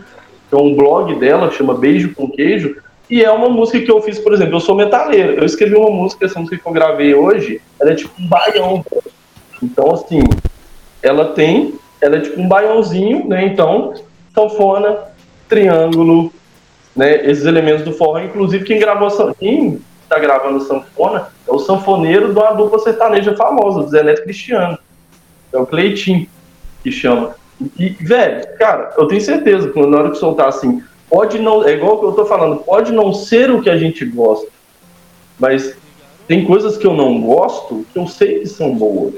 É um blog dela, chama Beijo com Queijo. E é uma música que eu fiz, por exemplo, eu sou metaleiro, eu escrevi uma música, essa música que eu gravei hoje, ela é tipo um baião. Então, assim, ela tem, ela é tipo um baiãozinho, né, então, sanfona, triângulo, né, esses elementos do forró, inclusive quem gravou, quem tá gravando sanfona é o sanfoneiro de uma dupla sertaneja famosa, do Zé Neto Cristiano, é o Cleitinho, que chama. E, velho, cara, eu tenho certeza que na hora que soltar, assim, pode não, é igual que eu tô falando, pode não ser o que a gente gosta, mas tem coisas que eu não gosto que eu sei que são boas,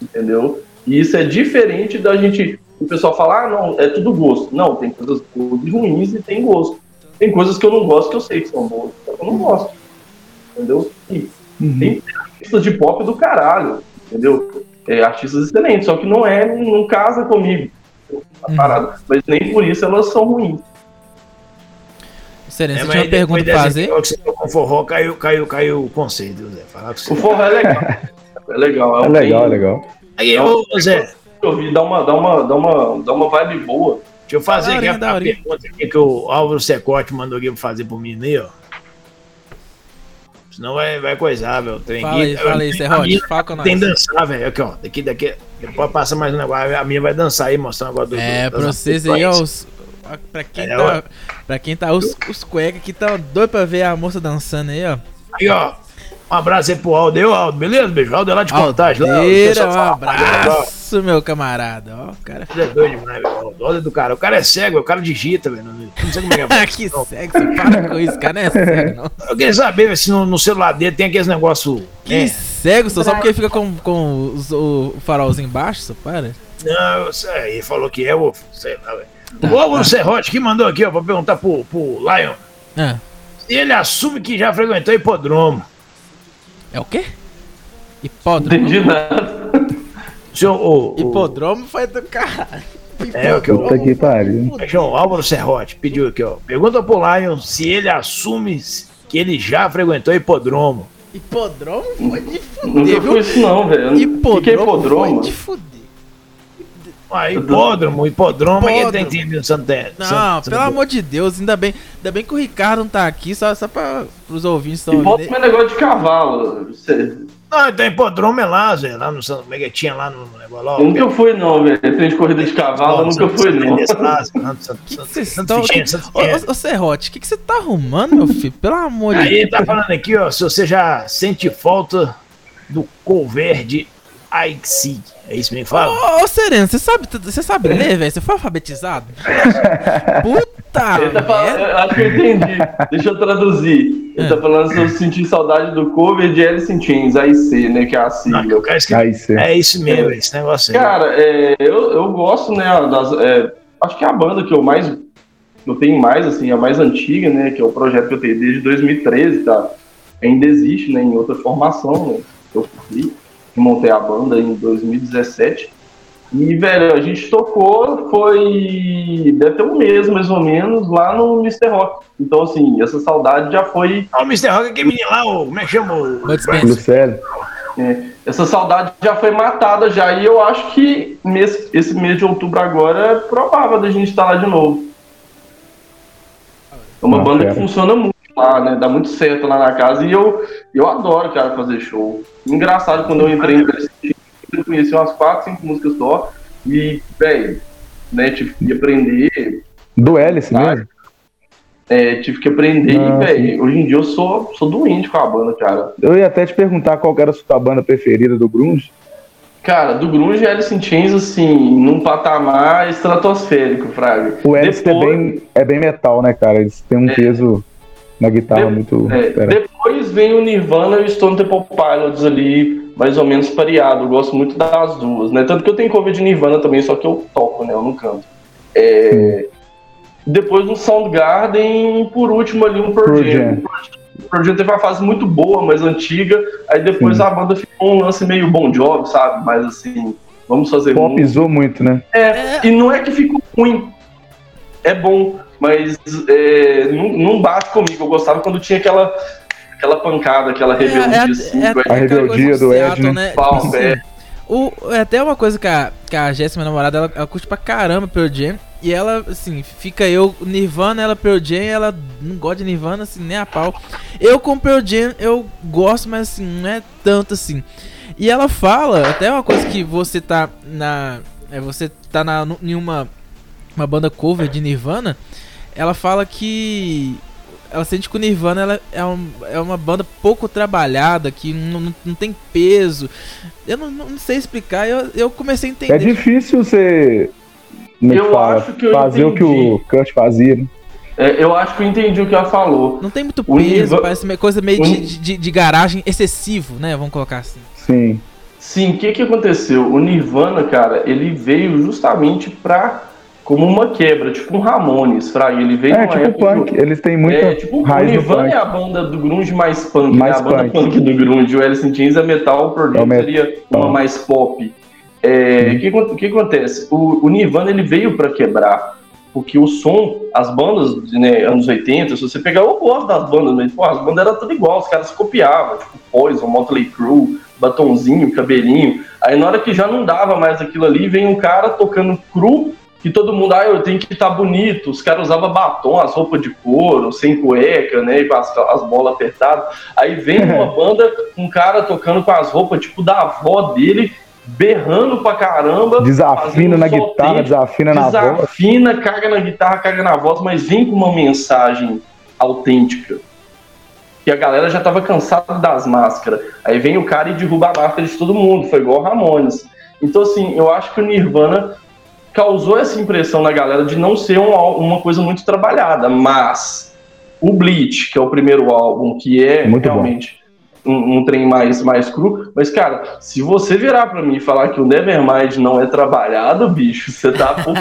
entendeu? E isso é diferente da gente, o pessoal fala, ah, não, é tudo gosto. Não, tem coisas boas, ruins e tem gosto. Tem coisas que eu não gosto que eu sei que são boas, que eu não gosto, entendeu? E uhum. Tem artistas de pop do caralho, entendeu? É, artistas excelentes, só que não é, não casa comigo, a parada, uhum. Mas nem por isso elas são ruins. Serena, é, você tinha uma pergunta pra fazer? O forró caiu, caiu, caiu o conceito, Zé. Falar com você. O forró é legal. É legal, é, é legal, é legal. Aí, é um... ô, Zé. Dá uma, dá, uma, dá, uma, dá uma vibe boa. Deixa eu fazer aqui a pergunta aqui que o Álvaro Secote mandou aqui pra fazer pro menino aí, ó. Senão vai, vai coisar, velho. Fala aí, fala aí, Serrote. Fala com nós. Tem dançar, velho. Aqui, ó. Daqui, daqui. Pode passar mais um negócio. A minha vai dançar aí, mostrar um negócio do... É, pra vocês aí, ó. Pra quem, é, tá, pra quem tá os, os cuecas que tá doido pra ver a moça dançando aí, ó. Aí, ó. Um abraço aí pro Aldo. Eu, Aldo, beleza, beijo? Aldo é lá de Contagem. Aldeira, lá, um abraço, meu camarada. Ó, o cara é doido demais, velho. Olha do cara. O cara é cego, o cara digita, velho. Não sei como é que é. Que cego, você para com isso. O cara não é cego, não. Eu queria saber, velho, se no, no celular dele tem aqueles negócios... Que é. Cego, só, só porque ele fica com, com os, o farolzinho embaixo, só para. Não, eu sei. Ele falou que é, o sei lá, velho. Tá, o Álvaro tá. Serrote que mandou aqui, ó, pra perguntar pro, pro Lion. Ah. Ele assume que já frequentou hipódromo. É o quê? Hipódromo? Entendi nada. O, o... Hipódromo foi do caralho. É o que eu... Puta que pariu. O Álvaro Serrote pediu aqui, ó. Pergunta pro Lion se ele assume que ele já frequentou hipódromo. Hipódromo foi de fuder, viu? Não foi isso não, velho. Hipódromo foi de fuder. Ah, hipódromo, hipódromo, aí tem time no Santé. Não, pelo amor de Deus, ainda bem, ainda bem que o Ricardo não tá aqui, só, só para os ouvintes. Hipódromo é negócio de cavalo. Você... Não, então hipódromo é lá, Zé, lá no Santo Meguetinha, lá no negócio lá. Eu nunca fui não, velho, tem de corrida de cavalo, eu nunca fui não. Ô Serrote, o que você tá arrumando, meu filho? Pelo amor de Deus. Aí tá falando aqui, ó, se você já sente falta do Colverde Aixi. É isso mesmo que fala? Ô, oh, oh, Serena, você sabe, você sabe ler, velho? Você foi alfabetizado? Puta! Ele tá falando, eu acho que eu entendi. Deixa eu traduzir. Ele é. tá falando se eu sentir saudade do cover de Alice Chains, A I C, né? Que é a sigla. É isso mesmo, é esse negócio aí. Cara, é, eu, eu gosto, né? Das, é, acho que é a banda que eu mais. Eu tenho mais, assim, a mais antiga, né? Que é o projeto que eu tenho desde dois mil e treze, tá? Ainda existe, né? Em outra formação, né? Eu fui. Montei a banda em dois mil e dezessete, E, velho, a gente tocou, foi... deve ter um mês, mais ou menos, lá no mister Rock. Então, assim, essa saudade já foi... Ah, o mister Rock é que menino lá, o... como é que chama? O Lucélio. É, essa saudade já foi matada já. E eu acho que mês, esse mês de outubro agora é provável da gente estar lá de novo. É uma Não, banda cara. que funciona muito lá, né? Dá muito certo lá na casa. E eu, eu adoro, cara, fazer show. Engraçado, quando eu entrei em... eu conheci umas quatro, cinco músicas só e, velho, né, tive que aprender. Do Hélice, né? É, tive que aprender ah, e, velho, hoje em dia eu sou, sou doente com a banda, cara. Eu ia até te perguntar qual era a sua banda preferida do grunge. Cara, do grunge, Alice in Chains, assim, num patamar estratosférico, Fraga. O Hélice depois... é, bem, é bem metal, né, cara? Eles têm um é... peso... na guitarra de- muito... É, depois vem o Nirvana e o Stone Temple Pilots ali, mais ou menos pareado. Eu gosto muito das duas, né? Tanto que eu tenho cover de Nirvana também, só que eu toco, né? Eu não canto. É, depois um Soundgarden e por último ali um Pearl Jam. O Pearl Jam teve uma fase muito boa, mas antiga. Aí depois Sim. a banda ficou um lance meio Bon Jovi, sabe? Mas assim, vamos fazer... Popizou muito, né? É, e não é que ficou ruim. É bom. Mas é, não, não bate comigo. Eu gostava quando tinha aquela, aquela pancada, aquela rebeldia. É, é, assim, é, é, a rebeldia do Ed, né? Pau, é. O, é até uma coisa que a, que a Jéssica, minha namorada, ela, ela curte pra caramba Pearl Jam. E ela, assim, fica eu, Nirvana, ela Pearl Jam, ela não gosta de Nirvana, assim, nem a pau. Eu com Pearl Jam, eu gosto, mas assim, não é tanto assim. E ela fala, até uma coisa que você tá na... É, você tá na, em uma, uma banda cover de Nirvana... Ela fala que ela sente que o Nirvana ela é, um, é uma banda pouco trabalhada, que não, não, não tem peso. Eu não, não sei explicar, eu, eu comecei a entender. É difícil você eu fala, acho que eu fazer entendi. O que o Kurt fazia. Né? É, eu acho que eu entendi o que ela falou. Não tem muito peso, Nirvana... parece coisa meio de, de, de garagem excessivo, né? Vamos colocar assim. Sim. Sim, o que, que aconteceu? O Nirvana, cara, ele veio justamente pra... como uma quebra, tipo um Ramones, Fraga, ele veio... É, tipo época, punk, eles têm muita é, tipo, raiz do punk. O Nirvana é a banda do grunge mais punk, mais né? A banda punk, punk do grunge, o Alice in Chains é metal, por exemplo, é seria metal. Uma mais pop. É, o que, que acontece? O, o Nirvana, ele veio pra quebrar, porque o som, as bandas, né, anos oitenta, se você pegar, eu gosto das bandas, mas pô, as bandas eram tudo igual, os caras copiavam, tipo Poison, Motley Crue, Batonzinho, Cabelinho, aí na hora que já não dava mais aquilo ali, vem um cara tocando cru, que todo mundo, ah, eu tenho que estar tá bonito, os caras usavam batom, as roupas de couro, sem cueca, né, com as, as bolas apertadas, aí vem uma banda, um cara tocando com as roupas, tipo, da avó dele, berrando pra caramba, desafina na solteiro, guitarra, desafina na desafina, voz, desafina, caga na guitarra, caga na voz, mas vem com uma mensagem autêntica, e a galera já tava cansada das máscaras, aí vem o cara e derruba a máscara de todo mundo, foi igual o Ramones, então assim, eu acho que o Nirvana causou essa impressão na galera de não ser um, uma coisa muito trabalhada, mas o Bleach, que é o primeiro álbum, que é muito realmente um, um trem mais, mais cru, mas cara, se você virar pra mim e falar que o Nevermind não é trabalhado, bicho, você tá pouco...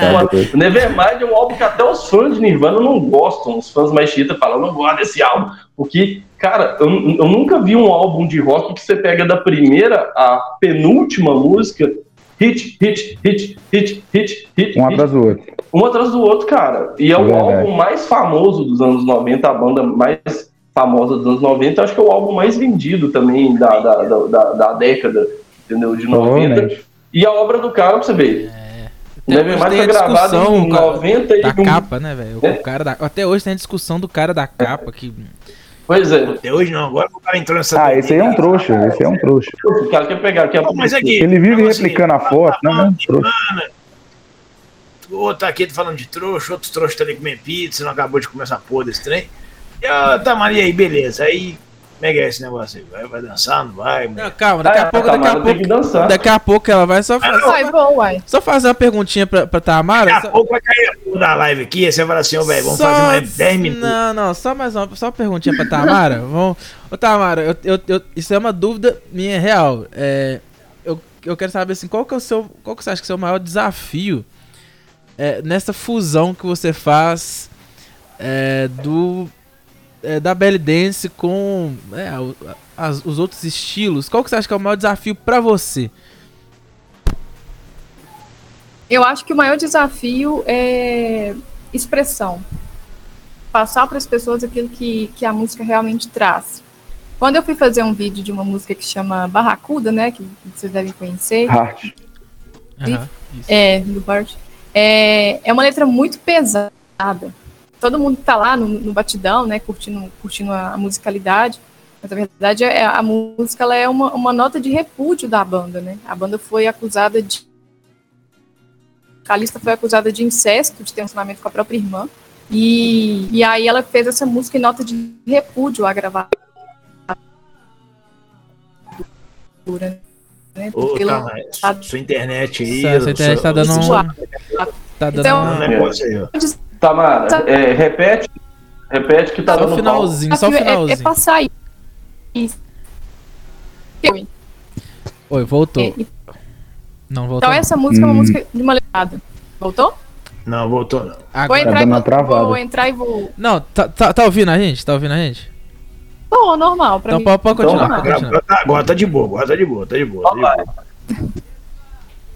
O Nevermind é um álbum que até os fãs de Nirvana não gostam, os fãs mais chiitas falam, eu não gosto desse álbum, porque, cara, eu, eu nunca vi um álbum de rock que você pega da primeira à penúltima música hit, hit, hit, hit, hit, hit, um hit. atrás do outro. Um atrás do outro, cara. E é, é o verdade. álbum mais famoso dos anos noventa, a banda mais famosa dos anos noventa, acho que é o álbum mais vendido também da, da, da, da, da década, entendeu? De noventa. E a obra do cara, pra você ver. É. Até hoje tem a discussão em noventa da e... capa, né, velho? É. O cara da... Até hoje tem a discussão do cara da capa, que... Pois é. Até hoje não, agora o cara entrou nessa... Ah, esse aí é um trouxa, cara, esse aí é um trouxa. O cara quer pegar, quer... Não, mas é que, ele vive assim, replicando a foto, né? Não, trouxa. Outro tá aqui falando de trouxa, outros trouxas também comendo pizza, não acabou de comer essa porra desse trem. E, ó, tá, Maria, aí, beleza, aí... Como é que é esse negócio aí? Vai, vai dançar, não vai? Não, calma, daqui a ah, pouco, daqui a pouco, daqui a pouco ela vai só fazer... Vai, bom, vai. Só fazer uma perguntinha pra, pra Tamara. Daqui a só... pouco vai cair a porra da live aqui, aí você vai falar assim, ô, velho, vamos só... fazer mais dez minutos. Não, não, só mais uma, só uma perguntinha pra Tamara. Vamos... Ô, Tamara, eu, eu, eu, isso é uma dúvida minha real. É, eu, eu quero saber, assim, qual que é o seu... Qual que você acha que é o seu maior desafio é, nessa fusão que você faz é, do... É, da belly dance com é, as, os outros estilos, qual que você acha que é o maior desafio pra você? Eu acho que o maior desafio é expressão. Passar para as pessoas aquilo que, que a música realmente traz. Quando eu fui fazer um vídeo de uma música que chama Barracuda, né, que vocês devem conhecer. Hart. Uhum, é, do Bart. É, é uma letra muito pesada. Todo mundo que tá lá no, no batidão, né, curtindo, curtindo a, a musicalidade. Mas, na verdade, é, a música ela é uma, uma nota de repúdio da banda, né? A banda foi acusada de... A vocalista foi acusada de incesto, de ter um relacionamento com a própria irmã. E, e aí ela fez essa música em nota de repúdio à gravação. Né? Ô, Tama, tá, tá... sua internet aí... Sua, sua internet tá dando um... Tá dando então, um negócio aí. Tamara, é, repete. Repete que tá dando um finalzinho, só o finalzinho. É, é passar isso. Oi, voltou. É, não voltou. Então essa música hum. é uma música de uma legada. Voltou? Não, voltou não. Agora, vou, entrar tá e vou, vou entrar e vou... Não, tá, tá, tá ouvindo a gente? Tá ouvindo a gente? Tô, normal. Pra então mim. Pode, pode continuar, então, pode continuar. Agora, agora tá de boa, agora tá de boa, tá de boa. Tá de boa.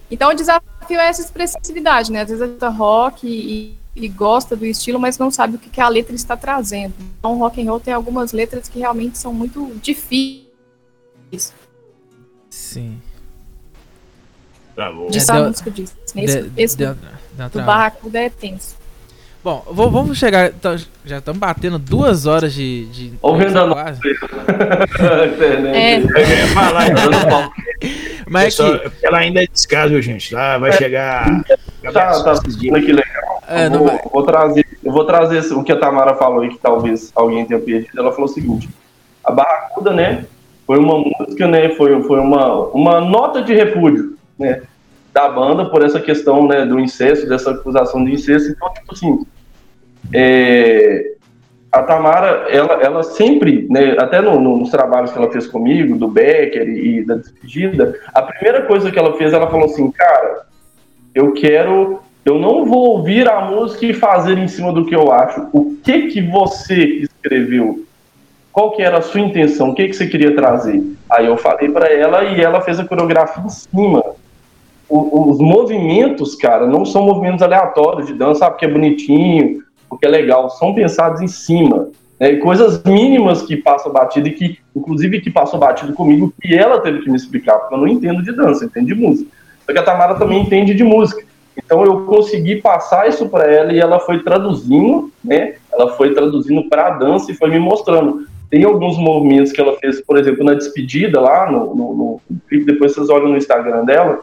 Então o desafio é essa expressividade, né? Às vezes a gente rock e, e gosta do estilo, mas não sabe o que, que a letra está trazendo. Então o rock and roll tem algumas letras que realmente são muito difíceis. Sim. De é, deu, música disso. Esse, de, esse deu, deu do Barracuda é tenso. Bom, vou, vamos chegar. Tá, já estamos batendo duas horas de. de Ouvindo a nossa. É. É, falar, mas pessoal, é que... Ela ainda é descaso, gente. Lá vai é, chegar. Tá, tá assistindo aqui legal. É, eu, vou, vai... vou trazer, eu vou trazer o que a Tamara falou aí, que talvez alguém tenha perdido. Ela falou o seguinte: a Barracuda, né? Foi uma música, né? Foi, foi uma, uma nota de repúdio. Né, da banda por essa questão, né, do incesto, dessa acusação de incesto. Então, tipo assim, é, a Tamara, ela, ela sempre, né, até no, no, nos trabalhos que ela fez comigo, do Becker e, e da despedida, a primeira coisa que ela fez, ela falou assim, cara, eu quero, eu não vou ouvir a música e fazer em cima do que eu acho. O que que você escreveu? Qual que era a sua intenção? O que que você queria trazer? Aí eu falei pra ela e ela fez a coreografia em cima. Os movimentos, cara, não são movimentos aleatórios de dança, porque é bonitinho, porque é legal, são pensados em cima, né? Coisas mínimas que passam batido e que, inclusive, que passou batido comigo, que ela teve que me explicar, porque eu não entendo de dança, eu entendo de música. Só que a Tamara também entende de música. Então eu consegui passar isso para ela e ela foi traduzindo, né? Ela foi traduzindo para a dança e foi me mostrando. Tem alguns movimentos que ela fez, por exemplo, na despedida lá, no, no, no clipe, depois vocês olham no Instagram dela.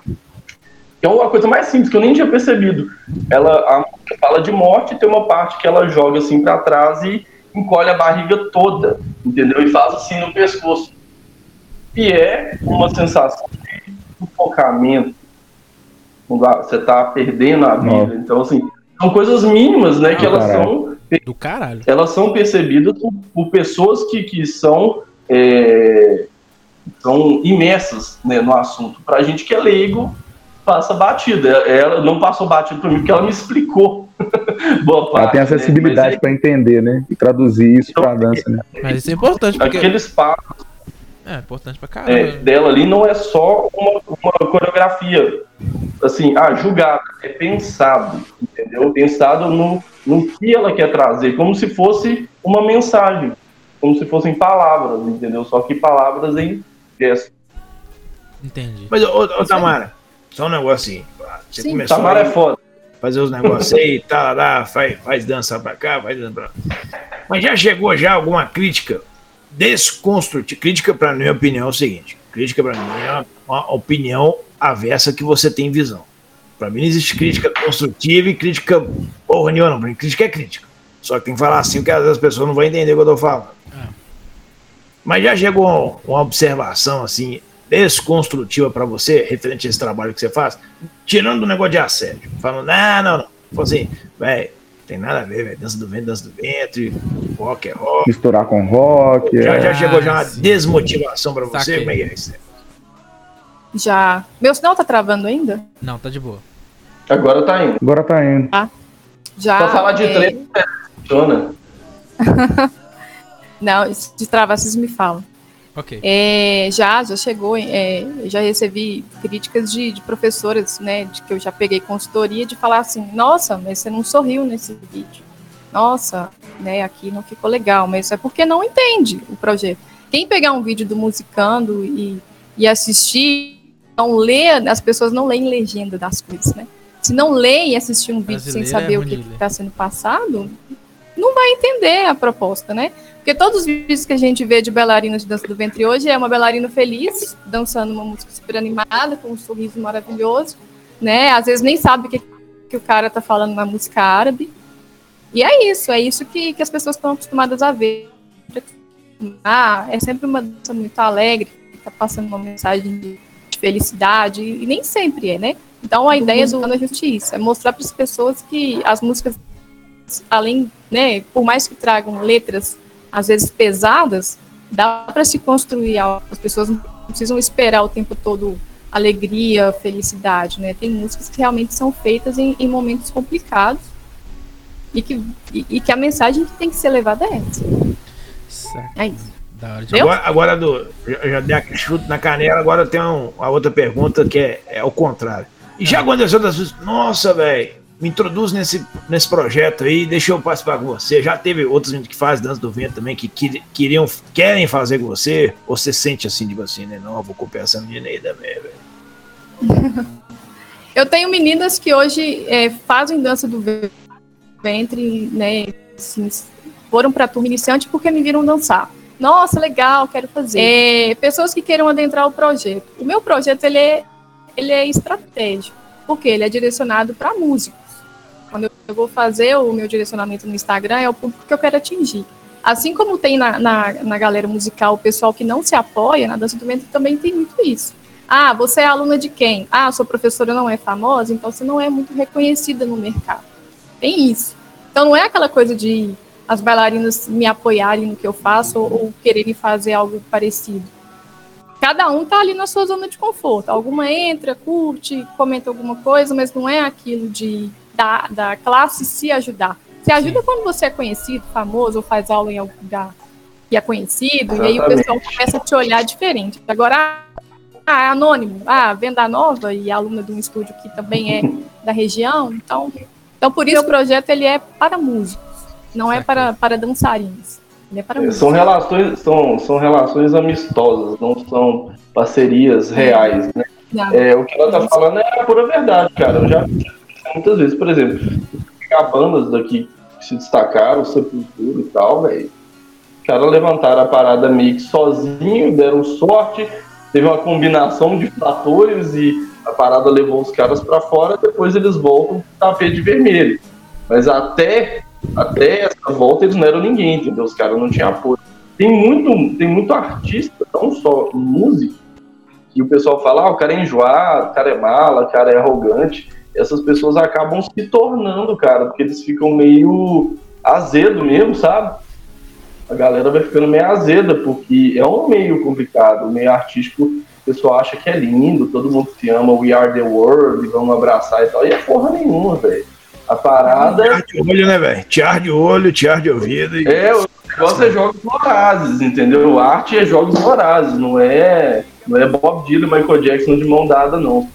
Que é uma coisa mais simples, que eu nem tinha percebido. Ela a, fala de morte e tem uma parte que ela joga assim pra trás e encolhe a barriga toda, entendeu? E faz assim no pescoço. E é uma sensação de sufocamento. Você tá perdendo a vida. Não. Então, assim, são coisas mínimas, né? Que ah, elas caralho. são... Do caralho. Elas são percebidas por, por pessoas que, que são... É, são imersas, né, no assunto. Pra gente que é leigo... passa batida, ela não passou batida para mim porque ela me explicou. Boa parte, ela tem acessibilidade, né? Para entender, né, e traduzir isso para dança, né? Mas isso é importante porque aquele espaço é importante para caramba, é, dela ali não é só uma, uma coreografia assim, ah, julgada, é pensado, entendeu? Pensado no, no que ela quer trazer, como se fosse uma mensagem, como se fossem palavras, entendeu? Só que palavras em gesto. Entendi. Mas ô, ô, Tamara, só um negócio assim, você Sim, começou a é fazer os negócios aí, tá lá, faz, faz dança pra cá, faz dança pra lá. Mas já chegou já alguma crítica desconstrutiva? Crítica, pra minha opinião, é o seguinte, crítica pra mim é uma opinião avessa que você tem visão. Pra mim não existe crítica construtiva e crítica porra nenhuma, não, crítica é crítica. Só que tem que falar assim, porque às vezes as pessoas não vão entender o que eu tô falando. É. Mas já chegou uma observação assim, desconstrutiva para você, referente a esse trabalho que você faz, tirando o negócio de assédio, falando, não, não, não, assim, velho, tem nada a ver, velho, dança do vento, dança do ventre, rock é rock. Misturar com rock. Já, é... já chegou já uma desmotivação para você? Saquei. Como é que é isso? Já. Meu sinal tá travando ainda? Não, tá de boa. Agora tá indo. Agora tá indo. Ah, já. Pra falar de é... treta, funciona. Não, se travar, vocês me falam. Ok. É, já, já chegou, é, já recebi críticas de, de professoras, né, de que eu já peguei consultoria, de falar assim, nossa, mas você não sorriu nesse vídeo. Nossa, né, aqui não ficou legal, mas é porque não entende o projeto. Quem pegar um vídeo do Musicando e, e assistir, não lê, as pessoas não leem legenda das coisas, né? Se não ler e assistir um vídeo sem saber é o que está sendo passado, não vai entender a proposta, né? Porque todos os vídeos que a gente vê de bailarinas de dança do ventre hoje é uma bailarina feliz, dançando uma música super animada, com um sorriso maravilhoso, né? Às vezes nem sabe o que, que o cara está falando na música árabe. E é isso, é isso que, que as pessoas estão acostumadas a ver. Ah, é sempre uma dança muito alegre, está passando uma mensagem de felicidade, e nem sempre é, né? Então a ideia do ano é justamente isso, é mostrar para as pessoas que as músicas, além, né, por mais que tragam letras às vezes pesadas, dá para se construir algo. As pessoas não precisam esperar o tempo todo alegria, felicidade, né? Tem músicas que realmente são feitas em, em momentos complicados. E que, e, e que a mensagem que tem que ser levada é essa. Certo. É isso. Da hora de... Agora, agora do, eu já dei aquele chute na canela, agora tem um, a outra pergunta que é, é ao contrário. E já aconteceu das vezes, nossa, velho, me introduz nesse, nesse projeto aí, deixa eu participar com você. Já teve outros que fazem dança do vento também, que, que queriam, querem fazer com você, ou você sente assim, tipo assim, né? Não, eu vou copiar essa menina aí também, velho. Eu tenho meninas que hoje é, fazem dança do vento, ventre, né, assim, foram para a turma iniciante porque me viram dançar. Nossa, legal, quero fazer. É, pessoas que queiram adentrar o projeto. O meu projeto, ele é, ele é estratégico, porque ele é direcionado para músicos. Quando eu vou fazer o meu direcionamento no Instagram, é o público que eu quero atingir. Assim como tem na, na, na galera musical o pessoal que não se apoia, na dança do ventre também tem muito isso. Ah, você é aluna de quem? Ah, sua professora não é famosa, então você não é muito reconhecida no mercado. Tem isso. Então não é aquela coisa de as bailarinas me apoiarem no que eu faço ou, ou quererem fazer algo parecido. Cada um tá ali na sua zona de conforto. Alguma entra, curte, comenta alguma coisa, mas não é aquilo de da, da classe se ajudar. Se ajuda quando você é conhecido, famoso, ou faz aula em algum lugar que é conhecido, exatamente. E aí o pessoal começa a te olhar diferente. Agora, ah, é anônimo, ah, venda nova e aluna de um estúdio que também é da região, então... Então, por isso, o projeto ele é para músicos, não é para, para dançarinos, ele é para músicos. São relações, são, são relações amistosas, não são parcerias reais, né? É, o que ela está falando é a pura verdade, cara. Eu já vi muitas vezes, por exemplo, pegar bandas daqui que se destacaram, Sepultura e tal, velho. Os caras levantaram a parada meio que sozinho, deram sorte, teve uma combinação de fatores e... A parada levou os caras pra fora, depois eles voltam pro tapete vermelho. Mas até, até essa volta eles não eram ninguém, entendeu? Os caras não tinham apoio. Tem muito, tem muito artista, não só músico, que o pessoal fala, ah, o cara é enjoado, o cara é mala, o cara é arrogante. Essas pessoas acabam se tornando, cara, porque eles ficam meio azedo mesmo, sabe? A galera vai ficando meio azeda, porque é um meio complicado, um meio artístico. O pessoal acha que é lindo, todo mundo se ama, we are the world, vamos abraçar e tal. E é porra nenhuma, velho. A parada... Tiar de olho, né, velho? Tiar de olho, tiar de ouvido. E... É, o negócio é jogos vorazes, entendeu? A arte é jogos vorazes, não é, não é Bob Dylan, Michael Jackson de mão dada, não.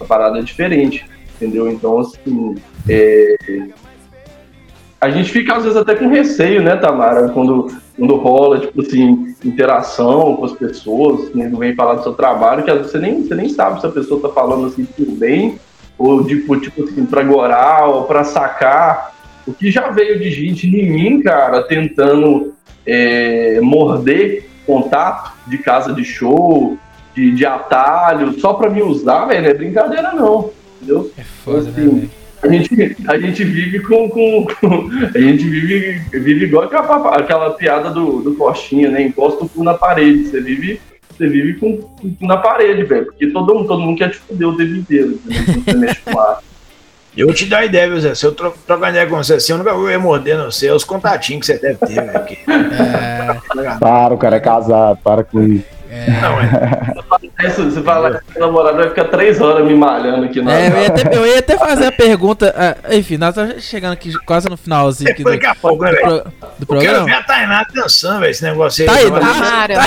A parada é diferente, entendeu? Então, assim, é... a gente fica, às vezes, até com receio, né, Tamara, quando... Quando rola, tipo assim, interação com as pessoas, né, vem falar do seu trabalho, que às vezes você nem, você nem sabe se a pessoa tá falando assim por bem, ou tipo, tipo assim, pra gorar, ou pra sacar. O que já veio de gente em mim, cara, tentando é, morder contato de casa de show, de, de atalho, só pra me usar, velho, não é brincadeira não, entendeu? É foda, assim, né, velho? A gente, a gente vive com, com, com... A gente vive, vive igual aquela, aquela piada do, do Coxinha, né? Encosta o cu na parede. Você vive, você vive com o cu na parede, velho. Porque todo mundo, todo mundo quer te fuder o tempo inteiro. Você mexe com a... Eu te dou a ideia, viu, Zé? Se eu tro- trocar ideia com você assim, eu nunca vou morder, não sei. Os contatinhos que você deve ter, velho. Porque... É... Para, o cara é casado. Para com isso. É. Não, é. Você fala que seu namorado vai ficar três horas me malhando aqui. Não, é, eu, ia até, eu ia até fazer a pergunta. Ah, enfim, nós estamos chegando aqui quase no finalzinho aqui do, do, do, pro, do programa. Eu quero ver a Tainá dançando, velho, esse negócio aí. Tainá,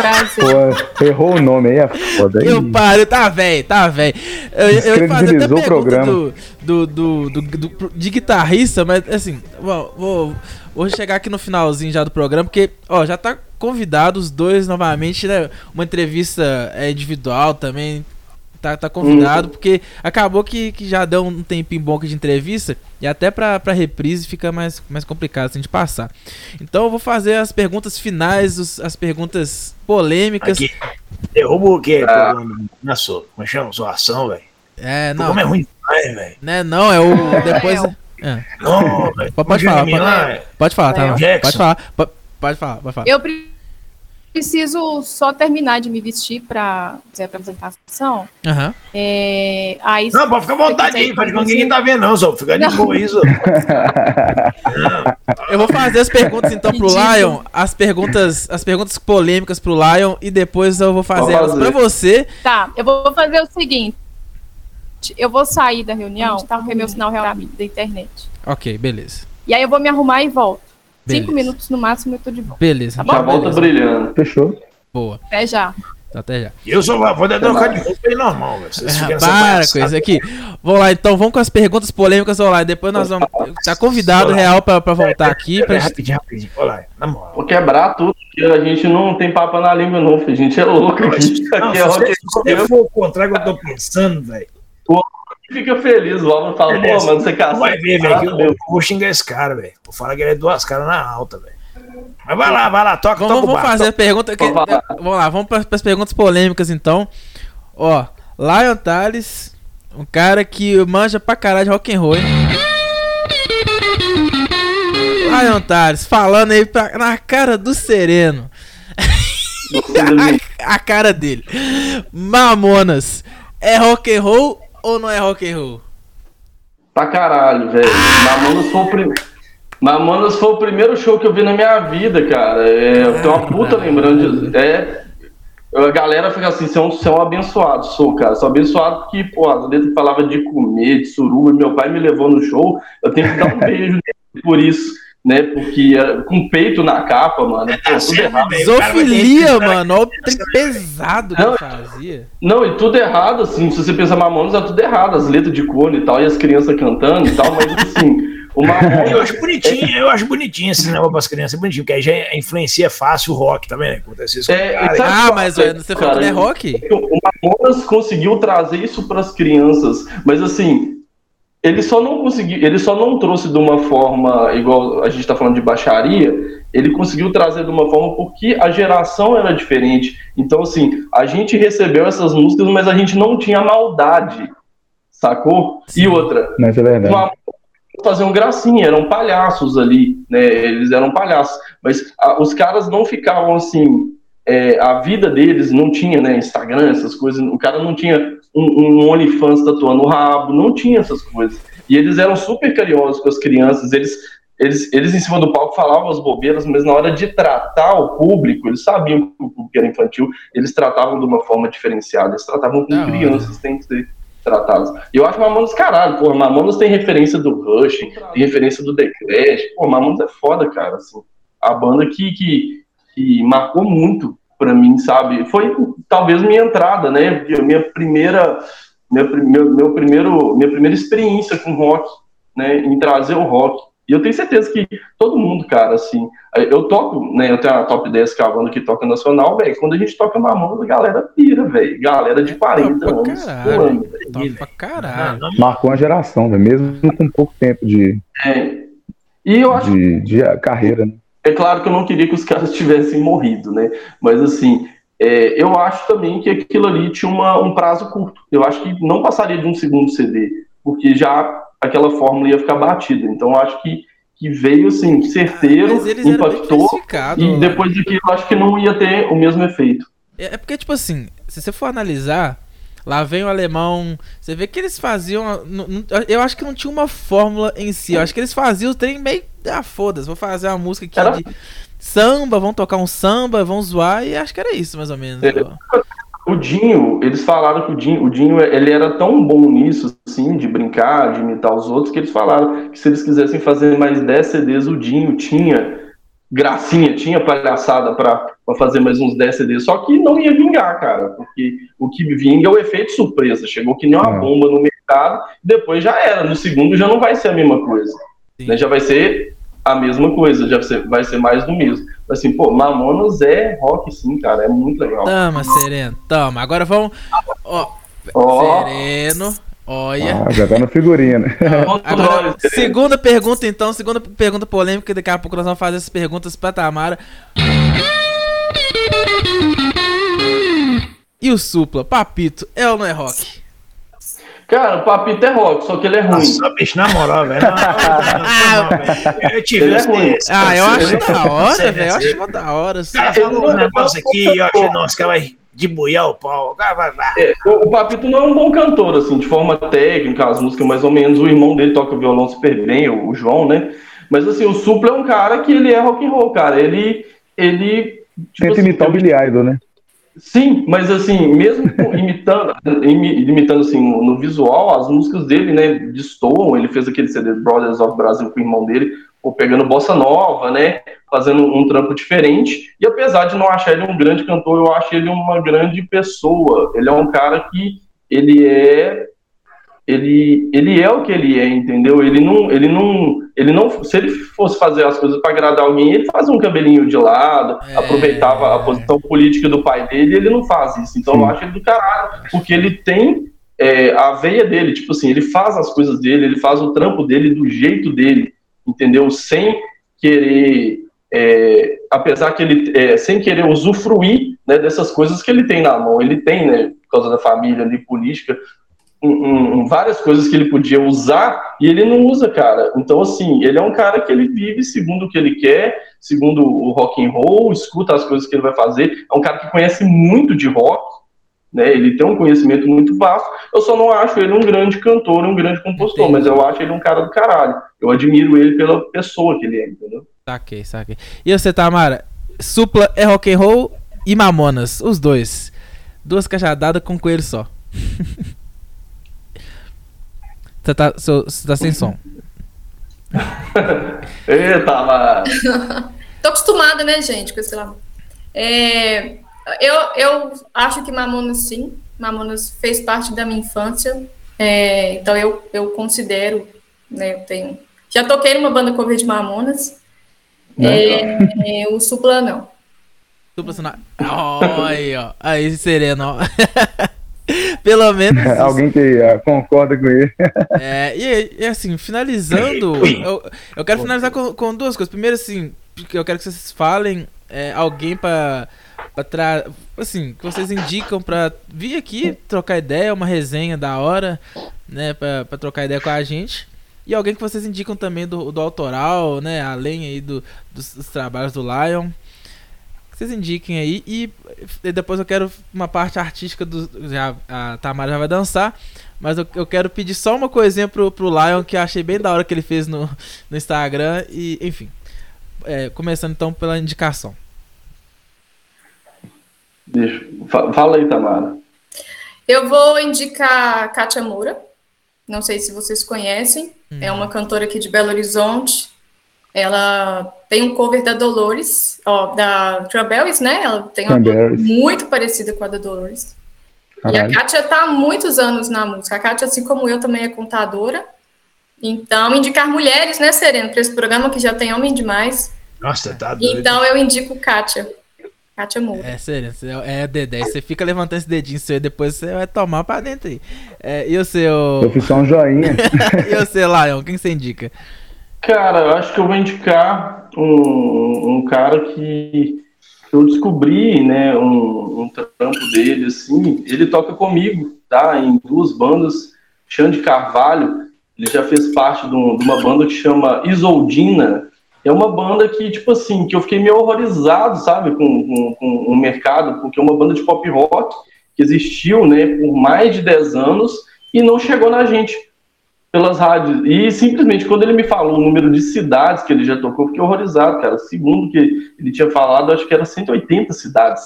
frase. Pô, errou o nome aí, é foda. Meu padre, tá velho, tá velho. Eu, eu ia fazer até o programa do, do, do, do, do, do, de guitarrista, mas assim, vou, vou, vou chegar aqui no finalzinho já do programa, porque ó, já tá convidado os dois novamente, né? Uma entrevista é, individual também. Tá, tá convidado, hum. porque acabou que, que já deu um tempinho bom aqui de entrevista e até pra, pra reprise fica mais, mais complicado assim de passar. Então eu vou fazer as perguntas finais, os, as perguntas polêmicas. Aqui. Derruba o que? Ah. Na sua, como chama? Sua ação, velho. É, não. Como é ruim, velho. Não é, não, é o. Depois. É. Não, velho. Pode falar, pode, lá, pode falar, tá? É. Pode falar, pode, pode falar, pode falar. Eu pre- preciso só terminar de me vestir pra fazer a apresentação. Uhum. É, aí, não, pode ficar à vontade aí, pode que ninguém tá vendo, não, só fica de boa isso. Eu vou fazer as perguntas então pro Lion, as perguntas, as perguntas polêmicas pro Lion e depois eu vou fazer elas pra você. Tá, eu vou fazer o seguinte: eu vou sair da reunião, tá, porque meu sinal real da internet. Ok, beleza. E aí eu vou me arrumar e volto. Beleza. Cinco minutos no máximo eu tô de volta. Beleza. Tá bom? Já volta brilhando. Fechou? Boa. Até já. Até já. Eu só vou até trocar de roupa aí normal, velho. É, para com isso aqui. Vamos lá, então. Vamos com as perguntas polêmicas. Vamos lá. Depois nós vamos... Tá convidado real pra, pra voltar aqui. Pra... Rapidinho, rapidinho. Vamos lá. Na moral. Vou quebrar tudo. Porque a gente não tem papo na língua, não. A gente é louco. Não, aqui é roteiro. Se eu for o contrário que eu tô pensando, velho. Fica feliz, o Alan fala, pô, mano, você casou. Vai ver, velho, eu vou xingar esse cara, velho. Vou falar que ele é duas caras na alta, velho. Mas vai lá, vai lá, toca, vamos, toca vamos o bar. Fazer toca. A pergunta, que, vamos fazer Vamos lá, vamos para as perguntas polêmicas, então. Ó, Lion Tales, um cara que manja pra caralho de rock'n'roll, hein? Lion Tales, falando aí pra, na cara do sereno. a, a cara dele. Mamonas, é rock'n'roll ou não é rock'n'roll? Pra caralho, velho. Mamonas foi o primeiro. Mamonas foi o primeiro show que eu vi na minha vida, cara. É, eu tenho uma puta lembrança. É, a galera fica assim, você é um, você é um abençoado, sou, cara. Sou abençoado porque, pô, às vezes falava de comer, de suruba, meu pai me levou no show, eu tenho que dar um beijo por isso, né? Porque com peito na capa, mano. Pô, tudo errado. Zoofilia, mano. Olha o trem pesado que não, eu fazia. Não, e tudo errado, assim. Se você pensar Mamonas, é tudo errado. As letras de cone e tal, e as crianças cantando e tal, mas assim. Mamonas... Eu acho bonitinho, eu acho bonitinho esse negócio para as crianças, é bonitinho, porque aí já influencia fácil o rock também, né? Acontece isso com é, cara, sabe, ah, mas é, você falou que não é rock? O Mamonas conseguiu trazer isso para as crianças, mas assim. Ele só não conseguiu, ele só não trouxe de uma forma, igual a gente está falando de baixaria, ele conseguiu trazer de uma forma porque a geração era diferente. Então, assim, a gente recebeu essas músicas, mas a gente não tinha maldade, sacou? Sim, e outra, mas é verdade. Uma, faziam gracinha, eram palhaços ali, né? Eles eram palhaços, mas a, os caras não ficavam assim... É, a vida deles não tinha, né, Instagram, essas coisas, o cara não tinha um, um OnlyFans tatuando o rabo, não tinha essas coisas, e eles eram super carinhosos com as crianças, eles, eles, eles em cima do palco falavam as bobeiras, mas na hora de tratar o público, eles sabiam que o público era infantil, eles tratavam de uma forma diferenciada, eles tratavam com crianças, tem que ser tratados. E eu acho Mamonas caralho, porra, Mamonas tem referência do Rush, tem referência do The Clash, pô, Mamonas é foda, cara, assim, a banda que, que, que marcou muito pra mim, sabe? Foi talvez minha entrada, né? Minha primeira, minha, meu, meu primeiro, minha primeira experiência com rock, né? Em trazer o rock. E eu tenho certeza que todo mundo, cara, assim, eu toco, né? Eu tenho a top dez cavando que toca nacional, velho. Quando a gente toca Mamonas, a galera pira, velho. Galera de quarenta é, anos. Caralho, toca pra caralho. Marcou uma geração, velho. Mesmo com pouco tempo de, é. E eu acho... de, de carreira, né? É claro que eu não queria que os caras tivessem morrido, né? Mas, assim, é, eu acho também que aquilo ali tinha uma, um prazo curto. Eu acho que não passaria de um segundo C D, porque já aquela fórmula ia ficar batida. Então, eu acho que, que veio, assim, certeiro, ah, impactou, e depois daquilo eu acho que não ia ter o mesmo efeito. É porque, tipo assim, se você for analisar... Lá vem o alemão, você vê que eles faziam, eu acho que não tinha uma fórmula em si, eu acho que eles faziam o trem meio, ah, foda-se, vou fazer uma música aqui era... de samba, vão tocar um samba, vão zoar, e acho que era isso mais ou menos. É. O Dinho, eles falaram que o Dinho, o Dinho, ele era tão bom nisso, assim, de brincar, de imitar os outros, que eles falaram que se eles quisessem fazer mais dez C Ds, o Dinho tinha gracinha, tinha palhaçada pra... para fazer mais uns dez C Ds, só que não ia vingar, cara, porque o que vinga é o efeito surpresa, chegou que nem uma é. bomba no mercado, depois já era, no segundo já não vai ser a mesma coisa, né? Já vai ser a mesma coisa, já vai ser mais do mesmo. Assim, pô, Mamonas é rock sim, cara, é muito legal. Toma, Sereno, toma, agora vamos, ó, oh. Sereno... Olha. Ah, já tá na figurinha, né? Agora, segunda pergunta, então. Segunda pergunta polêmica, que daqui a pouco nós vamos fazer essas perguntas pra Tamara. E o Supla, Papito, é ou não é rock? Cara, o Papito é rock, só que ele é ruim. Nossa, bicho, na moral, velho. Eu te vi esse. Ah, eu acho da hora, velho. Eu acho da hora. Cara, falou um negócio aqui e eu acho, nossa, cara, vai... de buiar o pau, vai, vai, vai. É, o Papito não é um bom cantor, assim, de forma técnica, as músicas mais ou menos, o irmão dele toca o violão super bem, o João, né, mas assim, o Supla é um cara que ele é rock and roll, cara, ele, ele... Tipo, tenta assim, imitar o Billy Idol, né? Sim, mas assim, mesmo imitando, imitando assim, no visual, as músicas dele, né, destoam, ele fez aquele C D Brothers of Brazil com o irmão dele, ou pegando bossa nova, né, fazendo um trampo diferente, e apesar de não achar ele um grande cantor, eu acho ele uma grande pessoa, ele é um cara que, ele é, ele, ele é o que ele é, entendeu, ele não, ele não, ele não, se ele fosse fazer as coisas para agradar alguém, ele fazia um cabelinho de lado, é... aproveitava a posição política do pai dele, ele não faz isso, então eu acho ele do caralho, porque ele tem é, a veia dele, tipo assim, ele faz as coisas dele, ele faz o trampo dele do jeito dele, entendeu, sem querer, é, apesar que ele, é, sem querer usufruir, né, dessas coisas que ele tem na mão, ele tem, né, por causa da família ali, política, um, um, várias coisas que ele podia usar, e ele não usa, cara, então assim, ele é um cara que ele vive segundo o que ele quer, segundo o rock and roll, escuta as coisas que ele vai fazer, é um cara que conhece muito de rock, né, ele tem um conhecimento muito vasto, eu só não acho ele um grande cantor, um grande compositor, entendi, mas eu acho ele um cara do caralho, eu admiro ele pela pessoa que ele é, entendeu? Saquei, saquei. E você, Tamara, Supla é rock and roll e Mamonas, os dois, duas cajadadas com um coelho só. Você tá, tá sem som. Eita, Tamara. Tô acostumada, né, gente, com esse lá. É... Eu, eu acho que Mamonas, sim, Mamonas fez parte da minha infância, é, então eu, eu considero, né, eu tenho, já toquei numa banda cover de Mamonas, é, é, o Supla não. Supla não. Oh, aí, ó, aí Sereno, pelo menos... Alguém que uh, concorda com ele. É, e, e assim, finalizando, eu, eu quero finalizar com, com duas coisas. Primeiro, assim, eu quero que vocês falem é, alguém pra... Pra tra... assim, que vocês indicam pra vir aqui, trocar ideia, uma resenha da hora, né, pra, pra trocar ideia com a gente, e alguém que vocês indicam também do, do autoral, né, além aí do, dos, dos trabalhos do Lion, que vocês indiquem aí, e, e depois eu quero uma parte artística, do já, a Tamara já vai dançar, mas eu, eu quero pedir só uma coisinha pro, pro Lion, que eu achei bem da hora que ele fez no, no Instagram, e enfim, é, começando então pela indicação. Deixa. Fala aí, Tamara. Eu vou indicar Kátia Moura. Não sei se vocês conhecem. Hum. É uma cantora aqui de Belo Horizonte. Ela tem um cover da Dolores, ó, da Trabelis, né? Ela tem uma cover muito parecida com a da Dolores. Caralho. E a Kátia tá há muitos anos na música. A Kátia, assim como eu, também é contadora. Então, indicar mulheres, né, Sereno? Para esse programa que já tem homem demais. Nossa, tá doido. Então, eu indico Kátia. Kátia Moura. É, sério, é D dez. Você fica levantando esse dedinho seu e depois você vai tomar pra dentro aí. É, e o seu... Eu fiz só um joinha. E o seu, Lion, quem você indica? Cara, eu acho que eu vou indicar um, um cara que eu descobri, né, um, um trampo dele, assim, ele toca comigo, tá, em duas bandas, Xande Carvalho, ele já fez parte de, um, de uma banda que chama Isoldina. É uma banda que, tipo assim, que eu fiquei meio horrorizado, sabe, com, com, com o mercado, porque é uma banda de pop rock que existiu, né, por mais de dez anos e não chegou na gente pelas rádios. E simplesmente, quando ele me falou o número de cidades que ele já tocou, eu fiquei horrorizado, cara. Segundo que ele tinha falado, acho que era cento e oitenta cidades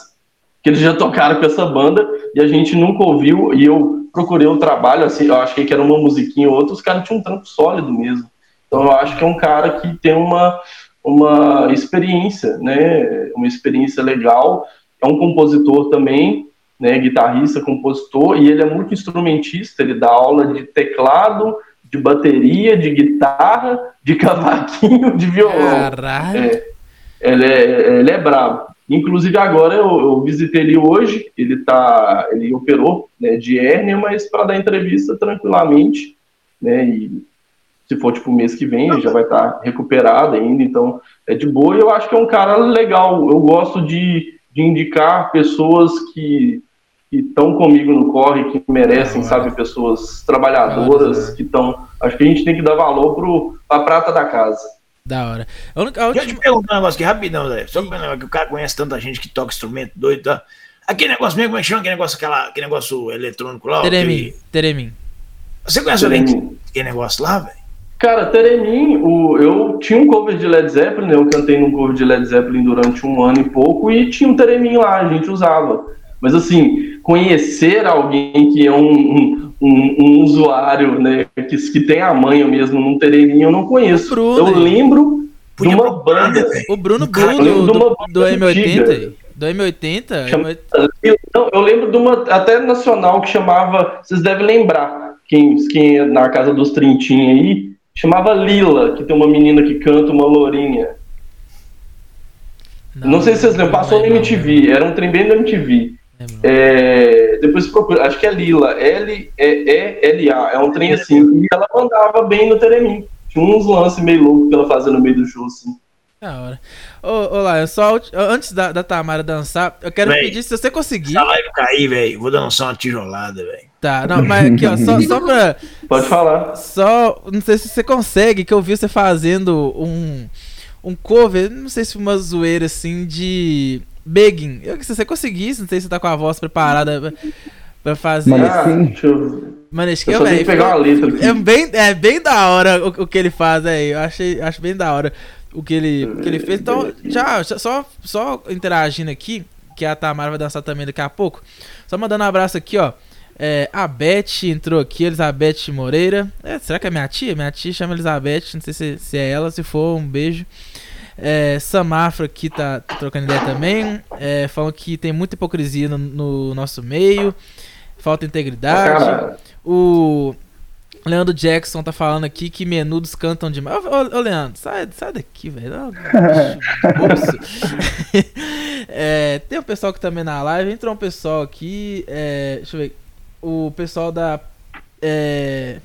que eles já tocaram com essa banda e a gente nunca ouviu. E eu procurei um trabalho, assim, eu achei que era uma musiquinha ou outra, os caras tinham um trampo sólido mesmo. Então eu acho que é um cara que tem uma, uma experiência, né, uma experiência legal. É um compositor também, né, guitarrista, compositor, e ele é muito instrumentista, ele dá aula de teclado, de bateria, de guitarra, de cavaquinho, de violão. Caralho! É, ele, é, ele é brabo. Inclusive agora eu, eu visitei ele hoje, ele, tá, ele operou, né, de hérnia, mas para dar entrevista tranquilamente, né, e se for tipo mês que vem, ele já vai estar tá recuperado ainda, então é de boa, e eu acho que é um cara legal, eu gosto de, de indicar pessoas que estão comigo no corre, que merecem, ah, sabe, pessoas trabalhadoras, hora, né? que estão, acho que a gente tem que dar valor pro, pra prata da casa. Da hora. A única, a última... Deixa eu te perguntar um negócio aqui rapidão, Zé. Só que o cara conhece tanta gente que toca instrumento doido, tá? Aquele negócio mesmo, como é que chama? Aquele negócio, aquela, aquele negócio eletrônico lá? Teremin. Que... Teremin. Você conhece alguém que... aquele negócio lá, velho? Cara, Teremin, o... eu tinha um cover de Led Zeppelin, eu cantei num cover de Led Zeppelin durante um ano e pouco, e tinha um Teremin lá, a gente usava. Mas assim, conhecer alguém que é um... um... Um, um usuário, né, que, que tem a manha mesmo, não terei nenhum, eu não conheço. Bruno, eu lembro de uma banda. O Bruno Bruno do, do, do M oitenta. Do M oitenta? Chama, eu, eu lembro de uma até nacional que chamava, vocês devem lembrar, quem, quem é na casa dos Trintinha aí, chamava Lila, que tem uma menina que canta uma lourinha. Não, não sei se vocês lembram, passou na M T V, era um trem bem da M T V. É, depois procura, acho que é Lila, L E E L A, é um trem assim, e ela mandava bem no Teremin, tinha uns lances meio loucos que ela fazia no meio do show assim. Da hora. Ô, ô lá, eu só, antes da, da Tamara dançar, eu quero véi, pedir se você conseguir. Essa live cair, velho, vou dançar uma tijolada, velho. Tá, não, mas aqui, ó, só, só pra... Pode falar. Só, não sei se você consegue, que eu vi você fazendo um, um cover, não sei se uma zoeira assim de... Begging, eu, se você conseguisse, não sei se você tá com a voz preparada pra, pra fazer. Maneskin, eu tenho pegar uma letra aqui. É bem, é bem da hora o, o que ele faz aí. Eu achei, acho bem da hora o que ele, o que ele fez. Então, já, só, só interagindo aqui, que a Tamara vai dançar também daqui a pouco. Só mandando um abraço aqui, ó. É, a Beth entrou aqui, Elizabeth Moreira. É, será que é minha tia? Minha tia chama Elizabeth, não sei se, se é ela, se for, um beijo. É, Samafra aqui tá, tá trocando ideia também, é, falam que tem muita hipocrisia no, no nosso meio, falta integridade. Caramba. O Leandro Jackson tá falando aqui que menudos cantam demais. Ô, ô, ô Leandro, sai, sai daqui, velho. É, tem um pessoal que também tá na live, entrou um pessoal aqui, é, deixa eu ver, o pessoal da... É...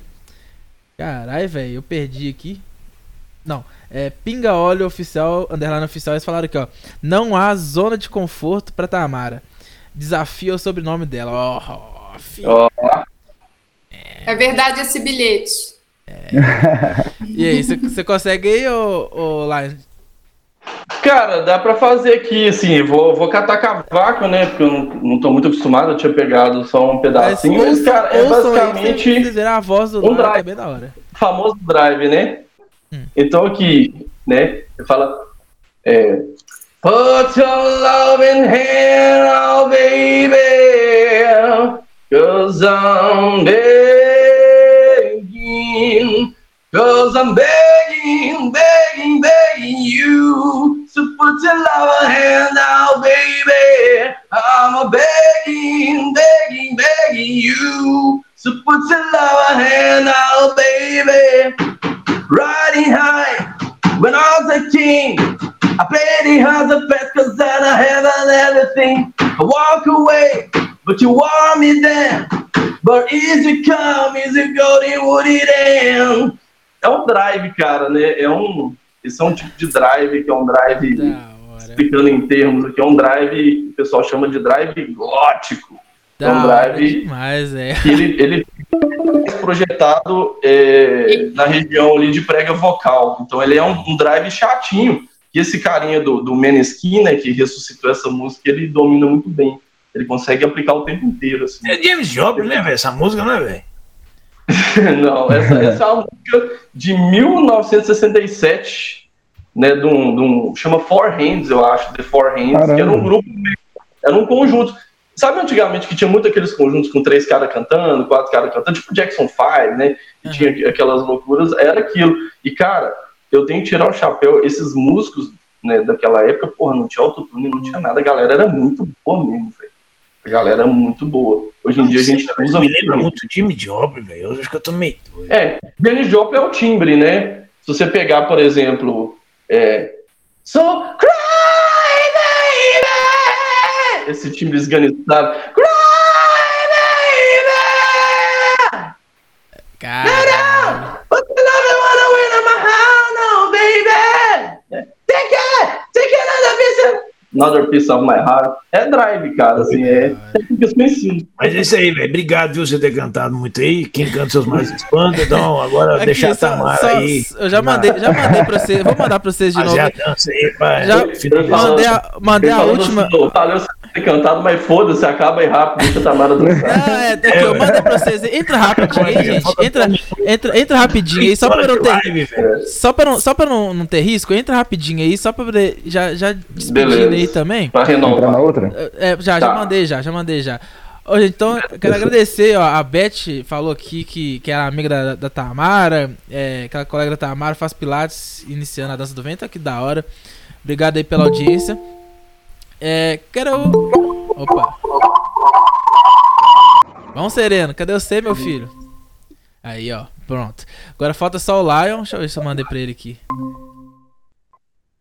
Caralho, velho, eu perdi aqui. Não, é Pinga Óleo Oficial, Underline Oficial, eles falaram aqui, ó. Não há zona de conforto pra Tamara. Desafia o sobrenome dela. Ó, oh, filho. Oh. É. É verdade esse bilhete. É. E aí, você consegue aí, ô, ô Lion? Cara, dá pra fazer aqui, assim, vou, vou catar cavaco, né, porque eu não, não tô muito acostumado, eu tinha pegado só um pedacinho. Mas, mas cara, é basicamente a voz do um drive, é bem da hora. Famoso drive, né? Então aqui, né, fala é, Put your loving hand out, baby, 'cause I'm begging, 'cause I'm begging, begging, begging you to put your loving hand out, baby, I'm a begging, begging, begging you to put your loving hand out, baby. Riding high, when I was a king, I played the hands of pets 'cause I don't have everything. I walk away, but you want me then. But easy come, easy go, they would it end. É um drive, cara, né? É um, esse é um tipo de drive que é um drive, explicando em termos aqui, é um drive que o pessoal chama de drive gótico. É um drive demais, é. Que ele, ele projetado é, na região ali de prega vocal, então ele é um, um drive chatinho, e esse carinha do, do Maneskin, né, que ressuscitou essa música, ele domina muito bem, ele consegue aplicar o tempo inteiro, assim. É James Joplin, né, velho, essa música, né, velho? Não, essa, essa é uma música de mil novecentos e sessenta e sete, né, de um, de um, chama Four Hands, eu acho, The Four Hands. Caramba. Que era um grupo, era um conjunto. Sabe antigamente que tinha muito aqueles conjuntos com três caras cantando, quatro caras cantando, tipo Jackson Five, né? E uhum. Tinha aquelas loucuras, era aquilo. E, cara, eu tenho que tirar o chapéu, esses músicos, né, daquela época, porra, não tinha autotune, não tinha nada, a galera era muito boa mesmo, velho. A galera é muito boa. Hoje em não, dia a gente usa muito. Me lembra muito Jimmy Joplin, velho. Eu acho que eu tô meio doido. É, Jimmy Joplin é o timbre, né? Se você pegar, por exemplo, é... So Cry, baby! Esse timbre esganiçado. Cry, baby! Cara... But the love wanna win on my heart now, baby! Take it! Take another piece! Another piece of my heart. É drive, cara, assim, é técnicas conhecidas. Mas é isso aí, velho. Obrigado, viu, você ter cantado muito aí. Quem canta seus mais espantos, então agora aqui, deixar a Tamara só, aí. Eu já mandei, já mandei pra vocês, vou mandar pra vocês de novo. Já dancei, pai. Já mandei a, mandei a última. Valeu você ter cantado, mas foda-se, acaba aí rápido, deixa a Tamara dançar. Ah, é, daqui é, eu é. mando pra vocês. Entra rapidinho aí, gente. Entra, entra, entra rapidinho aí, só pra não ter live, só pra não, só pra não, não ter risco, entra rapidinho aí, só pra já, já despedindo aí também. Pra renovar. Outra? É, já, tá. já mandei já, já mandei já. Ô, gente, então, quero agradecer, ó, a Beth falou aqui que, que era amiga da, da Tamara, é, aquela colega da Tamara, faz pilates, iniciando a dança do vento, que da hora. Obrigado aí pela audiência. É, quero... Opa. Vamos, Sereno, cadê você, meu filho? Aí, ó, pronto. Agora falta só o Lion, deixa eu ver se eu mandei pra ele aqui.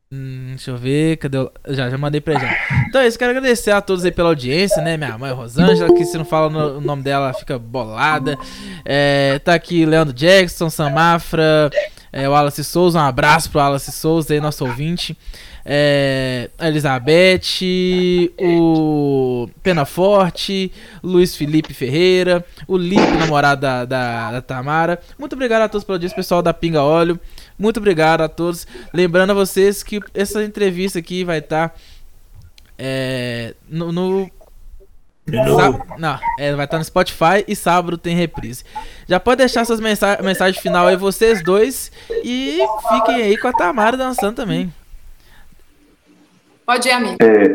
Hum, deixa eu ver, cadê o... Já, já mandei pra ele já. Então é isso, quero agradecer a todos aí pela audiência, né? Minha mãe Rosângela, que se não fala no, o nome dela fica bolada. É, tá aqui Leandro Jackson, Samafra, é, o Wallace Souza, um abraço pro Wallace Souza aí, nosso ouvinte. É, a Elizabeth, o Penaforte, Luiz Felipe Ferreira, o Lipe, namorado da, da, da Tamara. Muito obrigado a todos pela audiência, pessoal da Pinga Óleo. Muito obrigado a todos. Lembrando a vocês que essa entrevista aqui vai estar tá, é, no, no, sábado, não, é, vai estar tá no Spotify e sábado tem reprise. Já pode deixar suas mensa- mensagens final aí vocês dois e fiquem aí com a Tamara dançando também. Pode ir, amigo. É,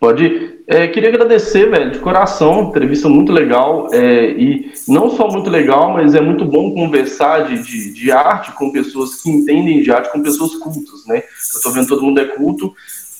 pode ir. É, queria agradecer, velho, de coração, entrevista muito legal, é, e não só muito legal, mas é muito bom conversar de, de, de arte com pessoas que entendem de arte, com pessoas cultas, né? Eu tô vendo todo mundo é culto,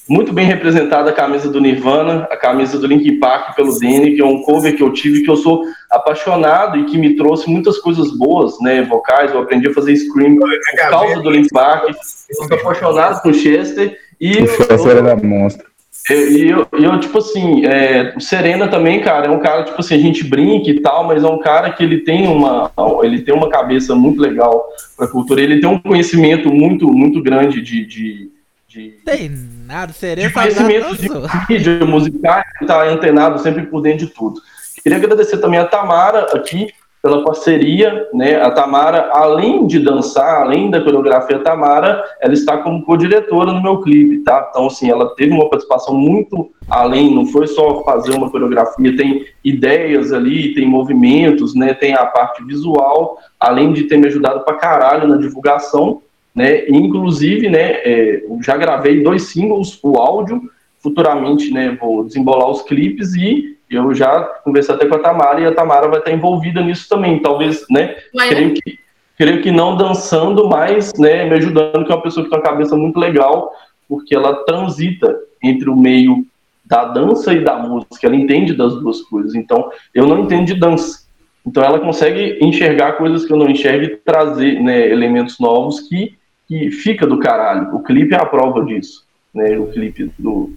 muito bem representada a camisa do Nirvana, a camisa do Linkin Park pelo Danny, que é um cover que eu tive, que eu sou apaixonado e que me trouxe muitas coisas boas, né, vocais, eu aprendi a fazer scream por causa do Linkin Park, eu sou apaixonado por Chester, e eu... Chester era monstro. E eu, eu, tipo assim, é, o Serena também, cara, é um cara, tipo assim, a gente brinca e tal, mas é um cara que ele tem uma, ele tem uma cabeça muito legal pra cultura, ele tem um conhecimento muito, muito grande de... de, de tem nada, Serena sabe nada. De vídeo, musical, tá antenado sempre por dentro de tudo. Queria agradecer também a Tamara aqui pela parceria, né, a Tamara, além de dançar, além da coreografia, a Tamara, ela está como co-diretora no meu clipe, tá, então, assim, ela teve uma participação muito além, não foi só fazer uma coreografia, tem ideias ali, tem movimentos, né, tem a parte visual, além de ter me ajudado pra caralho na divulgação, né, e, inclusive, né, é, eu já gravei dois singles, o áudio, futuramente, né, vou desembolar os clipes e eu já conversei até com a Tamara e a Tamara vai estar envolvida nisso também, talvez, né, mas... creio, que, creio que não dançando, mas, né, me ajudando, que é uma pessoa que tem uma cabeça muito legal, porque ela transita entre o meio da dança e da música, ela entende das duas coisas, então, eu não entendo de dança, então ela consegue enxergar coisas que eu não enxergo e trazer, né, elementos novos que, que fica do caralho, o clipe é a prova disso, né, o clipe do...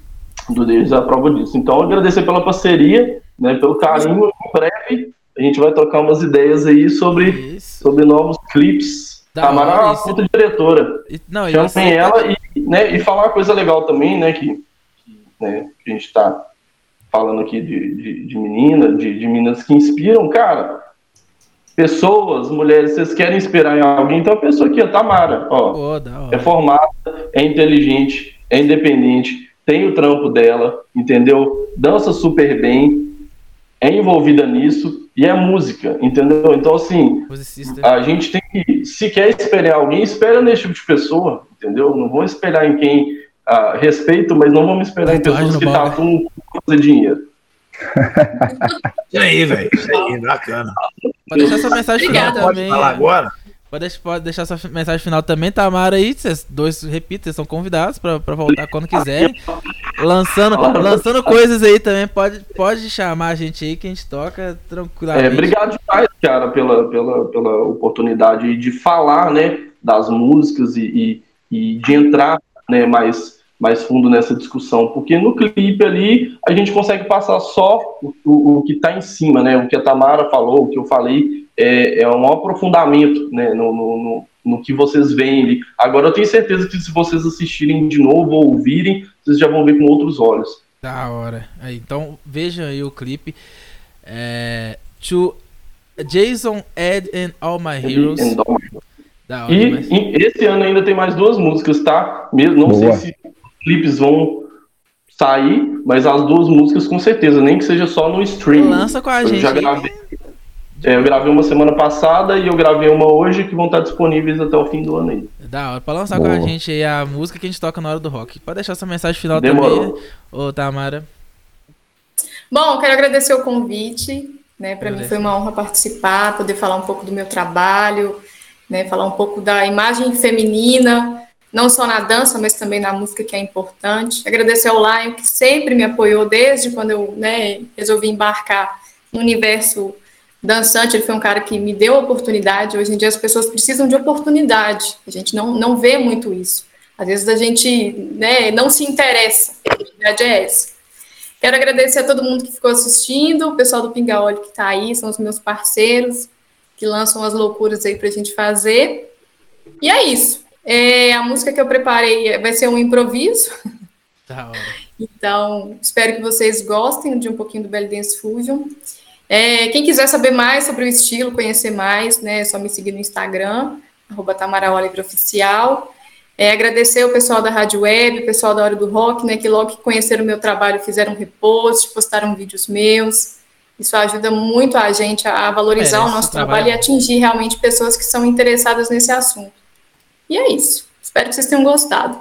do Deus é a prova disso. Então, agradecer pela parceria, né, pelo carinho. Em breve, a gente vai trocar umas ideias aí sobre, sobre novos clipes. Da Tamara é uma puta diretora. E, não, Chamem assim, ela tá... e, né, e falar uma coisa legal também, né, que, né, que a gente tá falando aqui de, de, de meninas, de, de meninas que inspiram, cara. Pessoas, mulheres, vocês querem inspirar em alguém? Então, a pessoa aqui, a Tamara, ó, oh, é formada, é inteligente, é independente, tem o trampo dela, entendeu? Dança super bem, é envolvida nisso e é música, entendeu? Então, assim, a gente tem que, se quer espelhar alguém, espelha nesse tipo de pessoa, entendeu? Não vou espelhar em quem ah, respeito, mas não vou me espelhar em pessoas que tatuam coisa de dinheiro. Isso aí, velho, isso aí, bacana. Pode deixar sua mensagem final também. Pode falar agora? Pode, pode deixar sua mensagem final também, Tamara, aí. Vocês dois, repito, vocês são convidados pra, pra voltar quando quiserem. Lançando, lançando coisas aí também. Pode, pode chamar a gente aí que a gente toca tranquilamente. É, obrigado demais, cara, pela, pela, pela oportunidade de falar, né, das músicas e, e, e de entrar, né, mais, mais fundo nessa discussão. Porque no clipe ali a gente consegue passar só o, o, o que tá em cima, né? O que a Tamara falou, o que eu falei. É, é um aprofundamento, né, no, no, no, no que vocês veem ali. Agora eu tenho certeza que se vocês assistirem de novo ou ouvirem, vocês já vão ver com outros olhos. Da hora. Aí, então vejam aí o clipe. É, to Jason, Ed and All My Heroes. And all my... Da hora, e, mas... e esse ano ainda tem mais duas músicas, tá? Mesmo, não Boa. sei se os clipes vão sair, mas as duas músicas com certeza, nem que seja só no stream. Lança com a eu gente. Já gravei. É, eu gravei uma semana passada e eu gravei uma hoje que vão estar disponíveis até o fim do ano aí. Da hora, pra lançar Boa. com a gente aí a música que a gente toca na hora do rock. Pode deixar essa mensagem final Demorou. também, ô Tamara. Bom, eu quero agradecer o convite, né? Pra eu mim deixo. foi uma honra participar, poder falar um pouco do meu trabalho, né? Falar um pouco da imagem feminina, não só na dança, mas também na música, que é importante. Agradecer ao Lion, que sempre me apoiou desde quando eu, né, resolvi embarcar no universo dançante. Ele foi um cara que me deu oportunidade. Hoje em dia as pessoas precisam de oportunidade, a gente não, não vê muito isso, às vezes a gente, né, não se interessa, a verdade é essa. Quero agradecer a todo mundo que ficou assistindo, o pessoal do Pinga Óleo que está aí, são os meus parceiros, que lançam as loucuras aí pra gente fazer, e é isso. É, a música que eu preparei vai ser um improviso, tá bom. Então espero que vocês gostem de um pouquinho do Belly Dance Fusion. É, quem quiser saber mais sobre o estilo, conhecer mais, né, é só me seguir no Instagram, arroba Tamara Oliver Oficial. É, agradecer o pessoal da Rádio Web, o pessoal da Hora do Rock, né, que logo que conheceram o meu trabalho fizeram um repost, postaram vídeos meus. Isso ajuda muito a gente a valorizar é, o nosso trabalho, trabalho e atingir realmente pessoas que são interessadas nesse assunto. E é isso. Espero que vocês tenham gostado.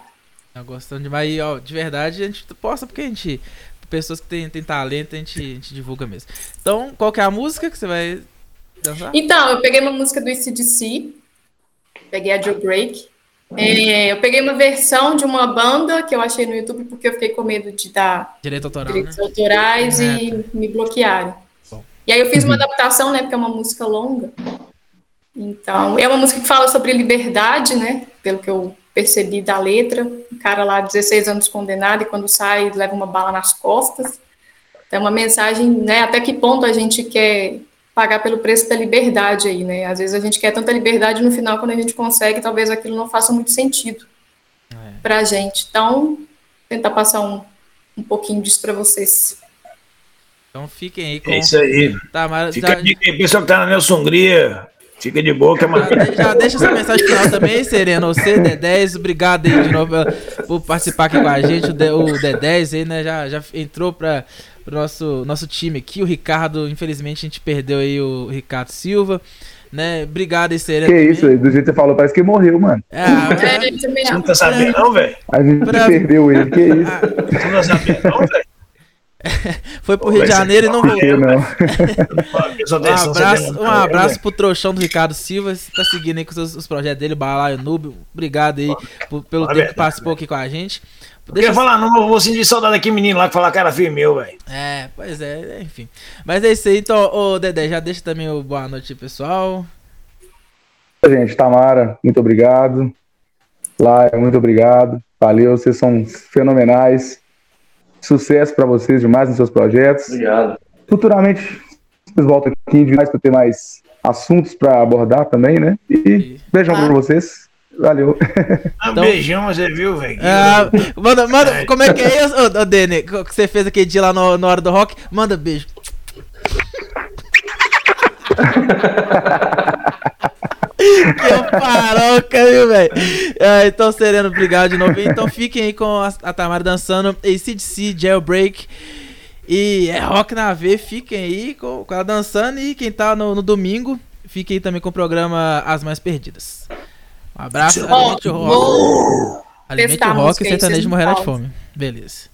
Tá gostando demais. E, ó, de verdade, a gente posta porque a gente... pessoas que têm, têm talento, a gente, a gente divulga mesmo. Então, qual que é a música que você vai dançar? Então, eu peguei uma música do A C D C, peguei a Joe Break, é, eu peguei uma versão de uma banda que eu achei no YouTube, porque eu fiquei com medo de dar direito autoral, direitos, né, autorais, é, e tá. me bloquearem. Bom. E aí eu fiz uma adaptação, né, porque é uma música longa. Então, é uma música que fala sobre liberdade, né, pelo que eu percebi da letra, um cara lá, dezesseis anos condenado, e quando sai, leva uma bala nas costas. Então, é uma mensagem, né, até que ponto a gente quer pagar pelo preço da liberdade aí, né? Às vezes a gente quer tanta liberdade, no final, quando a gente consegue, talvez aquilo não faça muito sentido é. pra gente. Então, tentar passar um, um pouquinho disso pra vocês. Então, fiquem aí. Com... É isso aí. Tá, mas... Fica aqui, pessoal que tá na Nelson Hungria. Fica de boca, mano. Já deixa essa mensagem final também, Serena. O C D dez, obrigado aí de novo por participar aqui com a gente. O D dez aí, né, já, já entrou para o nosso, nosso time aqui. O Ricardo, infelizmente, a gente perdeu aí o Ricardo Silva, né? Obrigado aí, Serena. Que também. Isso, do jeito que você falou, parece que morreu, mano. Ah, é, mas... Você não tá sabendo, não, velho? A gente pra... perdeu ele, que isso? Você não tá sabendo, não, velho? Foi pro Ô, Rio de Janeiro e não voltou. Não. um abraço, um abraço pro trouxão do Ricardo Silva. Você tá seguindo aí com os, seus, os projetos dele, Balaio Noob. Obrigado aí por, pelo tempo que participou aqui com a gente. Deixa... Não quero falar, não, eu vou sentir saudade daquele menino lá que fala cara firme, meu, velho. É, pois é, enfim. Mas é isso aí, então, ô Dedé, já deixa também o boa noite, pessoal. Gente, Tamara, muito obrigado. Laia, muito obrigado. Valeu, vocês são fenomenais. Sucesso para vocês demais nos seus projetos. Obrigado. Futuramente, vocês voltam aqui individuais para ter mais assuntos para abordar também, né? E beijão ah. para vocês. Valeu. Ah, então... Beijão, você viu, velho? Ah, manda, manda, como é que é isso, ô, ô Dene? Que você fez aquele dia lá no, na Hora do Rock? Manda beijo. Que paroca, viu, velho? É, então, Sereno, obrigado de novo. Então, fiquem aí com a, a Tamara dançando A C D C, Jailbreak. E é rock na V. Fiquem aí com, com ela dançando. E quem tá no, no domingo, fiquem aí também com o programa As Mais Perdidas. Um abraço. Alimente o rock. Alimente o rock e sertanejo morrerá de fome. Beleza.